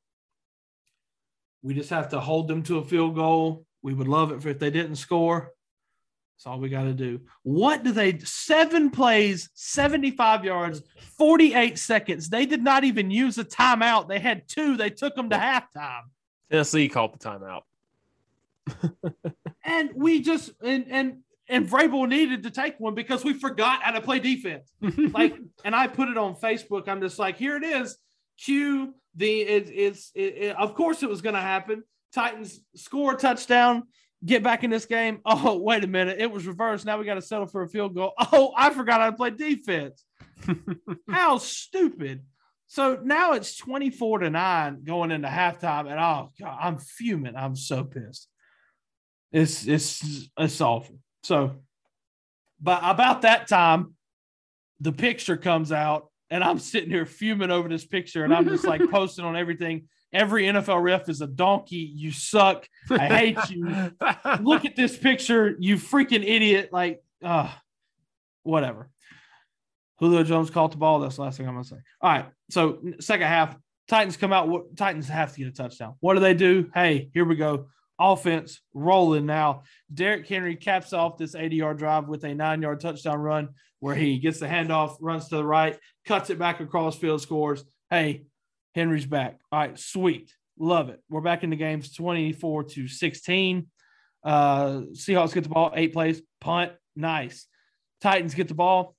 we just have to hold them to a field goal. We would love it if they didn't score. That's all we got to do. What do they – seven plays, seventy-five yards, forty-eight seconds. They did not even use a timeout. They had two. They took them to halftime. Tennessee called the timeout. And we just and, – and and Vrabel needed to take one because we forgot how to play defense. Like, and I put it on Facebook. I'm just like, here it is. Cue the it, – it's it, it, of course it was going to happen. Titans score a touchdown, get back in this game. Oh, wait a minute. It was reversed. Now we got to settle for a field goal. Oh, I forgot how to play defense. How stupid. So now it's twenty-four to nine going into halftime. And oh, God, I'm fuming. I'm so pissed. It's, it's, it's awful. So, but about that time, the picture comes out and I'm sitting here fuming over this picture and I'm just like posting on everything. Every N F L ref is a donkey. You suck. I hate you. Look at this picture, you freaking idiot. Like, uh, whatever. Julio Jones caught the ball. That's the last thing I'm going to say. All right, so second half, Titans come out. Titans have to get a touchdown. What do they do? Hey, here we go. Offense rolling now. Derrick Henry caps off this eighty-yard drive with a nine-yard touchdown run where he gets the handoff, runs to the right, cuts it back across field, scores. Hey, Henry's back. All right, sweet. Love it. We're back in the games twenty-four to sixteen. Uh, Seahawks get the ball, eight plays, punt, nice. Titans get the ball,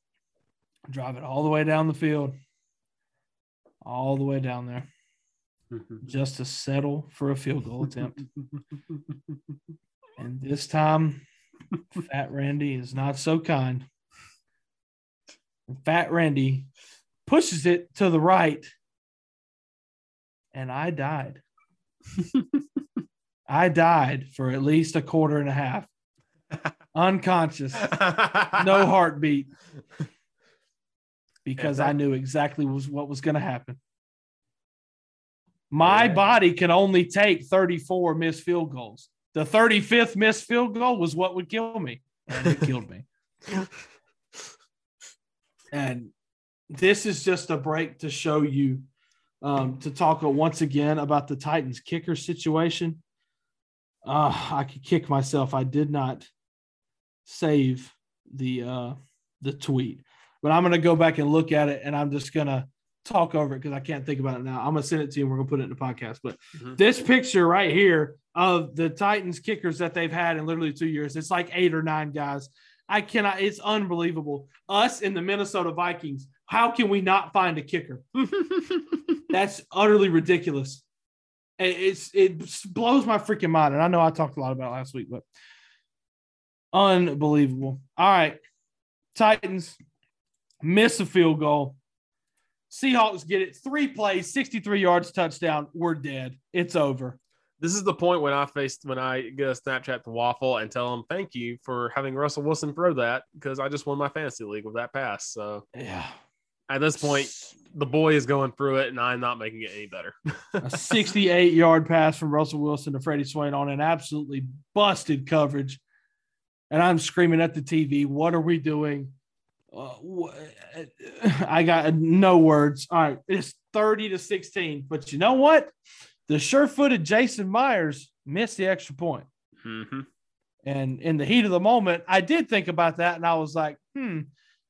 drive it all the way down the field, all the way down there, just to settle for a field goal attempt. And this time, Fat Randy is not so kind. Fat Randy pushes it to the right. And I died. I died for at least a quarter and a half. Unconscious. No heartbeat. Because that, I knew exactly was what was going to happen. My yeah. body can only take thirty-four missed field goals. The thirty-fifth missed field goal was what would kill me. And it killed me. And this is just a break to show you Um, to talk once again about the Titans kicker situation. Uh, I could kick myself. I did not save the uh, the tweet, but I'm going to go back and look at it, and I'm just going to talk over it because I can't think about it now. I'm going to send it to you, and we're going to put it in the podcast. But mm-hmm. this picture right here of the Titans kickers that they've had in literally two years, it's like eight or nine guys. I cannot – it's unbelievable. Us and the Minnesota Vikings, how can we not find a kicker? That's utterly ridiculous. It's it blows my freaking mind, and I know I talked a lot about it last week, but unbelievable. All right, Titans miss a field goal. Seahawks get it. Three plays, sixty-three yards, touchdown. We're dead. It's over. This is the point when I faced when I get a Snapchat to Waffle and tell him thank you for having Russell Wilson throw that because I just won my fantasy league with that pass. So yeah. at this point, the boy is going through it, and I'm not making it any better. A sixty-eight-yard pass from Russell Wilson to Freddie Swain on an absolutely busted coverage, and I'm screaming at the T V, what are we doing? Uh, wh- I got no words. All right, it's thirty to sixteen, but you know what? The sure-footed Jason Myers missed the extra point. Mm-hmm. And in the heat of the moment, I did think about that, and I was like, hmm,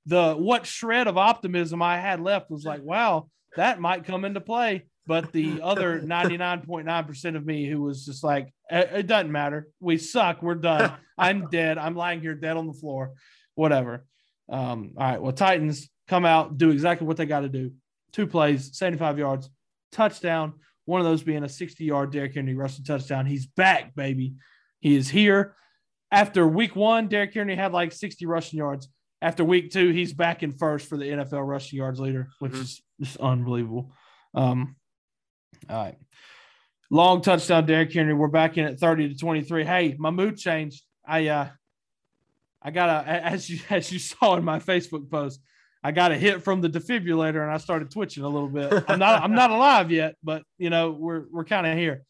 the what shred of optimism I had left was like, wow, that might come into play. But the other ninety-nine point nine percent of me who was just like, it doesn't matter. We suck. We're done. I'm dead. I'm lying here dead on the floor, whatever. Um, all right, well, Titans come out, do exactly what they got to do. Two plays, seventy-five yards, touchdown, one of those being a sixty-yard Derrick Henry rushing touchdown. He's back, baby. He is here. After week one, Derrick Henry had like sixty rushing yards. After week two, he's back in first for the N F L rushing yards leader, which mm-hmm. is just unbelievable. Um, all right. Long touchdown, Derrick Henry. We're back in at thirty to twenty-three. Hey, my mood changed. I uh, I got a as you as you saw in my Facebook post, I got a hit from the defibrillator and I started twitching a little bit. I'm not I'm not alive yet, but you know, we're we're kind of here.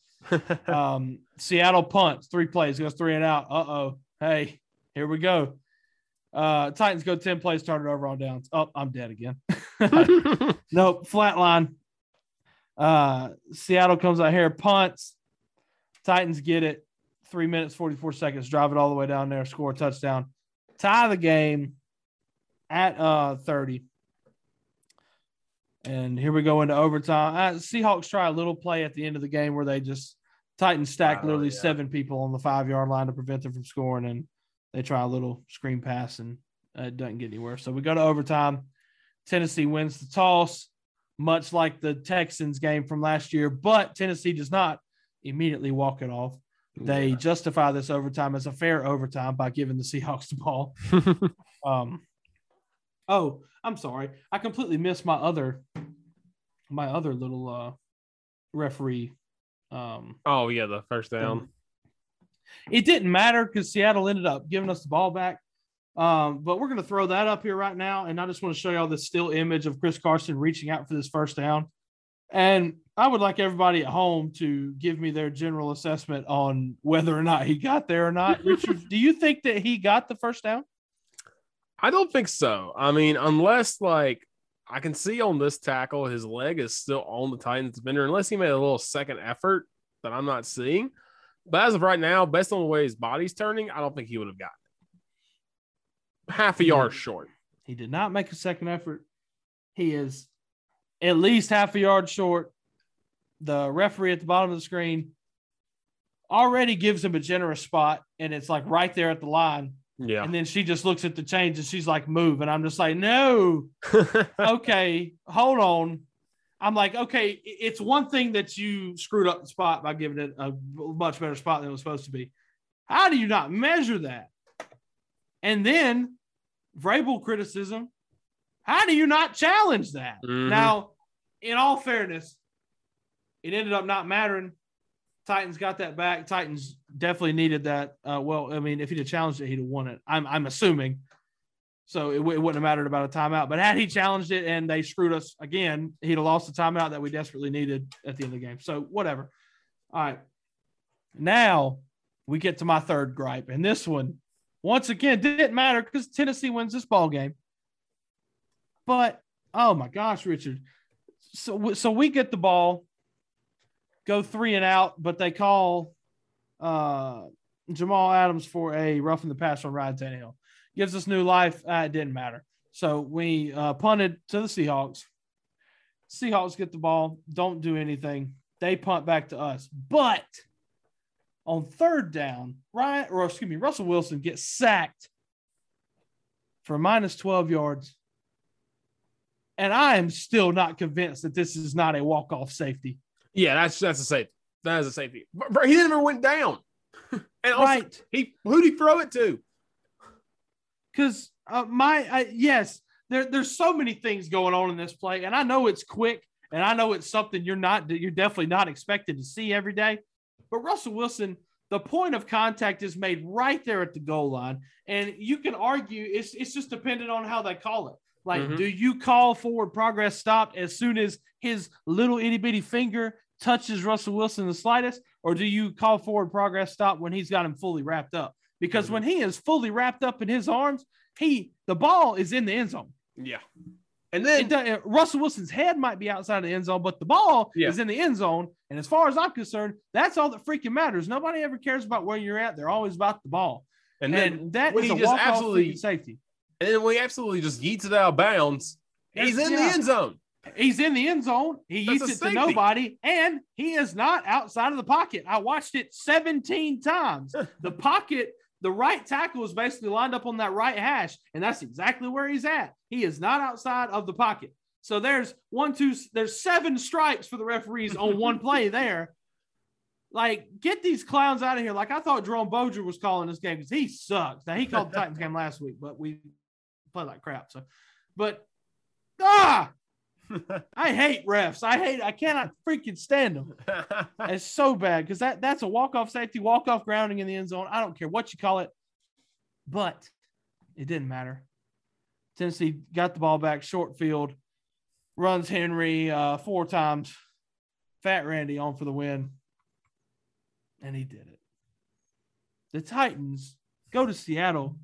um, Seattle punts, three plays, goes three and out. Uh-oh. Hey, here we go. Uh, Titans go ten plays, started over on downs. Oh, I'm dead again. Nope, flat line. Uh, Seattle comes out here, punts. Titans get it. Three minutes, forty-four seconds, drive it all the way down there, score a touchdown. Tie the game at uh, thirty. And here we go into overtime. Uh, Seahawks try a little play at the end of the game where they just Titans stack oh, literally yeah. seven people on the five-yard line to prevent them from scoring, and they try a little screen pass, and uh, it doesn't get anywhere. So we go to overtime. Tennessee wins the toss, much like the Texans game from last year, but Tennessee does not immediately walk it off. They yeah. justify this overtime as a fair overtime by giving the Seahawks the ball. um, oh, I'm sorry. I completely missed my other my other little uh, referee. Um, oh, yeah, the first down. It didn't matter because Seattle ended up giving us the ball back. Um, but we're going to throw that up here right now, and I just want to show y'all this still image of Chris Carson reaching out for this first down. And I would like everybody at home to give me their general assessment on whether or not he got there or not. Richard, do you think that he got the first down? I don't think so. I mean, unless, like, I can see on this tackle his leg is still on the Titans defender, unless he made a little second effort that I'm not seeing. But as of right now, based on the way his body's turning, I don't think he would have gotten it. Half a yard short. He did not make a second effort. He is at least half a yard short. The referee at the bottom of the screen already gives him a generous spot, and it's like right there at the line. Yeah. And then she just looks at the change and she's like, move. And I'm just like, no, okay, hold on. I'm like, okay, it's one thing that you screwed up the spot by giving it a much better spot than it was supposed to be. How do you not measure that? And then Vrabel criticism, how do you not challenge that? Mm-hmm. Now, in all fairness, it ended up not mattering. Titans got that back. Titans definitely needed that. Uh, well, I mean, if he'd have challenged it, he'd have won it. I'm, I'm assuming. So it, w- it wouldn't have mattered about a timeout. But had he challenged it and they screwed us again, he'd have lost the timeout that we desperately needed at the end of the game. So whatever. All right. Now we get to my third gripe. And this one, once again, didn't matter because Tennessee wins this ball game. But, oh, my gosh, Richard. So, so we get the ball, go three and out, but they call uh, Jamal Adams for a roughing the pass on Ryan Tannehill. Gives us new life. Uh, it didn't matter. So we uh, punted to the Seahawks. Seahawks get the ball, don't do anything. They punt back to us. But on third down, Ryan, or excuse me, Russell Wilson gets sacked for minus twelve yards. And I am still not convinced that this is not a walk-off safety. Yeah, that's that's a safety. That is a safety. But he never went down. And also, right. He who'd he throw it to? Because uh, my uh, yes, there, there's so many things going on in this play, and I know it's quick, and I know it's something you're not you're definitely not expected to see every day. But Russell Wilson, the point of contact is made right there at the goal line, and you can argue it's it's just dependent on how they call it. Like, mm-hmm. do you call forward progress stopped as soon as his little itty bitty finger touches Russell Wilson the slightest, or do you call forward progress stop when he's got him fully wrapped up? Because mm-hmm. when he is fully wrapped up in his arms, he the ball is in the end zone. Yeah. And then it, it, Russell Wilson's head might be outside of the end zone, but the ball yeah. is in the end zone. And as far as I'm concerned, that's all that freaking matters. Nobody ever cares about where you're at. They're always about the ball. And, and then that is a walk-off freaking safety. And then we absolutely just yeets it out of bounds. He's in yeah. the end zone. He's in the end zone. He yeets it safety. to nobody, and he is not outside of the pocket. I watched it seventeen times. The pocket, the right tackle is basically lined up on that right hash, and that's exactly where he's at. He is not outside of the pocket. So there's one, two, there's seven stripes for the referees on one play there. Like, get these clowns out of here. Like, I thought Jerome Boger was calling this game because he sucks. Now, he called the Titans game last week, but we played like crap. So, but, ah, I hate refs. I hate, I cannot freaking stand them. It's so bad because that, that's a walk-off safety, walk-off grounding in the end zone. I don't care what you call it, but it didn't matter. Tennessee got the ball back, short field, runs Henry uh, four times, Fat Randy on for the win. And he did it. The Titans go to Seattle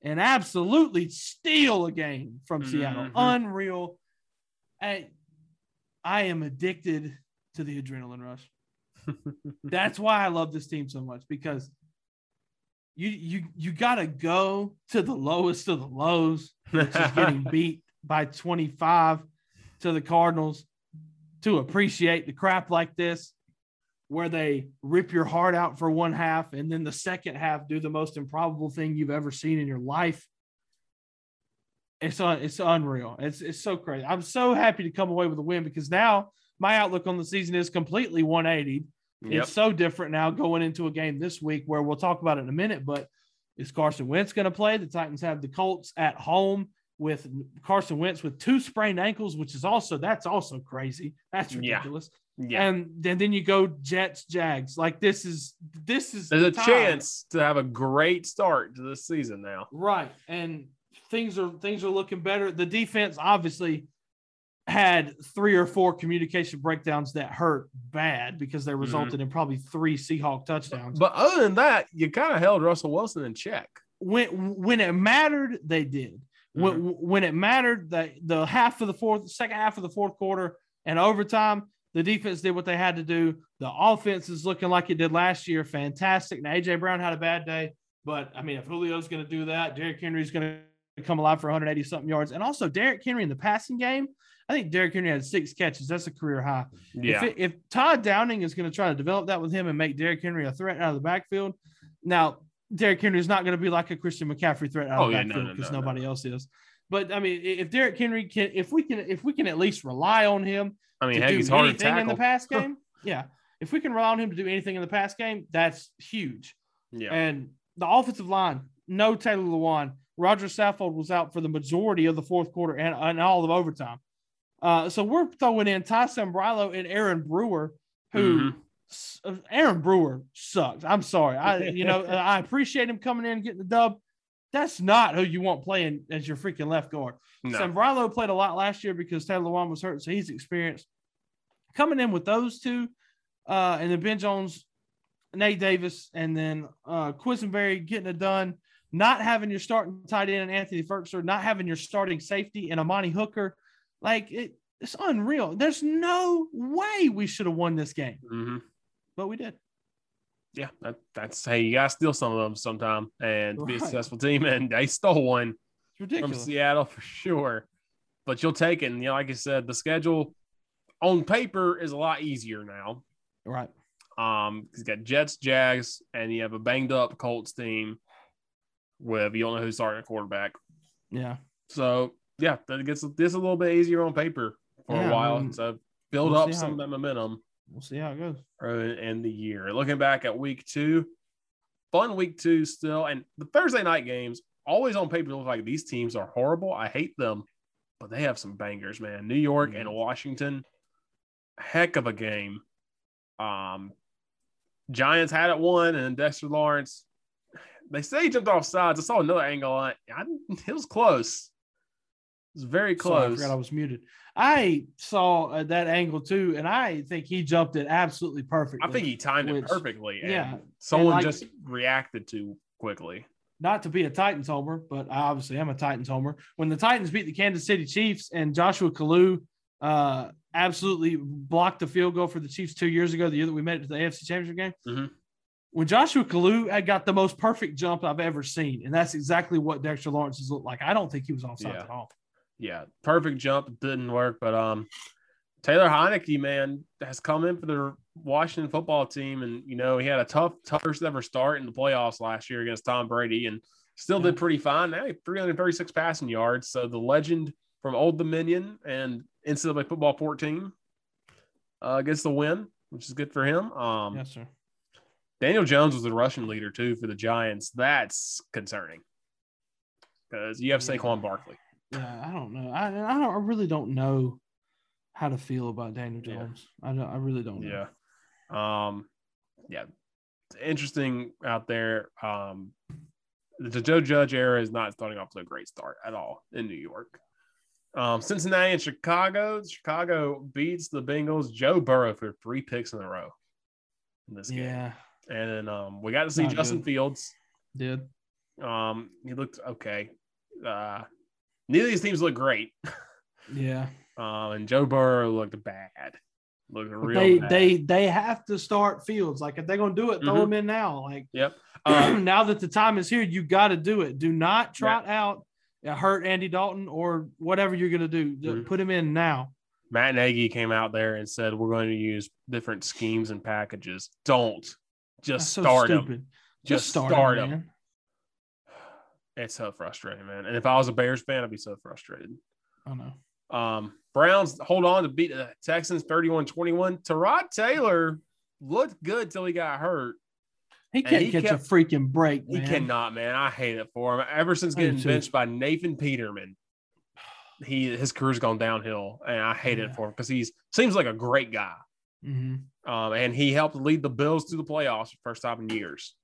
and absolutely steal a game from mm-hmm. Seattle. Unreal. I, I am addicted to the adrenaline rush. That's why I love this team so much, because you you you got to go to the lowest of the lows, which is getting beat by twenty-five to the Cardinals, to appreciate the crap like this, where they rip your heart out for one half and then the second half do the most improbable thing you've ever seen in your life. It's un- it's unreal. It's it's so crazy. I'm so happy to come away with a win, because now my outlook on the season is completely one eighty. Yep. It's so different now going into a game this week where we'll talk about it in a minute, but is Carson Wentz going to play? The Titans have the Colts at home with Carson Wentz with two sprained ankles, which is also, that's also crazy. That's ridiculous. Yeah. Yeah. And then, then you go Jets, Jags. Like, this is this is there's the a chance to have a great start to this season now. Right. And things are things are looking better. The defense obviously had three or four communication breakdowns that hurt bad, because they resulted mm-hmm. in probably three Seahawk touchdowns. But other than that, you kind of held Russell Wilson in check. When when it mattered, they did. Mm-hmm. When when it mattered, the the half of the fourth, second half of the fourth quarter and overtime, the defense did what they had to do. The offense is looking like it did last year. Fantastic. Now, A J. Brown had a bad day, but, I mean, if Julio's going to do that, Derrick Henry's going to come alive for one hundred eighty-something yards. And also, Derrick Henry in the passing game, I think Derrick Henry had six catches. That's a career high. Yeah. If, it, if Todd Downing is going to try to develop that with him and make Derrick Henry a threat out of the backfield, now, Derrick Henry is not going to be like a Christian McCaffrey threat out oh, of the yeah, backfield because no, no, no, nobody no. else is. But, I mean, if Derrick Henry can – if we can if we can at least rely on him – I mean, heck, he's hard to tackle. In the pass game, yeah. If we can rely on him to do anything in the pass game, that's huge. Yeah. And the offensive line, no Taylor Lewan. Roger Saffold was out for the majority of the fourth quarter and, and all of overtime. Uh, so we're throwing in Ty Sambrilo and Aaron Brewer, who mm-hmm. Aaron Brewer sucks. I'm sorry. I you know I appreciate him coming in and getting the dub. That's not who you want playing as your freaking left guard. No. Sambrilo played a lot last year because Taylor Lewan was hurt, so he's experienced. Coming in with those two, uh, and then Ben Jones, Nate Davis, and then uh, Quisenberry getting it done, not having your starting tight end and Anthony Firkser, not having your starting safety and Imani Hooker. Like, it, it's unreal. There's no way we should have won this game, mm-hmm. but we did. Yeah, that, that's hey, you gotta steal some of them sometime and right. be a successful team. And they stole one from Seattle for sure. But you'll take it. And you know, like I said, the schedule on paper is a lot easier now. Right. Um, he's got Jets, Jags, and you have a banged up Colts team with you don't know who's starting at quarterback. Yeah. So yeah, that gets this a little bit easier on paper for yeah, a while. I mean, so build we'll up some of that momentum. We'll see how it goes. Early in the year. Looking back at week two, fun week two still. And the Thursday night games, always on paper, look like these teams are horrible. I hate them, but they have some bangers, man. New York mm-hmm. and Washington, heck of a game. Um, Giants had it won, and Dexter Lawrence, they say he jumped off sides. I saw another angle on it. I, it was close. It's very close. Sorry, I forgot I was muted. I saw uh, that angle too, and I think he jumped it absolutely perfectly. I think he timed which, it perfectly. And yeah, someone and like, just reacted too quickly. Not to be a Titans homer, but I obviously am a Titans homer. When the Titans beat the Kansas City Chiefs and Joshua Kaloo uh, absolutely blocked the field goal for the Chiefs two years ago, the year that we made it to the A F C Championship game. Mm-hmm. When Joshua Kaloo had got the most perfect jump I've ever seen, and that's exactly what Dexter Lawrence has looked like. I don't think he was offside yeah. at all. Yeah, perfect jump didn't work, but um, Taylor Heinicke, man, has come in for the Washington football team, and you know he had a tough, tough first ever start in the playoffs last year against Tom Brady, and still yeah. did pretty fine. Now he had three hundred thirty-six passing yards, so the legend from Old Dominion and N C double A Football fourteen uh, gets the win, which is good for him. Um, yes, sir. Daniel Jones was the rushing leader, too, for the Giants. That's concerning because you have Saquon Barkley. Yeah, I don't know. I I, don't, I really don't know how to feel about Daniel Jones. Yeah. I, don't, I really don't know. Yeah. Um, yeah. Interesting out there. Um, the Joe Judge era is not starting off to a great start at all in New York. Um, Cincinnati and Chicago. Chicago beats the Bengals. Joe Burrow for three picks in a row in this game. Yeah. And then um, we got to see Not Justin good. Fields. Did. Um, he looked okay. Uh, neither of these teams look great. yeah. Um, and Joe Burrow looked bad. Looked real they, bad. They, they have to start Fields. Like, if they're going to do it, mm-hmm. throw him in now. Like, yep. Um, now that the time is here, you got to do it. Do not trot yeah. out, hurt Andy Dalton or whatever you're going to do. Mm-hmm. Put him in now. Matt Nagy came out there and said, we're going to use different schemes and packages. Don't. Just start, so just, just start, start him. Just start him. It's so frustrating, man. And if I was a Bears fan, I'd be so frustrated. I know. Um, Browns hold on to beat the Texans thirty-one twenty-one. Tyrod Taylor looked good till he got hurt. He can't he catch kept, a freaking break, man. He cannot, man. I hate it for him. Ever since getting benched by Nathan Peterman, he his career's gone downhill, and I hate yeah. it for him because he seems like a great guy. Mm-hmm. Um, and he helped lead the Bills to the playoffs for the first time in years.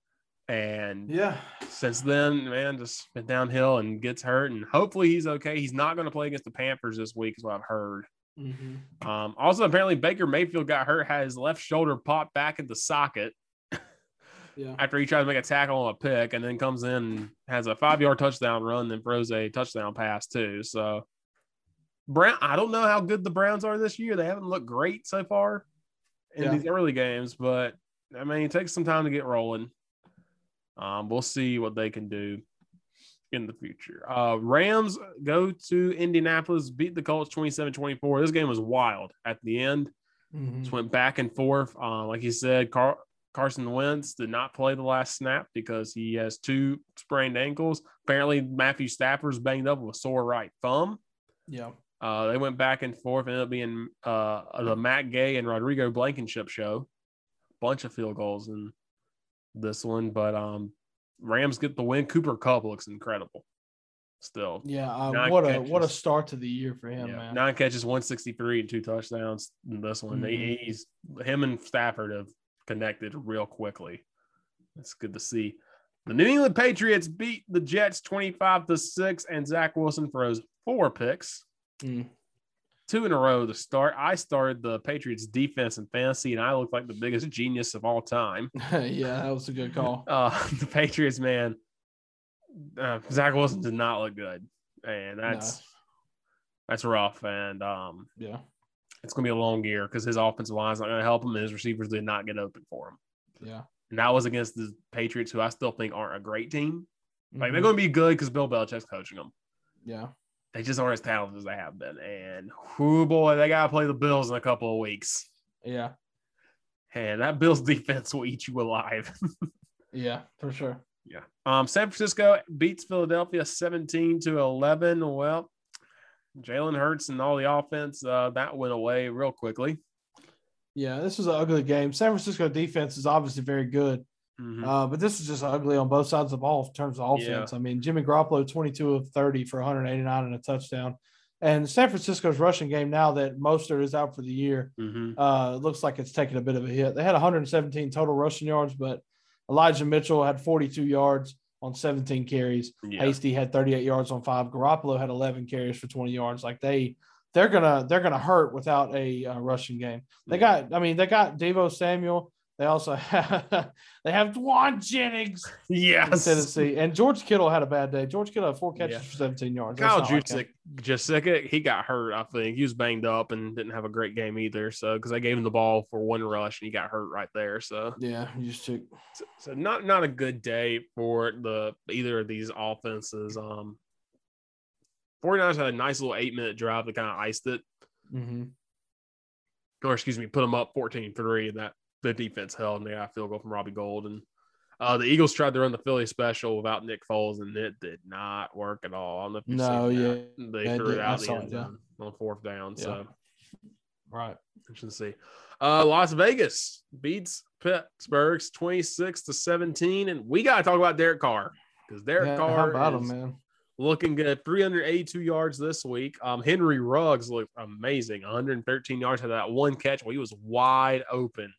And yeah, since then, man, just been downhill and gets hurt. And hopefully he's okay. He's not going to play against the Panthers this week, is what I've heard. Mm-hmm. Um, also, apparently Baker Mayfield got hurt, had his left shoulder popped back in the socket yeah. after he tried to make a tackle on a pick, and then comes in and has a five-yard touchdown run, then throws a touchdown pass too. So, Brown, I don't know how good the Browns are this year. They haven't looked great so far in yeah. these early games, but I mean, it takes some time to get rolling. Um, we'll see what they can do in the future. Uh, Rams go to Indianapolis, beat the Colts twenty-seven twenty-four. This game was wild at the end. Mm-hmm. Just went back and forth. Uh, like you said, Car- Carson Wentz did not play the last snap because he has two sprained ankles. Apparently, Matthew Stafford's banged up with a sore right thumb. Yeah. Uh, they went back and forth, and ended up being uh, the Matt Gay and Rodrigo Blankenship show. Bunch of field goals in this one, but um, Rams get the win. Cooper Kupp looks incredible still. Yeah, uh, what catches. a what a start to the year for him, yeah. man. Nine catches, one sixty-three, and two touchdowns in this one. Mm-hmm. He, he's him and Stafford have connected real quickly. It's good to see. The New England Patriots beat the Jets twenty-five to six, and Zach Wilson throws four picks. Mm. Two in a row to start. I started the Patriots defense in fantasy, and I looked like the biggest genius of all time. yeah, that was a good call. Uh, the Patriots, man, uh, Zach Wilson did not look good, and that's no. that's rough. And um, yeah, it's gonna be a long year because his offensive line's not gonna help him, and his receivers did not get open for him. Yeah, and that was against the Patriots, who I still think aren't a great team. Like mm-hmm. they're gonna be good because Bill Belichick's coaching them. Yeah. They just aren't as talented as they have been. And, oh, boy, they got to play the Bills in a couple of weeks. Yeah. And that Bills defense will eat you alive. yeah, for sure. Yeah. Um, San Francisco beats Philadelphia seventeen to eleven. Well, Jalen Hurts and all the offense, uh, that went away real quickly. Yeah, this was an ugly game. San Francisco defense is obviously very good. Mm-hmm. Uh, but this is just ugly on both sides of the ball in terms of offense. Yeah. I mean, Jimmy Garoppolo, twenty-two of thirty for one eighty-nine and a touchdown. And San Francisco's rushing game, now that Mostert is out for the year, mm-hmm. uh, looks like it's taking a bit of a hit. They had one seventeen total rushing yards, but Elijah Mitchell had forty-two yards. on seventeen carries. Yeah. Hasty had thirty-eight yards on five. Garoppolo had eleven carries for twenty yards. Like they, they're gonna they're gonna hurt without a uh, rushing game. They yeah. got, I mean, they got Deebo Samuel. They also have, they have Dwan Jennings. Yes, in Tennessee. And George Kittle had a bad day. George Kittle had four catches yeah. for seventeen yards. Kyle Juszczyk, Juszczyk, he got hurt, I think. He was banged up and didn't have a great game either. So, because they gave him the ball for one rush and he got hurt right there. So, yeah, Juszczyk. So, so not not a good day for the either of these offenses. Um, 49ers had a nice little eight minute drive that kind of iced it. Mm-hmm. Or, excuse me, put them up fourteen three in that. The defense held, and they got a field goal from Robbie Gould. And uh, the Eagles tried to run the Philly special without Nick Foles, and it did not work at all. I don't know if you've no, seen that. Yeah, they, they threw did. it out the end it, yeah. on fourth down. Yeah. So, right. Interesting to see. Uh, Las Vegas beats Pittsburgh's twenty-six to seventeen, and we got to talk about Derek Carr because Derek yeah, Carr about is him, man? looking good. three hundred eighty-two yards this week. Um, Henry Ruggs looked amazing. one hundred thirteen yards, had that one catch where he was wide open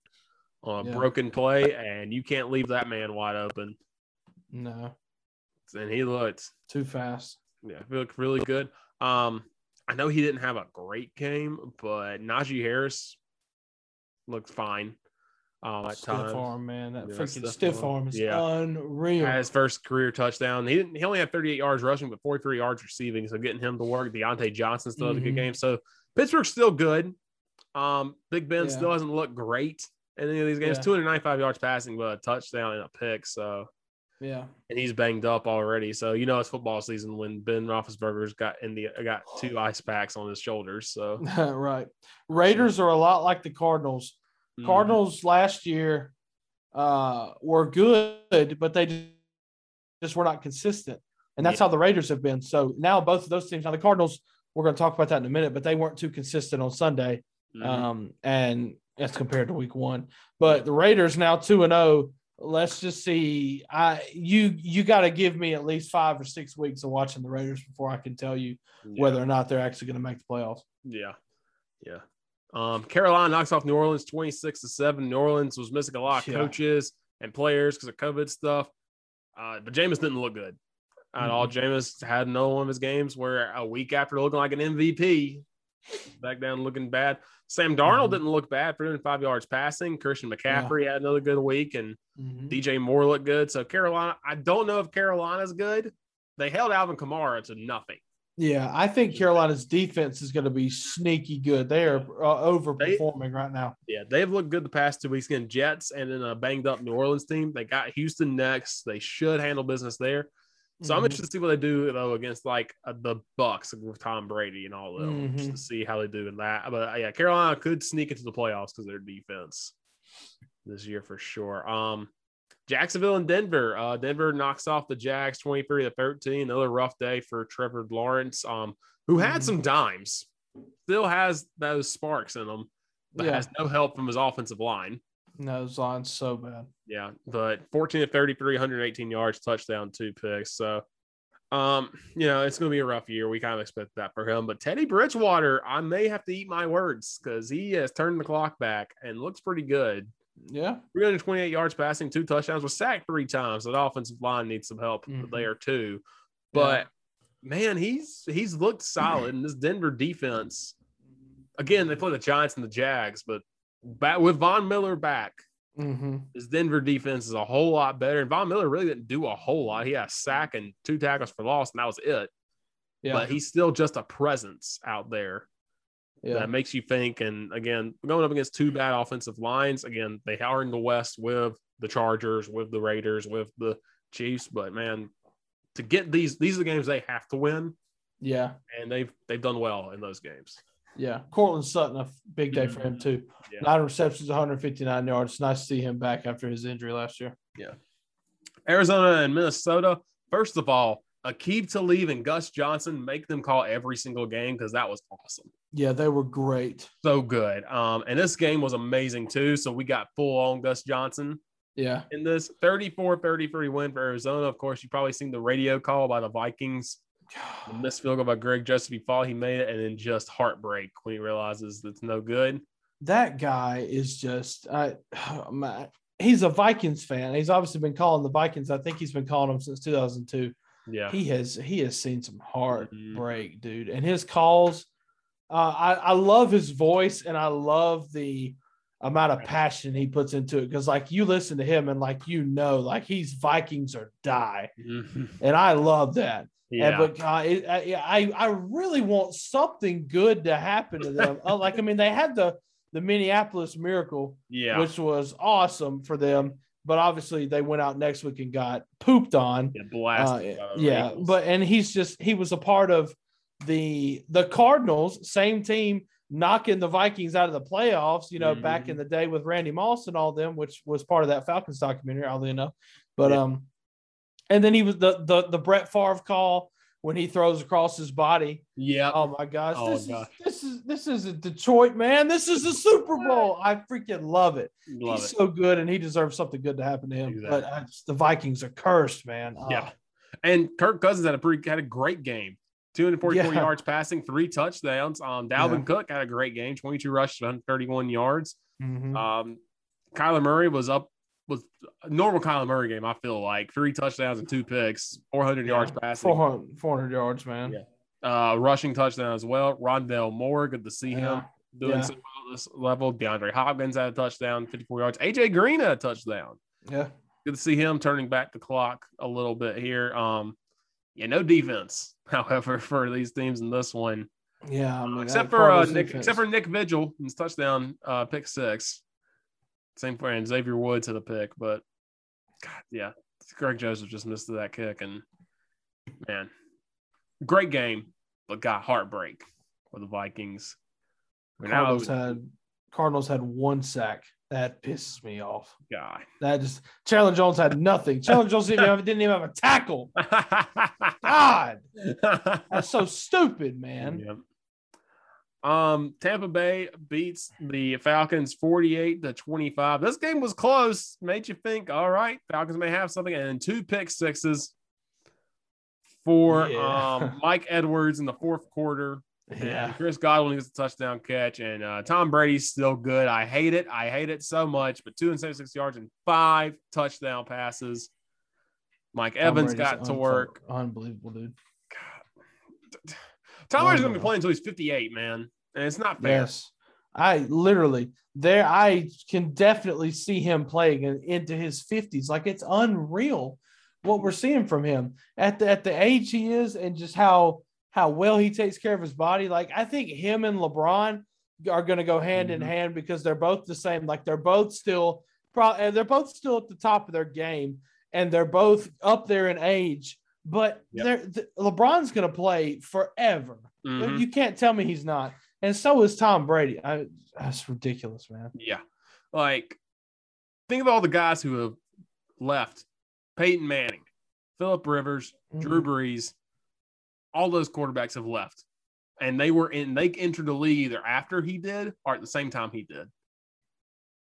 on a yeah. broken play, and you can't leave that man wide open. No. And he looked too fast. Yeah, he looked really good. Um, I know he didn't have a great game, but Najee Harris looked fine. Uh, at stiff times. arm, man. That yeah, freaking stiff arm, arm is yeah. unreal. Had his first career touchdown. He didn't. He only had thirty-eight yards rushing, but forty-three yards receiving, so getting him to work. Deontay Johnson still mm-hmm. had a good game. So, Pittsburgh's still good. Um, Big Ben yeah. still hasn't looked great in any of these games. Yeah. two hundred ninety-five yards passing, but a touchdown and a pick. So, yeah. And he's banged up already. So, you know, it's football season when Ben Roethlisberger's got in the got two ice packs on his shoulders. So, right. Raiders are a lot like the Cardinals. Mm. Cardinals last year uh, were good, but they just were not consistent. And that's yeah. how the Raiders have been. So, now both of those teams – now the Cardinals, we're going to talk about that in a minute, but they weren't too consistent on Sunday. Mm. Um, and – That's compared to week one, but the Raiders now two and zero. Let's just see. I you you got to give me at least five or six weeks of watching the Raiders before I can tell you yeah. whether or not they're actually going to make the playoffs. Yeah, yeah. Um, Carolina knocks off New Orleans twenty six to seven. New Orleans was missing a lot of yeah. coaches and players because of COVID stuff, uh, but Jameis didn't look good at mm-hmm. all. Jameis had another one of his games where a week after looking like an M V P. Back down looking bad. Sam Darnold mm-hmm. didn't look bad, three hundred five yards passing. Christian McCaffrey yeah. had another good week, and mm-hmm. D J Moore looked good. So Carolina, I don't know if Carolina's good. They held Alvin Kamara to nothing. Yeah, I think Carolina's defense is going to be sneaky good. They are uh, overperforming they, right now. Yeah, they've looked good the past two weeks against Jets and then a banged-up New Orleans team. They got Houston next. They should handle business there. So I'm interested to see what they do though against like uh, the Bucs with Tom Brady and all of them, mm-hmm. just to see how they do in that. But uh, yeah, Carolina could sneak into the playoffs because of their defense this year for sure. Um, Jacksonville and Denver. Uh, Denver knocks off the Jags twenty-three to thirteen. Another rough day for Trevor Lawrence, um, who had mm-hmm. some dimes, still has those sparks in him, but yeah. has no help from his offensive line. No, his line's so bad. Yeah, but fourteen to thirty-three, one hundred eighteen yards, touchdown, two picks. So, um, you know, it's going to be a rough year. We kind of expect that for him. But Teddy Bridgewater, I may have to eat my words because he has turned the clock back and looks pretty good. Yeah. three hundred twenty-eight yards passing, two touchdowns, was sacked three times. That offensive line needs some help mm-hmm. there too. But, yeah. man, he's he's looked solid. And this Denver defense, again, they play the Giants and the Jags, but back with Von Miller back, mm-hmm. his Denver defense is a whole lot better. And Von Miller really didn't do a whole lot. He had a sack and two tackles for loss, and that was it. Yeah. But he's still just a presence out there yeah. that makes you think. And, again, going up against two bad offensive lines, again, they are in the West with the Chargers, with the Raiders, with the Chiefs. But, man, to get these – these are the games they have to win. Yeah. And they've they've done well in those games. Yeah, Cortland Sutton, a big day for him too. Yeah. Nine receptions, one hundred fifty-nine yards. It's nice to see him back after his injury last year. Yeah. Arizona and Minnesota. First of all, Aqib Talib and Gus Johnson, make them call every single game because that was awesome. Yeah, they were great. So good. Um, and this game was amazing too. So we got full on Gus Johnson. Yeah. In this thirty-four thirty-three win for Arizona. Of course, you've probably seen the radio call by the Vikings. The missed field goal by Greg Joseph, he fought, he made it, and then just heartbreak when he realizes that's no good. That guy is just, I, oh my, he's a Vikings fan. He's obviously been calling the Vikings. I think he's been calling them since two thousand two. Yeah, he has he has seen some heartbreak, mm-hmm. dude. And his calls, uh, I, I love his voice, and I love the amount of passion he puts into it. Because, like, you listen to him and, like, you know, like, he's Vikings or die. Mm-hmm. And I love that. Yeah. And, but uh, it, I, I really want something good to happen to them. uh, like, I mean, they had the, the Minneapolis Miracle, yeah. which was awesome for them. But obviously they went out next week and got pooped on. Yeah, blasted. Uh, yeah, but and he's just he was a part of the the Cardinals, same team knocking the Vikings out of the playoffs. You know, mm-hmm. back in the day with Randy Moss and all them, which was part of that Falcons documentary, oddly enough. But yeah. um, and then he was the the the Brett Favre call when he throws across his body. Yeah. Oh my gosh. Oh, this gosh. is this is this is a Detroit, man. This is the Super Bowl. I freaking love it. Love He's it. so good, and he deserves something good to happen to him. Exactly. But I just, the Vikings are cursed, man. Oh. Yeah. And Kirk Cousins had a pretty had a great game. two hundred forty-four yeah. yards passing, three touchdowns. Um, Dalvin yeah. Cook had a great game, twenty-two rushes, one hundred thirty-one yards. Mm-hmm. Um, Kyler Murray was up. Was a normal Kyler Murray game, I feel like. Three touchdowns and two picks, four hundred yeah, yards passing. four hundred, four hundred yards, man. Yeah. Uh, rushing touchdown as well. Rondell Moore, good to see yeah. him doing yeah. some at this level. DeAndre Hopkins had a touchdown, fifty-four yards. A J Green had a touchdown. Yeah. Good to see him turning back the clock a little bit here. Um, yeah, no defense, however, for these teams in this one. Yeah. I mean, uh, except, for, uh, Nick, except for Nick Vigil and his touchdown uh, pick six. Same for and Xavier Woods had a pick, but God, yeah, Greg Joseph just missed that kick, and man, great game, but got heartbreak for the Vikings. We're Cardinals now, had Cardinals had one sack. That pisses me off. God, that just Chandler Jones had nothing. Chandler Jones didn't even have, didn't even have a tackle. God, that's so stupid, man. Yeah. Um, Tampa Bay beats the Falcons forty-eight to twenty-five. This game was close. Made you think, all right, Falcons may have something. And two pick sixes for yeah. um Mike Edwards in the fourth quarter. Yeah, and Chris Godwin gets a touchdown catch, and uh, Tom Brady's still good. I hate it. I hate it so much. But two and seventy-six yards and five touchdown passes. Mike Tom Evans Brady's got to un- work. Unbelievable, dude. God. Tom Brady's going to be playing until he's fifty-eight, man. And it's not fair. Yes. I literally – there. I can definitely see him playing in, into his fifties. Like, it's unreal what we're seeing from him at the, at the age he is and just how how well he takes care of his body. Like, I think him and LeBron are going to go hand mm-hmm. in hand because they're both the same. Like, they're both still – probably they're both still at the top of their game, and they're both up there in age. But yep. th- LeBron's going to play forever. Mm-hmm. You can't tell me he's not. And so is Tom Brady. I, that's ridiculous, man. Yeah. Like, think of all the guys who have left. Peyton Manning, Phillip Rivers, mm-hmm. Drew Brees. All those quarterbacks have left. And they were in, they entered the league either after he did or at the same time he did.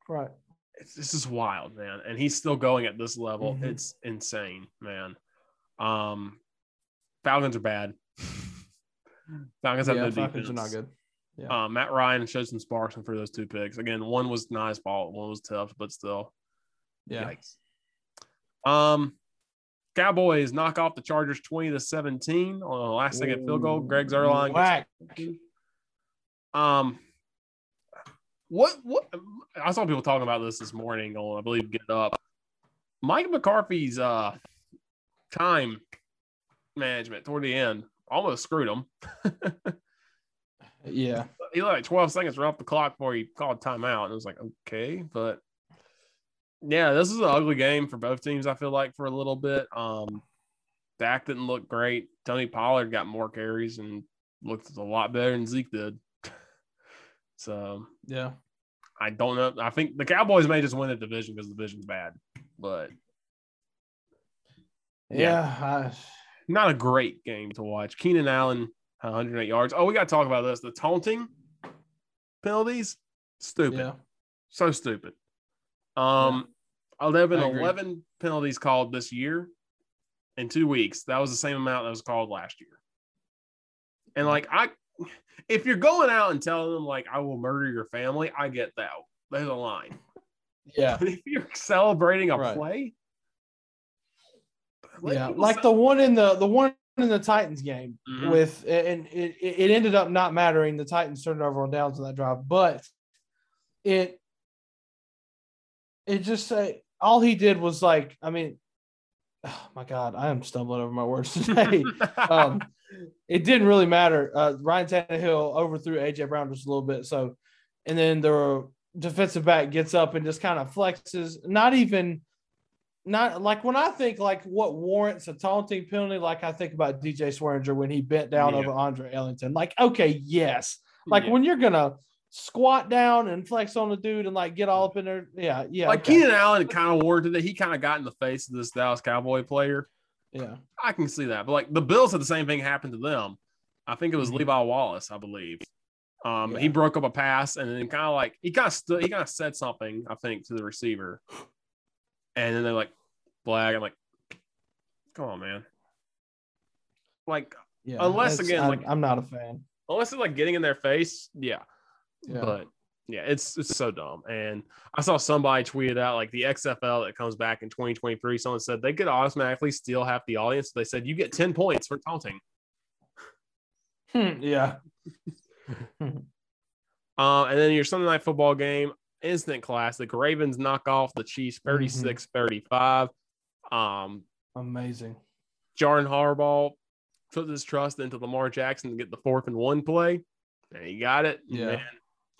Right. It's, this is wild, man. And he's still going at this level. Mm-hmm. It's insane, man. Um, Falcons are bad. Falcons have yeah, no defense. Falcons are not good. Yeah. Um, Matt Ryan showed some sparks for those two picks. Again, one was nice ball, one was tough, but still. Yeah. Yikes. Um, Cowboys knock off the Chargers twenty to seventeen on the last second field goal. Greg Zuerlein. Whack. Gets- um, what what I saw people talking about this this morning on I believe Get Up. Mike McCarthy's uh. time management toward the end almost screwed him. yeah. He like twelve seconds were off the clock before he called timeout. And it was like, okay. But yeah, this is an ugly game for both teams, I feel like, for a little bit. Um, Dak didn't look great. Tony Pollard got more carries and looked a lot better than Zeke did. So, yeah. I don't know. I think the Cowboys may just win the division because the division's bad. But. Yeah, yeah I... not a great game to watch. Keenan Allen, one hundred eight yards. Oh, we got to talk about this. The taunting penalties, stupid. Yeah. So stupid. Um, yeah. eleven, eleven penalties called this year in two weeks. That was the same amount that was called last year. And, like, I, if you're going out and telling them, like, I will murder your family, I get that. There's a line. Yeah. But if you're celebrating a right. play, yeah, like celebrate. the one in the the one in the Titans game mm-hmm. with, and it, it ended up not mattering. The Titans turned over on downs on that drive, but it it just uh, all he did was like, I mean, oh my God, I am stumbling over my words today. um, it didn't really matter. Uh, Ryan Tannehill overthrew A J Brown just a little bit, so. And then the defensive back gets up and just kind of flexes. Not even, not like when I think like what warrants a taunting penalty, like I think about D J Swearinger when he bent down yeah. over Andre Ellington. Like, okay, yes. Like yeah. when you're going to squat down and flex on the dude and like get all up in there. Yeah. Yeah. Like okay. Keenan Allen kind of warranted that. He kind of got in the face of this Dallas Cowboy player. Yeah. I can see that. But like the Bills had the same thing happen to them. I think it was mm-hmm. Levi Wallace, I believe. Um, yeah. He broke up a pass and then kind of like he kind of st- he kind of said something, I think, to the receiver, and then they're like flag. I'm like, come on, man. Like, yeah, unless again, I'm, like I'm not a fan. Unless it's like getting in their face, yeah. yeah. But yeah, it's it's so dumb. And I saw somebody tweeted out like the X F L that comes back in twenty twenty-three. Someone said they could automatically steal half the audience. They said you get ten points for taunting. Hmm, yeah. uh, and then your Sunday night football game, instant classic. Ravens knock off the Chiefs thirty-six thirty-five. Um, Amazing. Jaren Harbaugh put his trust into Lamar Jackson to get the fourth and one play, and he got it. Yeah, man.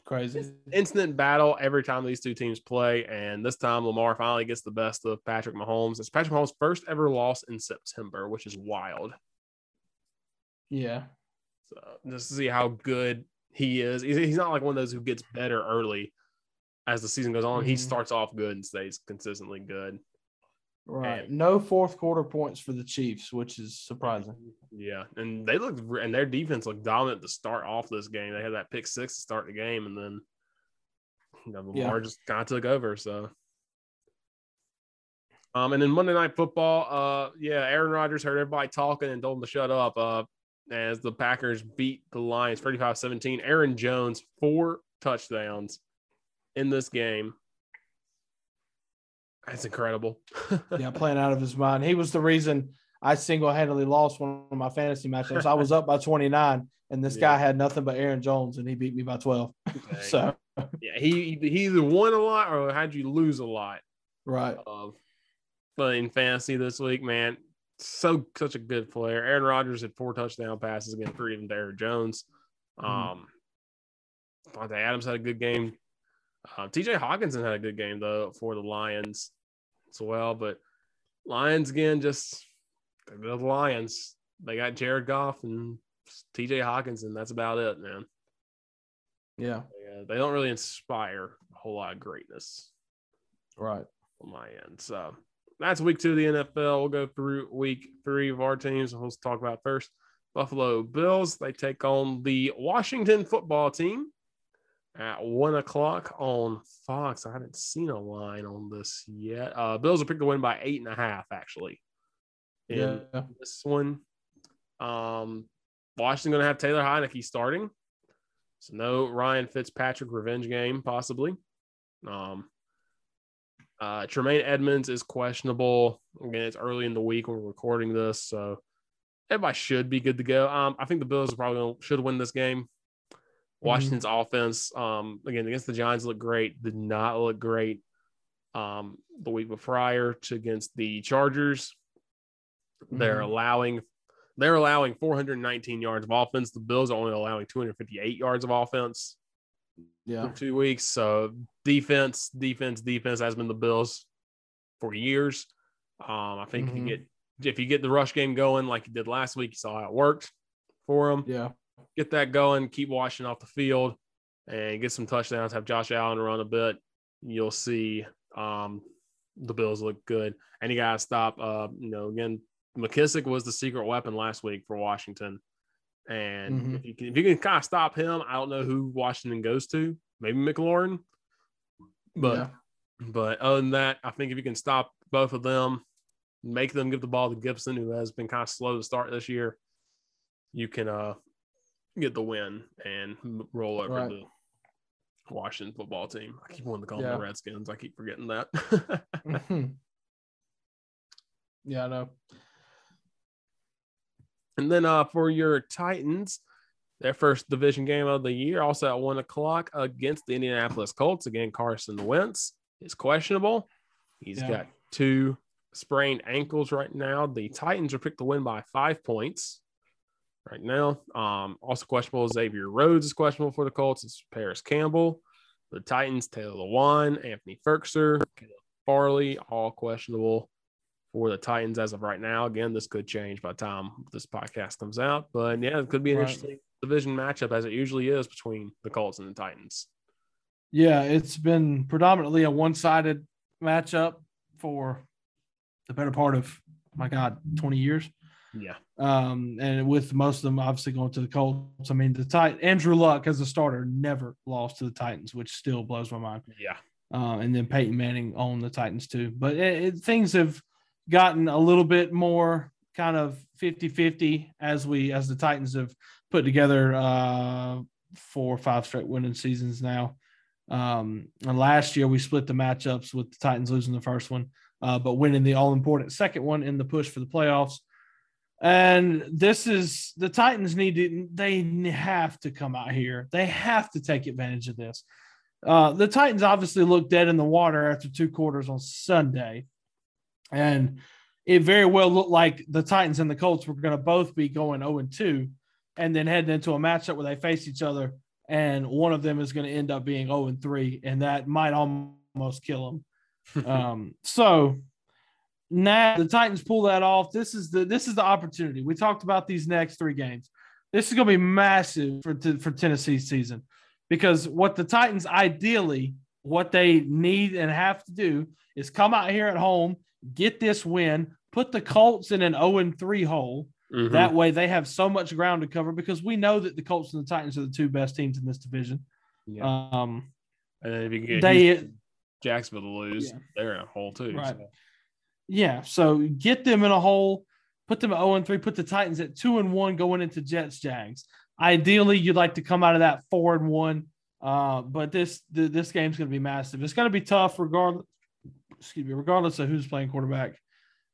Crazy. Instant battle every time these two teams play, and this time Lamar finally gets the best of Patrick Mahomes. It's Patrick Mahomes' first ever loss in September, which is wild. Yeah. Uh, just to see how good he is. He's, he's not like one of those who gets better early as the season goes on. Mm-hmm. He starts off good and stays consistently good. Right. And, no fourth quarter points for the Chiefs, which is surprising. Yeah, and they looked and their defense looked dominant to start off this game. They had that pick six to start the game, and then you know, Lamar yeah. just kind of took over. So, um, and then Monday Night Football, uh, yeah, Aaron Rodgers heard everybody talking and told him to shut up. Uh. As the Packers beat the Lions thirty-five seventeen, Aaron Jones, four touchdowns in this game. That's incredible. yeah, playing out of his mind. He was the reason I single-handedly lost one of my fantasy matchups. I was up by twenty-nine, and this yeah. guy had nothing but Aaron Jones, and he beat me by twelve. so yeah, he, he either won a lot or had you lose a lot. Right. Um, but in fantasy this week, man, So such a good player. Aaron Rodgers had four touchdown passes against three of them to Aaron Jones. Um, Davante Adams had a good game. Uh, T J Hockenson had a good game though for the Lions as well. But Lions again, just the Lions. They got Jared Goff and T J Hockenson. That's about it, man. Yeah, yeah they don't really inspire a whole lot of greatness, right? On my end, so. That's week two of the N F L. We'll go through week three of our teams. We'll talk about first Buffalo Bills. They take on the Washington football team at one o'clock on Fox. I haven't seen a line on this yet. Uh, Bills are picked to win by eight and a half, actually. In yeah. this one, um, Washington going to have Taylor Heinicke starting. So no Ryan Fitzpatrick revenge game, possibly. Um, Uh, Tremaine Edmonds is questionable. Again, it's early in the week when we're recording this, so everybody should be good to go. Um, I think the Bills are probably gonna, should win this game. Washington's mm-hmm. offense, um, again, against the Giants looked great, did not look great um, the week prior to against the Chargers. Mm-hmm. They're allowing they're allowing four hundred nineteen yards of offense. The Bills are only allowing two hundred fifty-eight yards of offense. Yeah, for two weeks. So defense, defense, defense has been the Bills for years. Um, I think mm-hmm. if you get if you get the rush game going like you did last week, you saw how it worked for them. Yeah, get that going. Keep Washington off the field and get some touchdowns. Have Josh Allen run a bit. You'll see um, the Bills look good. And you gotta stop. Uh, you know, again, McKissick was the secret weapon last week for Washington. And mm-hmm. if, you can, if you can kind of stop him, I don't know who Washington goes to. Maybe McLaurin. But yeah. but other than that, I think if you can stop both of them, make them give the ball to Gibson, who has been kind of slow to start this year, you can uh, get the win and roll over right. the Washington football team. I keep wanting to call yeah. them the Redskins. I keep forgetting that. mm-hmm. Yeah, I know. And then uh, for your Titans, their first division game of the year, also at one o'clock against the Indianapolis Colts. Again, Carson Wentz is questionable. He's yeah. got two sprained ankles right now. The Titans are picked to win by five points right now. Um, also questionable, Xavier Rhodes is questionable for the Colts. It's Paris Campbell. The Titans, Taylor Lewan, Anthony Firkser, Caleb Farley, all questionable for the Titans as of right now. Again, this could change by the time this podcast comes out. But, yeah, it could be an right. interesting division matchup, as it usually is, between the Colts and the Titans. Yeah, it's been predominantly a one-sided matchup for the better part of, my God, twenty years. Yeah. Um, and with most of them obviously going to the Colts. I mean, the Titan Andrew Luck as a starter never lost to the Titans, which still blows my mind. Yeah. Uh, and then Peyton Manning owned the Titans too. But it, it, things have gotten a little bit more kind of fifty-fifty as we as the Titans have put together uh, four or five straight winning seasons now. Um, and last year we split the matchups with the Titans losing the first one, uh, but winning the all-important second one in the push for the playoffs. And this is – the Titans need to – they have to come out here. They have to take advantage of this. Uh, the Titans obviously looked dead in the water after two quarters on Sunday, and it very well looked like the Titans and the Colts were going to both be going oh and two and then heading into a matchup where they face each other, and one of them is going to end up being oh and three, and that might almost kill them. um, so – Now the Titans pull that off. This is the this is the opportunity. We talked about these next three games. This is going to be massive for for Tennessee's season, because what the Titans ideally what they need and have to do is come out here at home, get this win, put the Colts in an oh and three hole. Mm-hmm. That way they have so much ground to cover, because we know that the Colts and the Titans are the two best teams in this division. Yeah. Um, and then if you can get they, Houston, Jacksonville to lose, yeah. they're in a hole too. Right. So. Yeah, so get them in a hole, put them at oh and three, put the Titans at two and one going into Jets-Jags. Ideally, you'd like to come out of that four and one, uh, but this the, this game's going to be massive. It's going to be tough regardless excuse me, regardless of who's playing quarterback.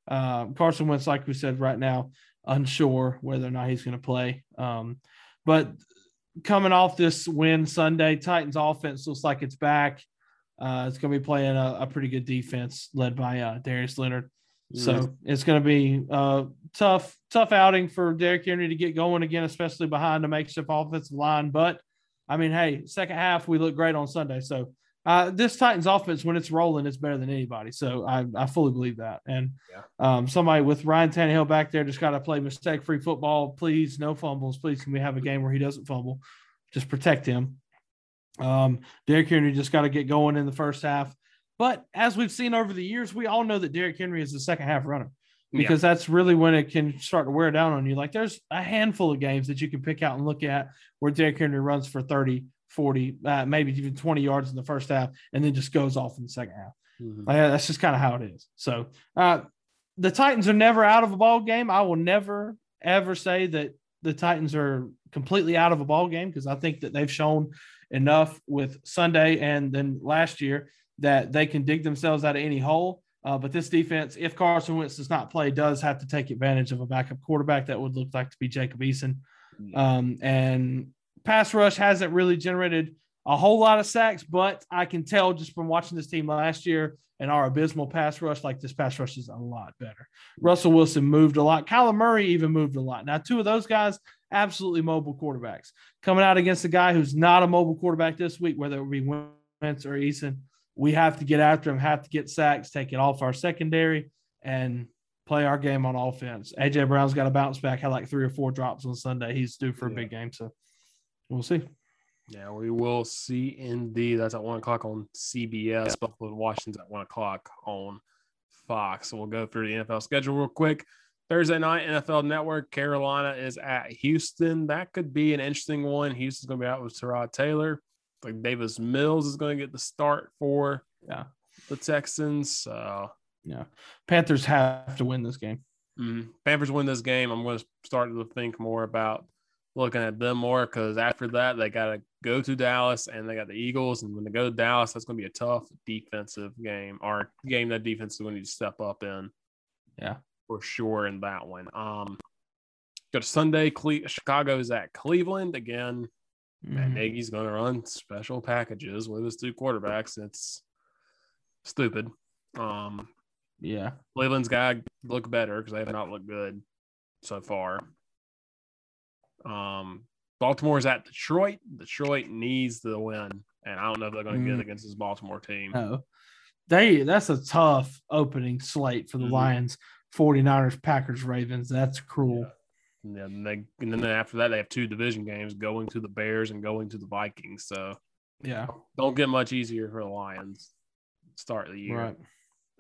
Uh, Carson Wentz, like we said right now, unsure whether or not he's going to play. Um, but coming off this win Sunday, Titans offense looks like it's back. Uh, it's going to be playing a, a pretty good defense led by uh, Darius Leonard. So yes. it's going to be a tough, tough outing for Derrick Henry to get going again, especially behind a makeshift offensive line. But, I mean, hey, second half, we looked great on Sunday. So uh, this Titans offense, when it's rolling, it's better than anybody. So I, I fully believe that. And yeah. um, somebody with Ryan Tannehill back there just got to play mistake-free football. Please, no fumbles. Please, can we have a game where he doesn't fumble? Just protect him. Um, Derrick Henry just got to get going in the first half. But as we've seen over the years, we all know that Derrick Henry is the second half runner, because yeah. that's really when it can start to wear down on you. Like, there's a handful of games that you can pick out and look at where Derrick Henry runs for thirty, forty, uh, maybe even twenty yards in the first half and then just goes off in the second half. Mm-hmm. Like, that's just kind of how it is. So uh, the Titans are never out of a ball game. I will never, ever say that the Titans are completely out of a ball game, because I think that they've shown – enough with Sunday and then last year that they can dig themselves out of any hole. Uh, but this defense, if Carson Wentz does not play, does have to take advantage of a backup quarterback. That would look like to be Jacob Eason. Um, and pass rush hasn't really generated a whole lot of sacks, but I can tell just from watching this team last year and our abysmal pass rush, like this pass rush is a lot better. Russell Wilson moved a lot. Kyler Murray even moved a lot. Now, two of those guys, absolutely mobile quarterbacks, coming out against a guy who's not a mobile quarterback this week, whether it be Wentz or Eason. We have to get after him, have to get sacks, take it off our secondary, and play our game on offense. A J. Brown's got to bounce back, had like three or four drops on Sunday. He's due for a yeah. big game, so we'll see. Yeah, we will see indeed. That's at one o'clock on C B S. Yeah. Buffalo and Washington's at one o'clock on Fox. So we'll go through the N F L schedule real quick. Thursday night, N F L Network, Carolina is at Houston. That could be an interesting one. Houston's going to be out with Tyrod Taylor. Like, Davis Mills is going to get the start for yeah. the Texans. So, yeah. Panthers have to win this game. Mm-hmm. Panthers win this game. I'm going to start to think more about looking at them more, because after that they got to go to Dallas and they got the Eagles, and when they go to Dallas, that's going to be a tough defensive game, or game that defense is going to need to step up in. Yeah, for sure in that one. Um, go to Sunday. Cle- Chicago's at Cleveland again. Man, mm-hmm. Nagy's going to run special packages with his two quarterbacks. It's stupid. Um, yeah, Cleveland's got to look better because they have not looked good so far. Um, Baltimore's at Detroit. Detroit needs the win, and I don't know if they're going to mm-hmm. get it against this Baltimore team. No. They that's a tough opening slate for the mm-hmm. Lions, forty-niners, Packers, Ravens. That's cruel. Yeah. And then, they, and then after that, they have two division games, going to the Bears and going to the Vikings. So, yeah, don't get much easier for the Lions start of the year.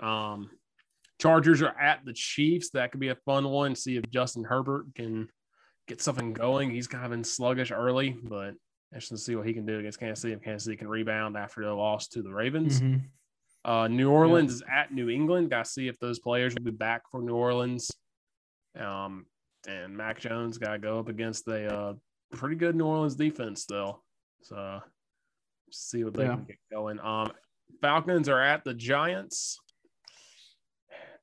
Right. Um, Chargers are at the Chiefs. That could be a fun one. See if Justin Herbert can get something going. He's kind of been sluggish early, but let's see what he can do against Kansas City. If Kansas City can rebound after their loss to the Ravens. Mm-hmm. Uh, New Orleans yeah. is at New England. Got to see if those players will be back for New Orleans. Um, and Mac Jones got to go up against a uh, pretty good New Orleans defense still. So see what they yeah. can get going. Um, Falcons are at the Giants.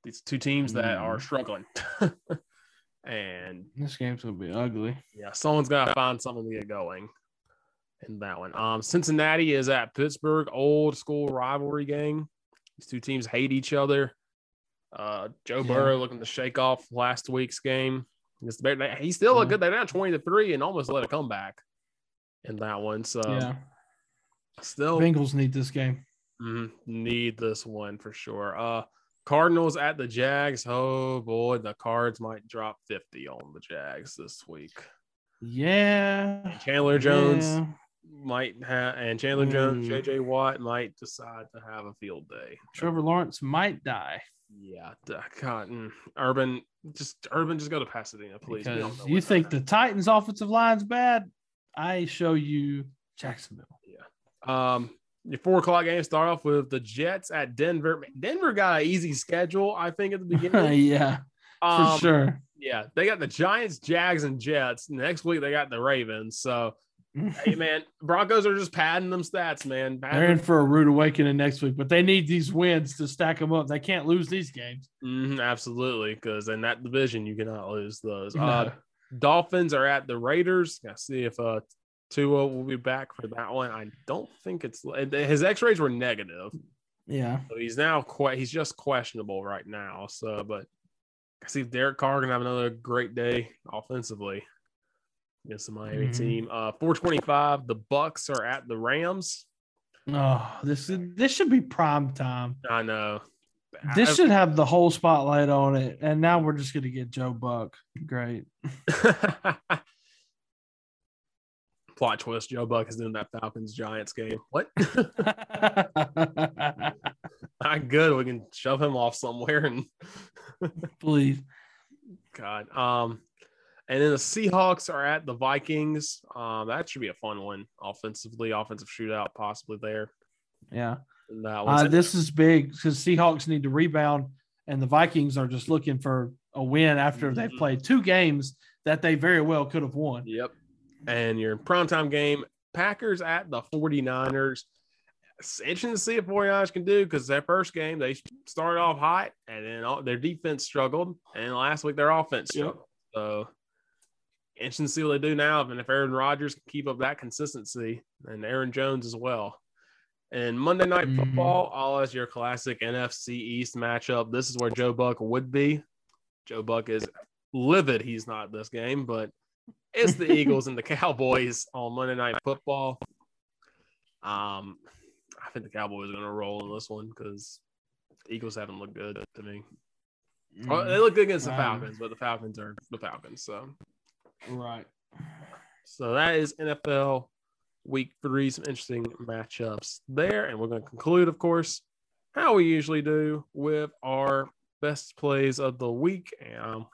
These two teams that are struggling. And this game's going to be ugly. Yeah, someone's got to find something to get going in that one. Um, Cincinnati is at Pittsburgh, old school rivalry game. These two teams hate each other. Uh, Joe Burrow yeah. looking to shake off last week's game. He still looked good. They're down twenty to three and almost let a comeback in that one. So, yeah. still, Bengals need this game. Need this one for sure. Uh, Cardinals at the Jags. Oh boy, the Cards might drop fifty on the Jags this week. Yeah, and Chandler Jones yeah. might have, and Chandler Jones, mm. J J Watt might decide to have a field day. Trevor Lawrence might die. Yeah, Cotton Urban. Just Urban, just go to Pasadena, please. You think the Titans' offensive line's bad? I show you Jacksonville. Yeah. Um, your four o'clock game start off with the Jets at Denver. Denver got an easy schedule, I think, at the beginning. yeah, um, for sure. Yeah, they got the Giants, Jags, and Jets. Next week they got the Ravens. So, hey man, Broncos are just padding them stats, man. Padding They're in for a rude awakening next week, but they need these wins to stack them up. They can't lose these games. Mm-hmm, absolutely, because in that division you cannot lose those. No. Uh, Dolphins are at the Raiders. Gotta see if uh, Tua will be back for that one. I don't think it's his X-rays were negative. Yeah, so he's now quite. He's just questionable right now. So, but. I see if Derek Carr can have another great day offensively against the Miami mm-hmm. team. Uh, four twenty-five, the Bucks are at the Rams. Oh, this is, this should be prime time. I know. This I, should have the whole spotlight on it, and now we're just going to get Joe Buck. Great. Plot twist, Joe Buck is doing that Falcons-Giants game. What? Not good. We can shove him off somewhere and please. God. Um, and then the Seahawks are at the Vikings. Um, that should be a fun one offensively, offensive shootout possibly there. Yeah. And that uh, this is big because Seahawks need to rebound, and the Vikings are just looking for a win after mm-hmm. they've played two games that they very well could have won. Yep. And your primetime game, Packers at the forty-niners. It's interesting to see if forty-niners can do because their first game, they started off hot, and then all, their defense struggled, and last week their offense struggled. Yep. So, interesting to see what they do now, and if Aaron Rodgers can keep up that consistency, and Aaron Jones as well. And Monday Night mm-hmm. Football, all as your classic N F C East matchup. This is where Joe Buck would be. Joe Buck is livid he's not this game, but it's the Eagles and the Cowboys on Monday Night Football. Um, I think the Cowboys are going to roll in this one because the Eagles haven't looked good to me. Mm, well, they look good against the um, Falcons, but the Falcons are the Falcons. So, right. So that is N F L Week Three. Some interesting matchups there, and we're going to conclude, of course, how we usually do with our best plays of the week. And um,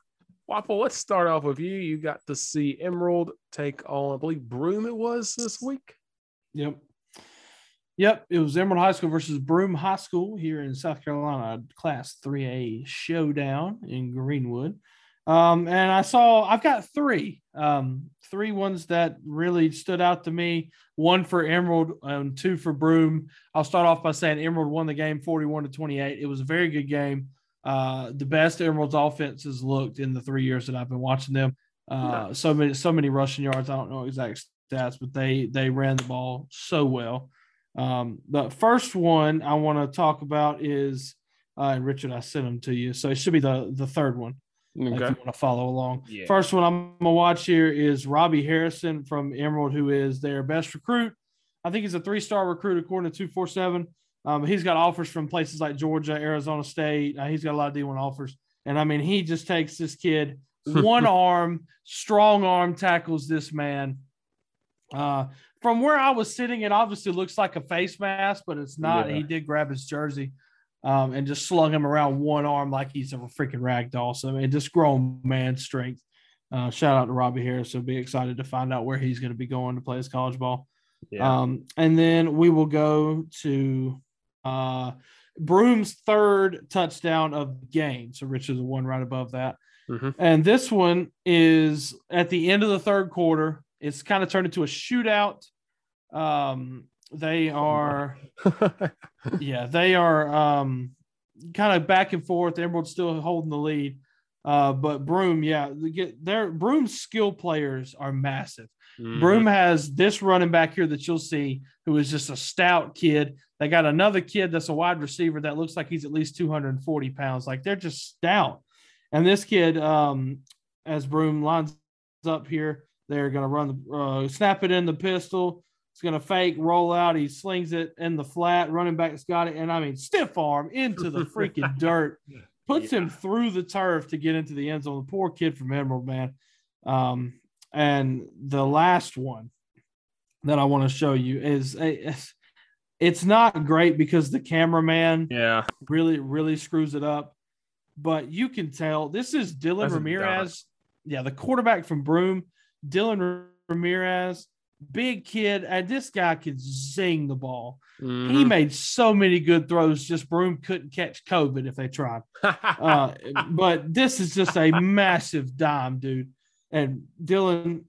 Waffle, let's start off with you. You got to see Emerald take on, I believe, Broome it was this week. Yep. Yep, it was Emerald High School versus Broome High School here in South Carolina, Class three A showdown in Greenwood. Um, and I saw, I've got three, um, three ones that really stood out to me. One for Emerald and two for Broome. I'll start off by saying Emerald won the game forty-one to twenty-eight. It was a very good game. Uh, the best Emerald's offense has looked in the three years that I've been watching them. Uh, yeah. So many, so many rushing yards. I don't know exact stats, but they, they ran the ball so well. Um, the first one I want to talk about is, uh, and Richard, I sent them to you. So it should be the, the third one. Okay. If you want to follow along. Yeah. First one I'm going to watch here is Robbie Harrison from Emerald, who is their best recruit. I think he's a three-star recruit according to two forty-seven. Um, he's got offers from places like Georgia, Arizona State. Uh, he's got a lot of D one offers. And, I mean, he just takes this kid, one arm, strong arm tackles this man. Uh, from where I was sitting, it obviously looks like a face mask, but it's not. Yeah. He did grab his jersey. Um, and just slung him around one arm like he's a freaking rag doll. So, I mean, just grown man strength. Uh, shout out to Robbie Harris. So, be excited to find out where he's going to be going to play his college ball. Yeah. Um, and then we will go to uh, Broome's third touchdown of the game. So, Richard's the one right above that. Mm-hmm. And this one is at the end of the third quarter. It's kind of turned into a shootout. Um, They are, yeah, they are um, kind of back and forth. Emerald's still holding the lead, uh, but Broome, yeah, they get their Broome's skill players are massive. Mm-hmm. Broome has this running back here that you'll see, who is just a stout kid. They got another kid that's a wide receiver that looks like he's at least two hundred forty pounds. Like they're just stout. And this kid, um, as Broome lines up here, they're going to run the uh, snap it in the pistol. It's going to fake, roll out. He slings it in the flat. Running back's got it. And, I mean, stiff arm into the freaking dirt. Puts yeah. him through the turf to get into the end zone. The poor kid from Emerald, man. Um, and the last one that I want to show you is a, it's not great because the cameraman yeah. really, really screws it up. But you can tell this is Dylan That's Ramirez. Yeah, the quarterback from Broome, Dylan Ramirez. Big kid, and this guy can zing the ball. Mm-hmm. He made so many good throws. Just Broome couldn't catch COVID if they tried. uh, but this is just a massive dime, dude. And Dylan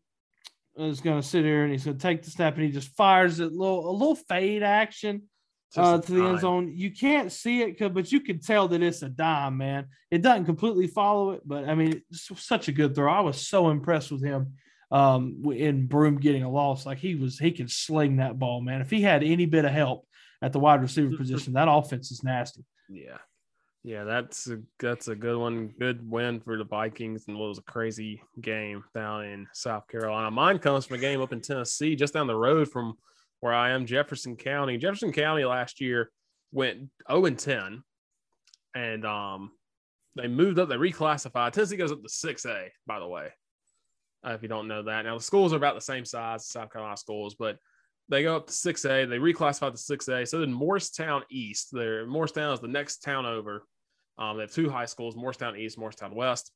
is going to sit here and he's going to take the snap, and he just fires it. Little a little fade action uh, to the end zone. You can't see it, but you can tell that it's a dime, man. It doesn't completely follow it, but I mean, it's such a good throw. I was so impressed with him. Um, in Broome getting a loss, like he was, he could sling that ball, man. If he had any bit of help at the wide receiver position, that offense is nasty. Yeah, yeah, that's a, that's a good one. Good win for the Vikings, and what was a crazy game down in South Carolina. Mine comes from a game up in Tennessee, just down the road from where I am, Jefferson County. Jefferson County last year went oh and ten, and um, they moved up, they reclassified. Tennessee goes up to six A, by the way. Uh, if you don't know that. Now, the schools are about the same size as South Carolina schools, but they go up to six A. They reclassified to six A. So then Morristown East, there, Morristown is the next town over. Um, they have two high schools, Morristown East, Morristown West.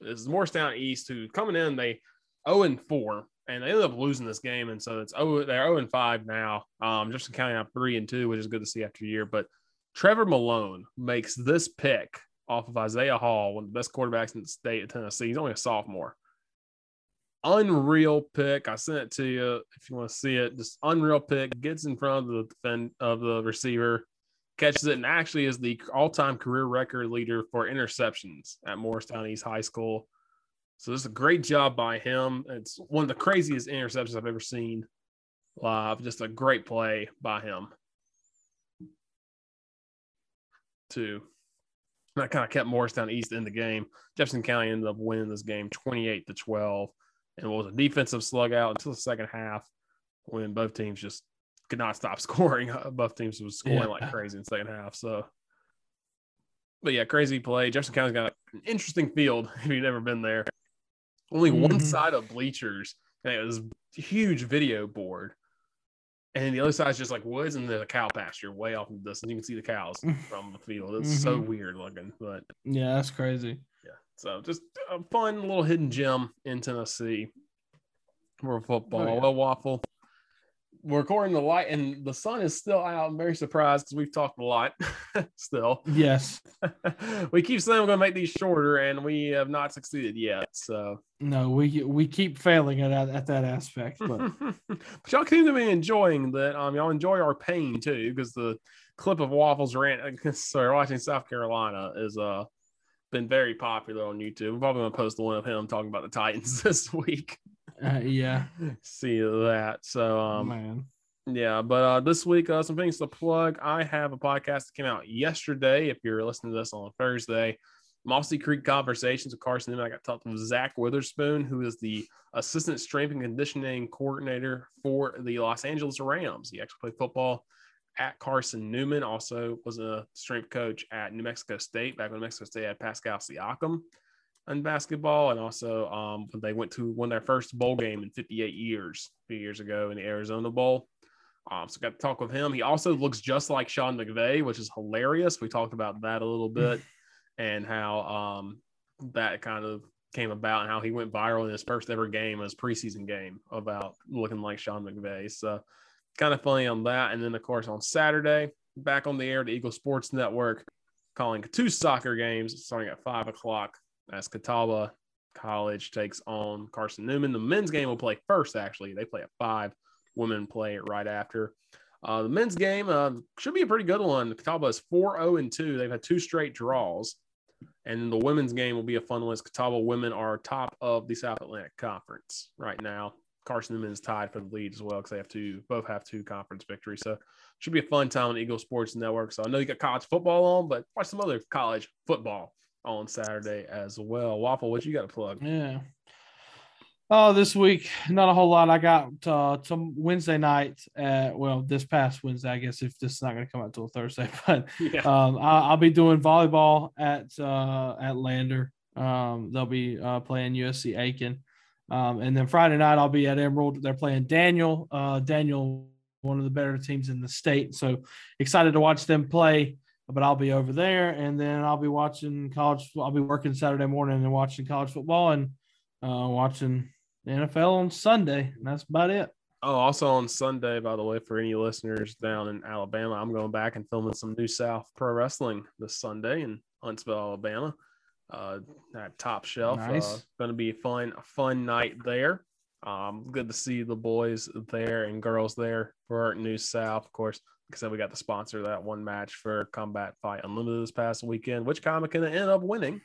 This is Morristown East, who coming in, they oh and four, and they ended up losing this game. And so it's oh, they're oh and five now. Um, Jefferson County now three and two, which is good to see after a year. But Trevor Malone makes this pick off of Isaiah Hall, one of the best quarterbacks in the state of Tennessee. He's only a sophomore. Unreal pick. I sent it to you if you want to see it. Just unreal pick. Gets in front of the defend of the receiver, catches it, and actually is the all-time career record leader for interceptions at Morristown East High School. So this is a great job by him. It's one of the craziest interceptions I've ever seen live. Just a great play by him. Two. That kind of kept Morristown East in the game. Jefferson County ended up winning this game twenty-eight to twelve. And what was a defensive slugout until the second half, when both teams just could not stop scoring. Both teams was scoring yeah. like crazy in the second half. So, but yeah, crazy play. Jefferson County's got an interesting field if you've never been there. Only mm-hmm. one side of bleachers, and it was a huge video board. And the other side is just like woods, and there's a cow pasture way off in the distance. You can see the cows from the field. It's mm-hmm. so weird looking, but yeah, that's crazy. Yeah. So just a fun little hidden gem in Tennessee for football. Oh, yeah. Well, Waffle, we're recording the light and the sun is still out. I'm very surprised because we've talked a lot still. Yes. We keep saying we're going to make these shorter and we have not succeeded yet. So no, we, we keep failing at, at that aspect, but. But y'all seem to be enjoying that. Um, y'all enjoy our pain too, because the clip of Waffles rant, sorry, watching South Carolina is, uh, been very popular on YouTube. I'm probably going to post one of him talking about the Titans this week. Uh, yeah. See that. So, um, man. Yeah, but uh, this week, uh, some things to plug. I have a podcast that came out yesterday. If you're listening to this on Thursday, Mossy Creek Conversations with Carson Newman. I got talked with Zach Witherspoon, who is the assistant strength and conditioning coordinator for the Los Angeles Rams. He actually played football at Carson Newman, also was a strength coach at New Mexico State, back when New Mexico State had Pascal Siakam in basketball, and also um, they went to won their first bowl game in fifty-eight years a few years ago in the Arizona Bowl. Um, so got to talk with him. He also looks just like Sean McVay, which is hilarious. We talked about that a little bit and how um, that kind of came about and how he went viral in his first ever game, his preseason game, about looking like Sean McVay. So kind of funny on that. And then, of course, on Saturday, back on the air, the Eagle Sports Network calling two soccer games starting at five o'clock as Catawba College takes on Carson Newman. The men's game will play first, actually. They play at five. Women play right after. Uh, the men's game uh, should be a pretty good one. Catawba is four oh and two. They've had two straight draws. And then the women's game will be a fun one. Catawba women are top of the South Atlantic Conference right now. Carson Newman is tied for the lead as well because they have two, both have two conference victories. So it should be a fun time on the Eagle Sports Network. So I know you got college football on, but watch some other college football on Saturday as well. Waffle, what you got to plug? Yeah. Oh, this week, not a whole lot. I got uh, some Wednesday night, at, well, this past Wednesday, I guess, if this is not going to come out until Thursday, but yeah. um, I, I'll be doing volleyball at, uh, at Lander. Um, they'll be uh, playing U S C Aiken. Um, and then Friday night, I'll be at Emerald. They're playing Daniel. Uh, Daniel, one of the better teams in the state. So excited to watch them play, but I'll be over there. And then I'll be watching college. I'll be working Saturday morning and watching college football and uh, watching the N F L on Sunday. And that's about it. Oh, also on Sunday, by the way, for any listeners down in Alabama, I'm going back and filming some New South Pro Wrestling this Sunday in Huntsville, Alabama. Uh, at Top Shelf. Nice. Uh, going to be a fun, a fun night there. Um, good to see the boys there and girls there for New South. Of course, like I said, we got the sponsor of that one match for Combat Fight Unlimited this past weekend, which comic can end up winning.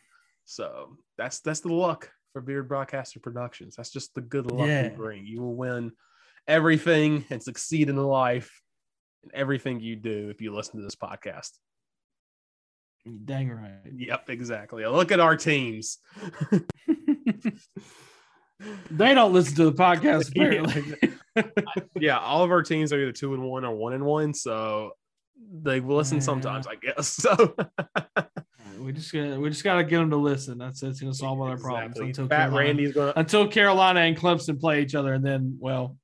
So that's that's the luck for Beard Broadcaster Productions. That's just the good luck yeah. you bring. You will win everything and succeed in life and everything you do if you listen to this podcast. Dang right. Yep, exactly. Look at our teams. They don't listen to the podcast, apparently. Yeah. Yeah, all of our teams are either two and one or one and one, so they listen yeah. sometimes, I guess. So we just gotta, we just gotta get them to listen. That's it's gonna solve all exactly. our problems until Carolina, Randy's gonna... until Carolina and Clemson play each other, and then well,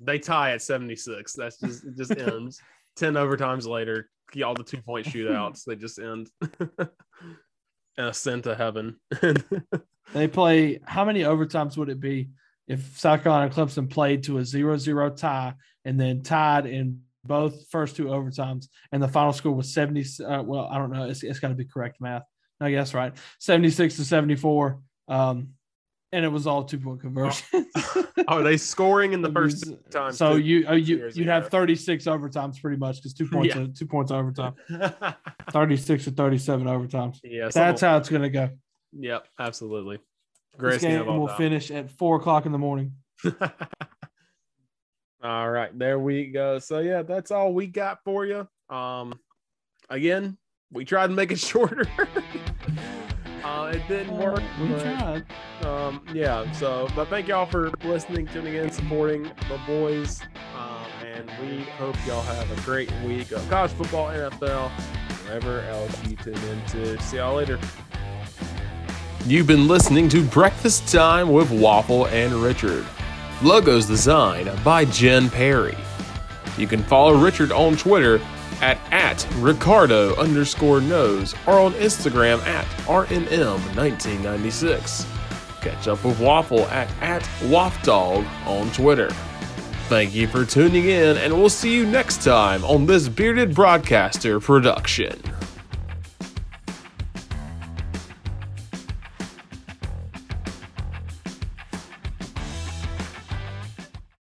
they tie at seventy-six. That's just it. Just ends ten overtimes later. All the two-point shootouts, they just end and ascend to heaven. They play, how many overtimes would it be if South Carolina and Clemson played to a zero zero tie and then tied in both first two overtimes and the final score was seventy uh, well, I don't know, it's, it's got to be correct math. No, yes, right, seventy-six to seventy-four, um and it was all two-point conversions. Oh, they scoring in the first time. So you oh, you you'd have thirty-six overtimes pretty much because two points yeah. a, two points overtime. thirty-six or thirty-seven overtimes. Yeah, that's how it's gonna go. Yep, absolutely. Great game will time. Finish at four o'clock in the morning. All right, there we go. So yeah, that's all we got for you. Um, again, we tried to make it shorter. Uh, it didn't work. We but, tried. Um, yeah, so, but thank y'all for listening, tuning in, supporting the boys. Um, and we hope y'all have a great week of college football, N F L, whatever else you tune into. See y'all later. You've been listening to Breakfast Time with Waffle and Richard. Logos designed by Jen Perry. You can follow Richard on Twitter at at Ricardo underscore knows or on Instagram at R N M nineteen ninety-six. Catch up with Waffle at at Waffdog on Twitter. Thank you for tuning in, and we'll see you next time on this Bearded Broadcaster production.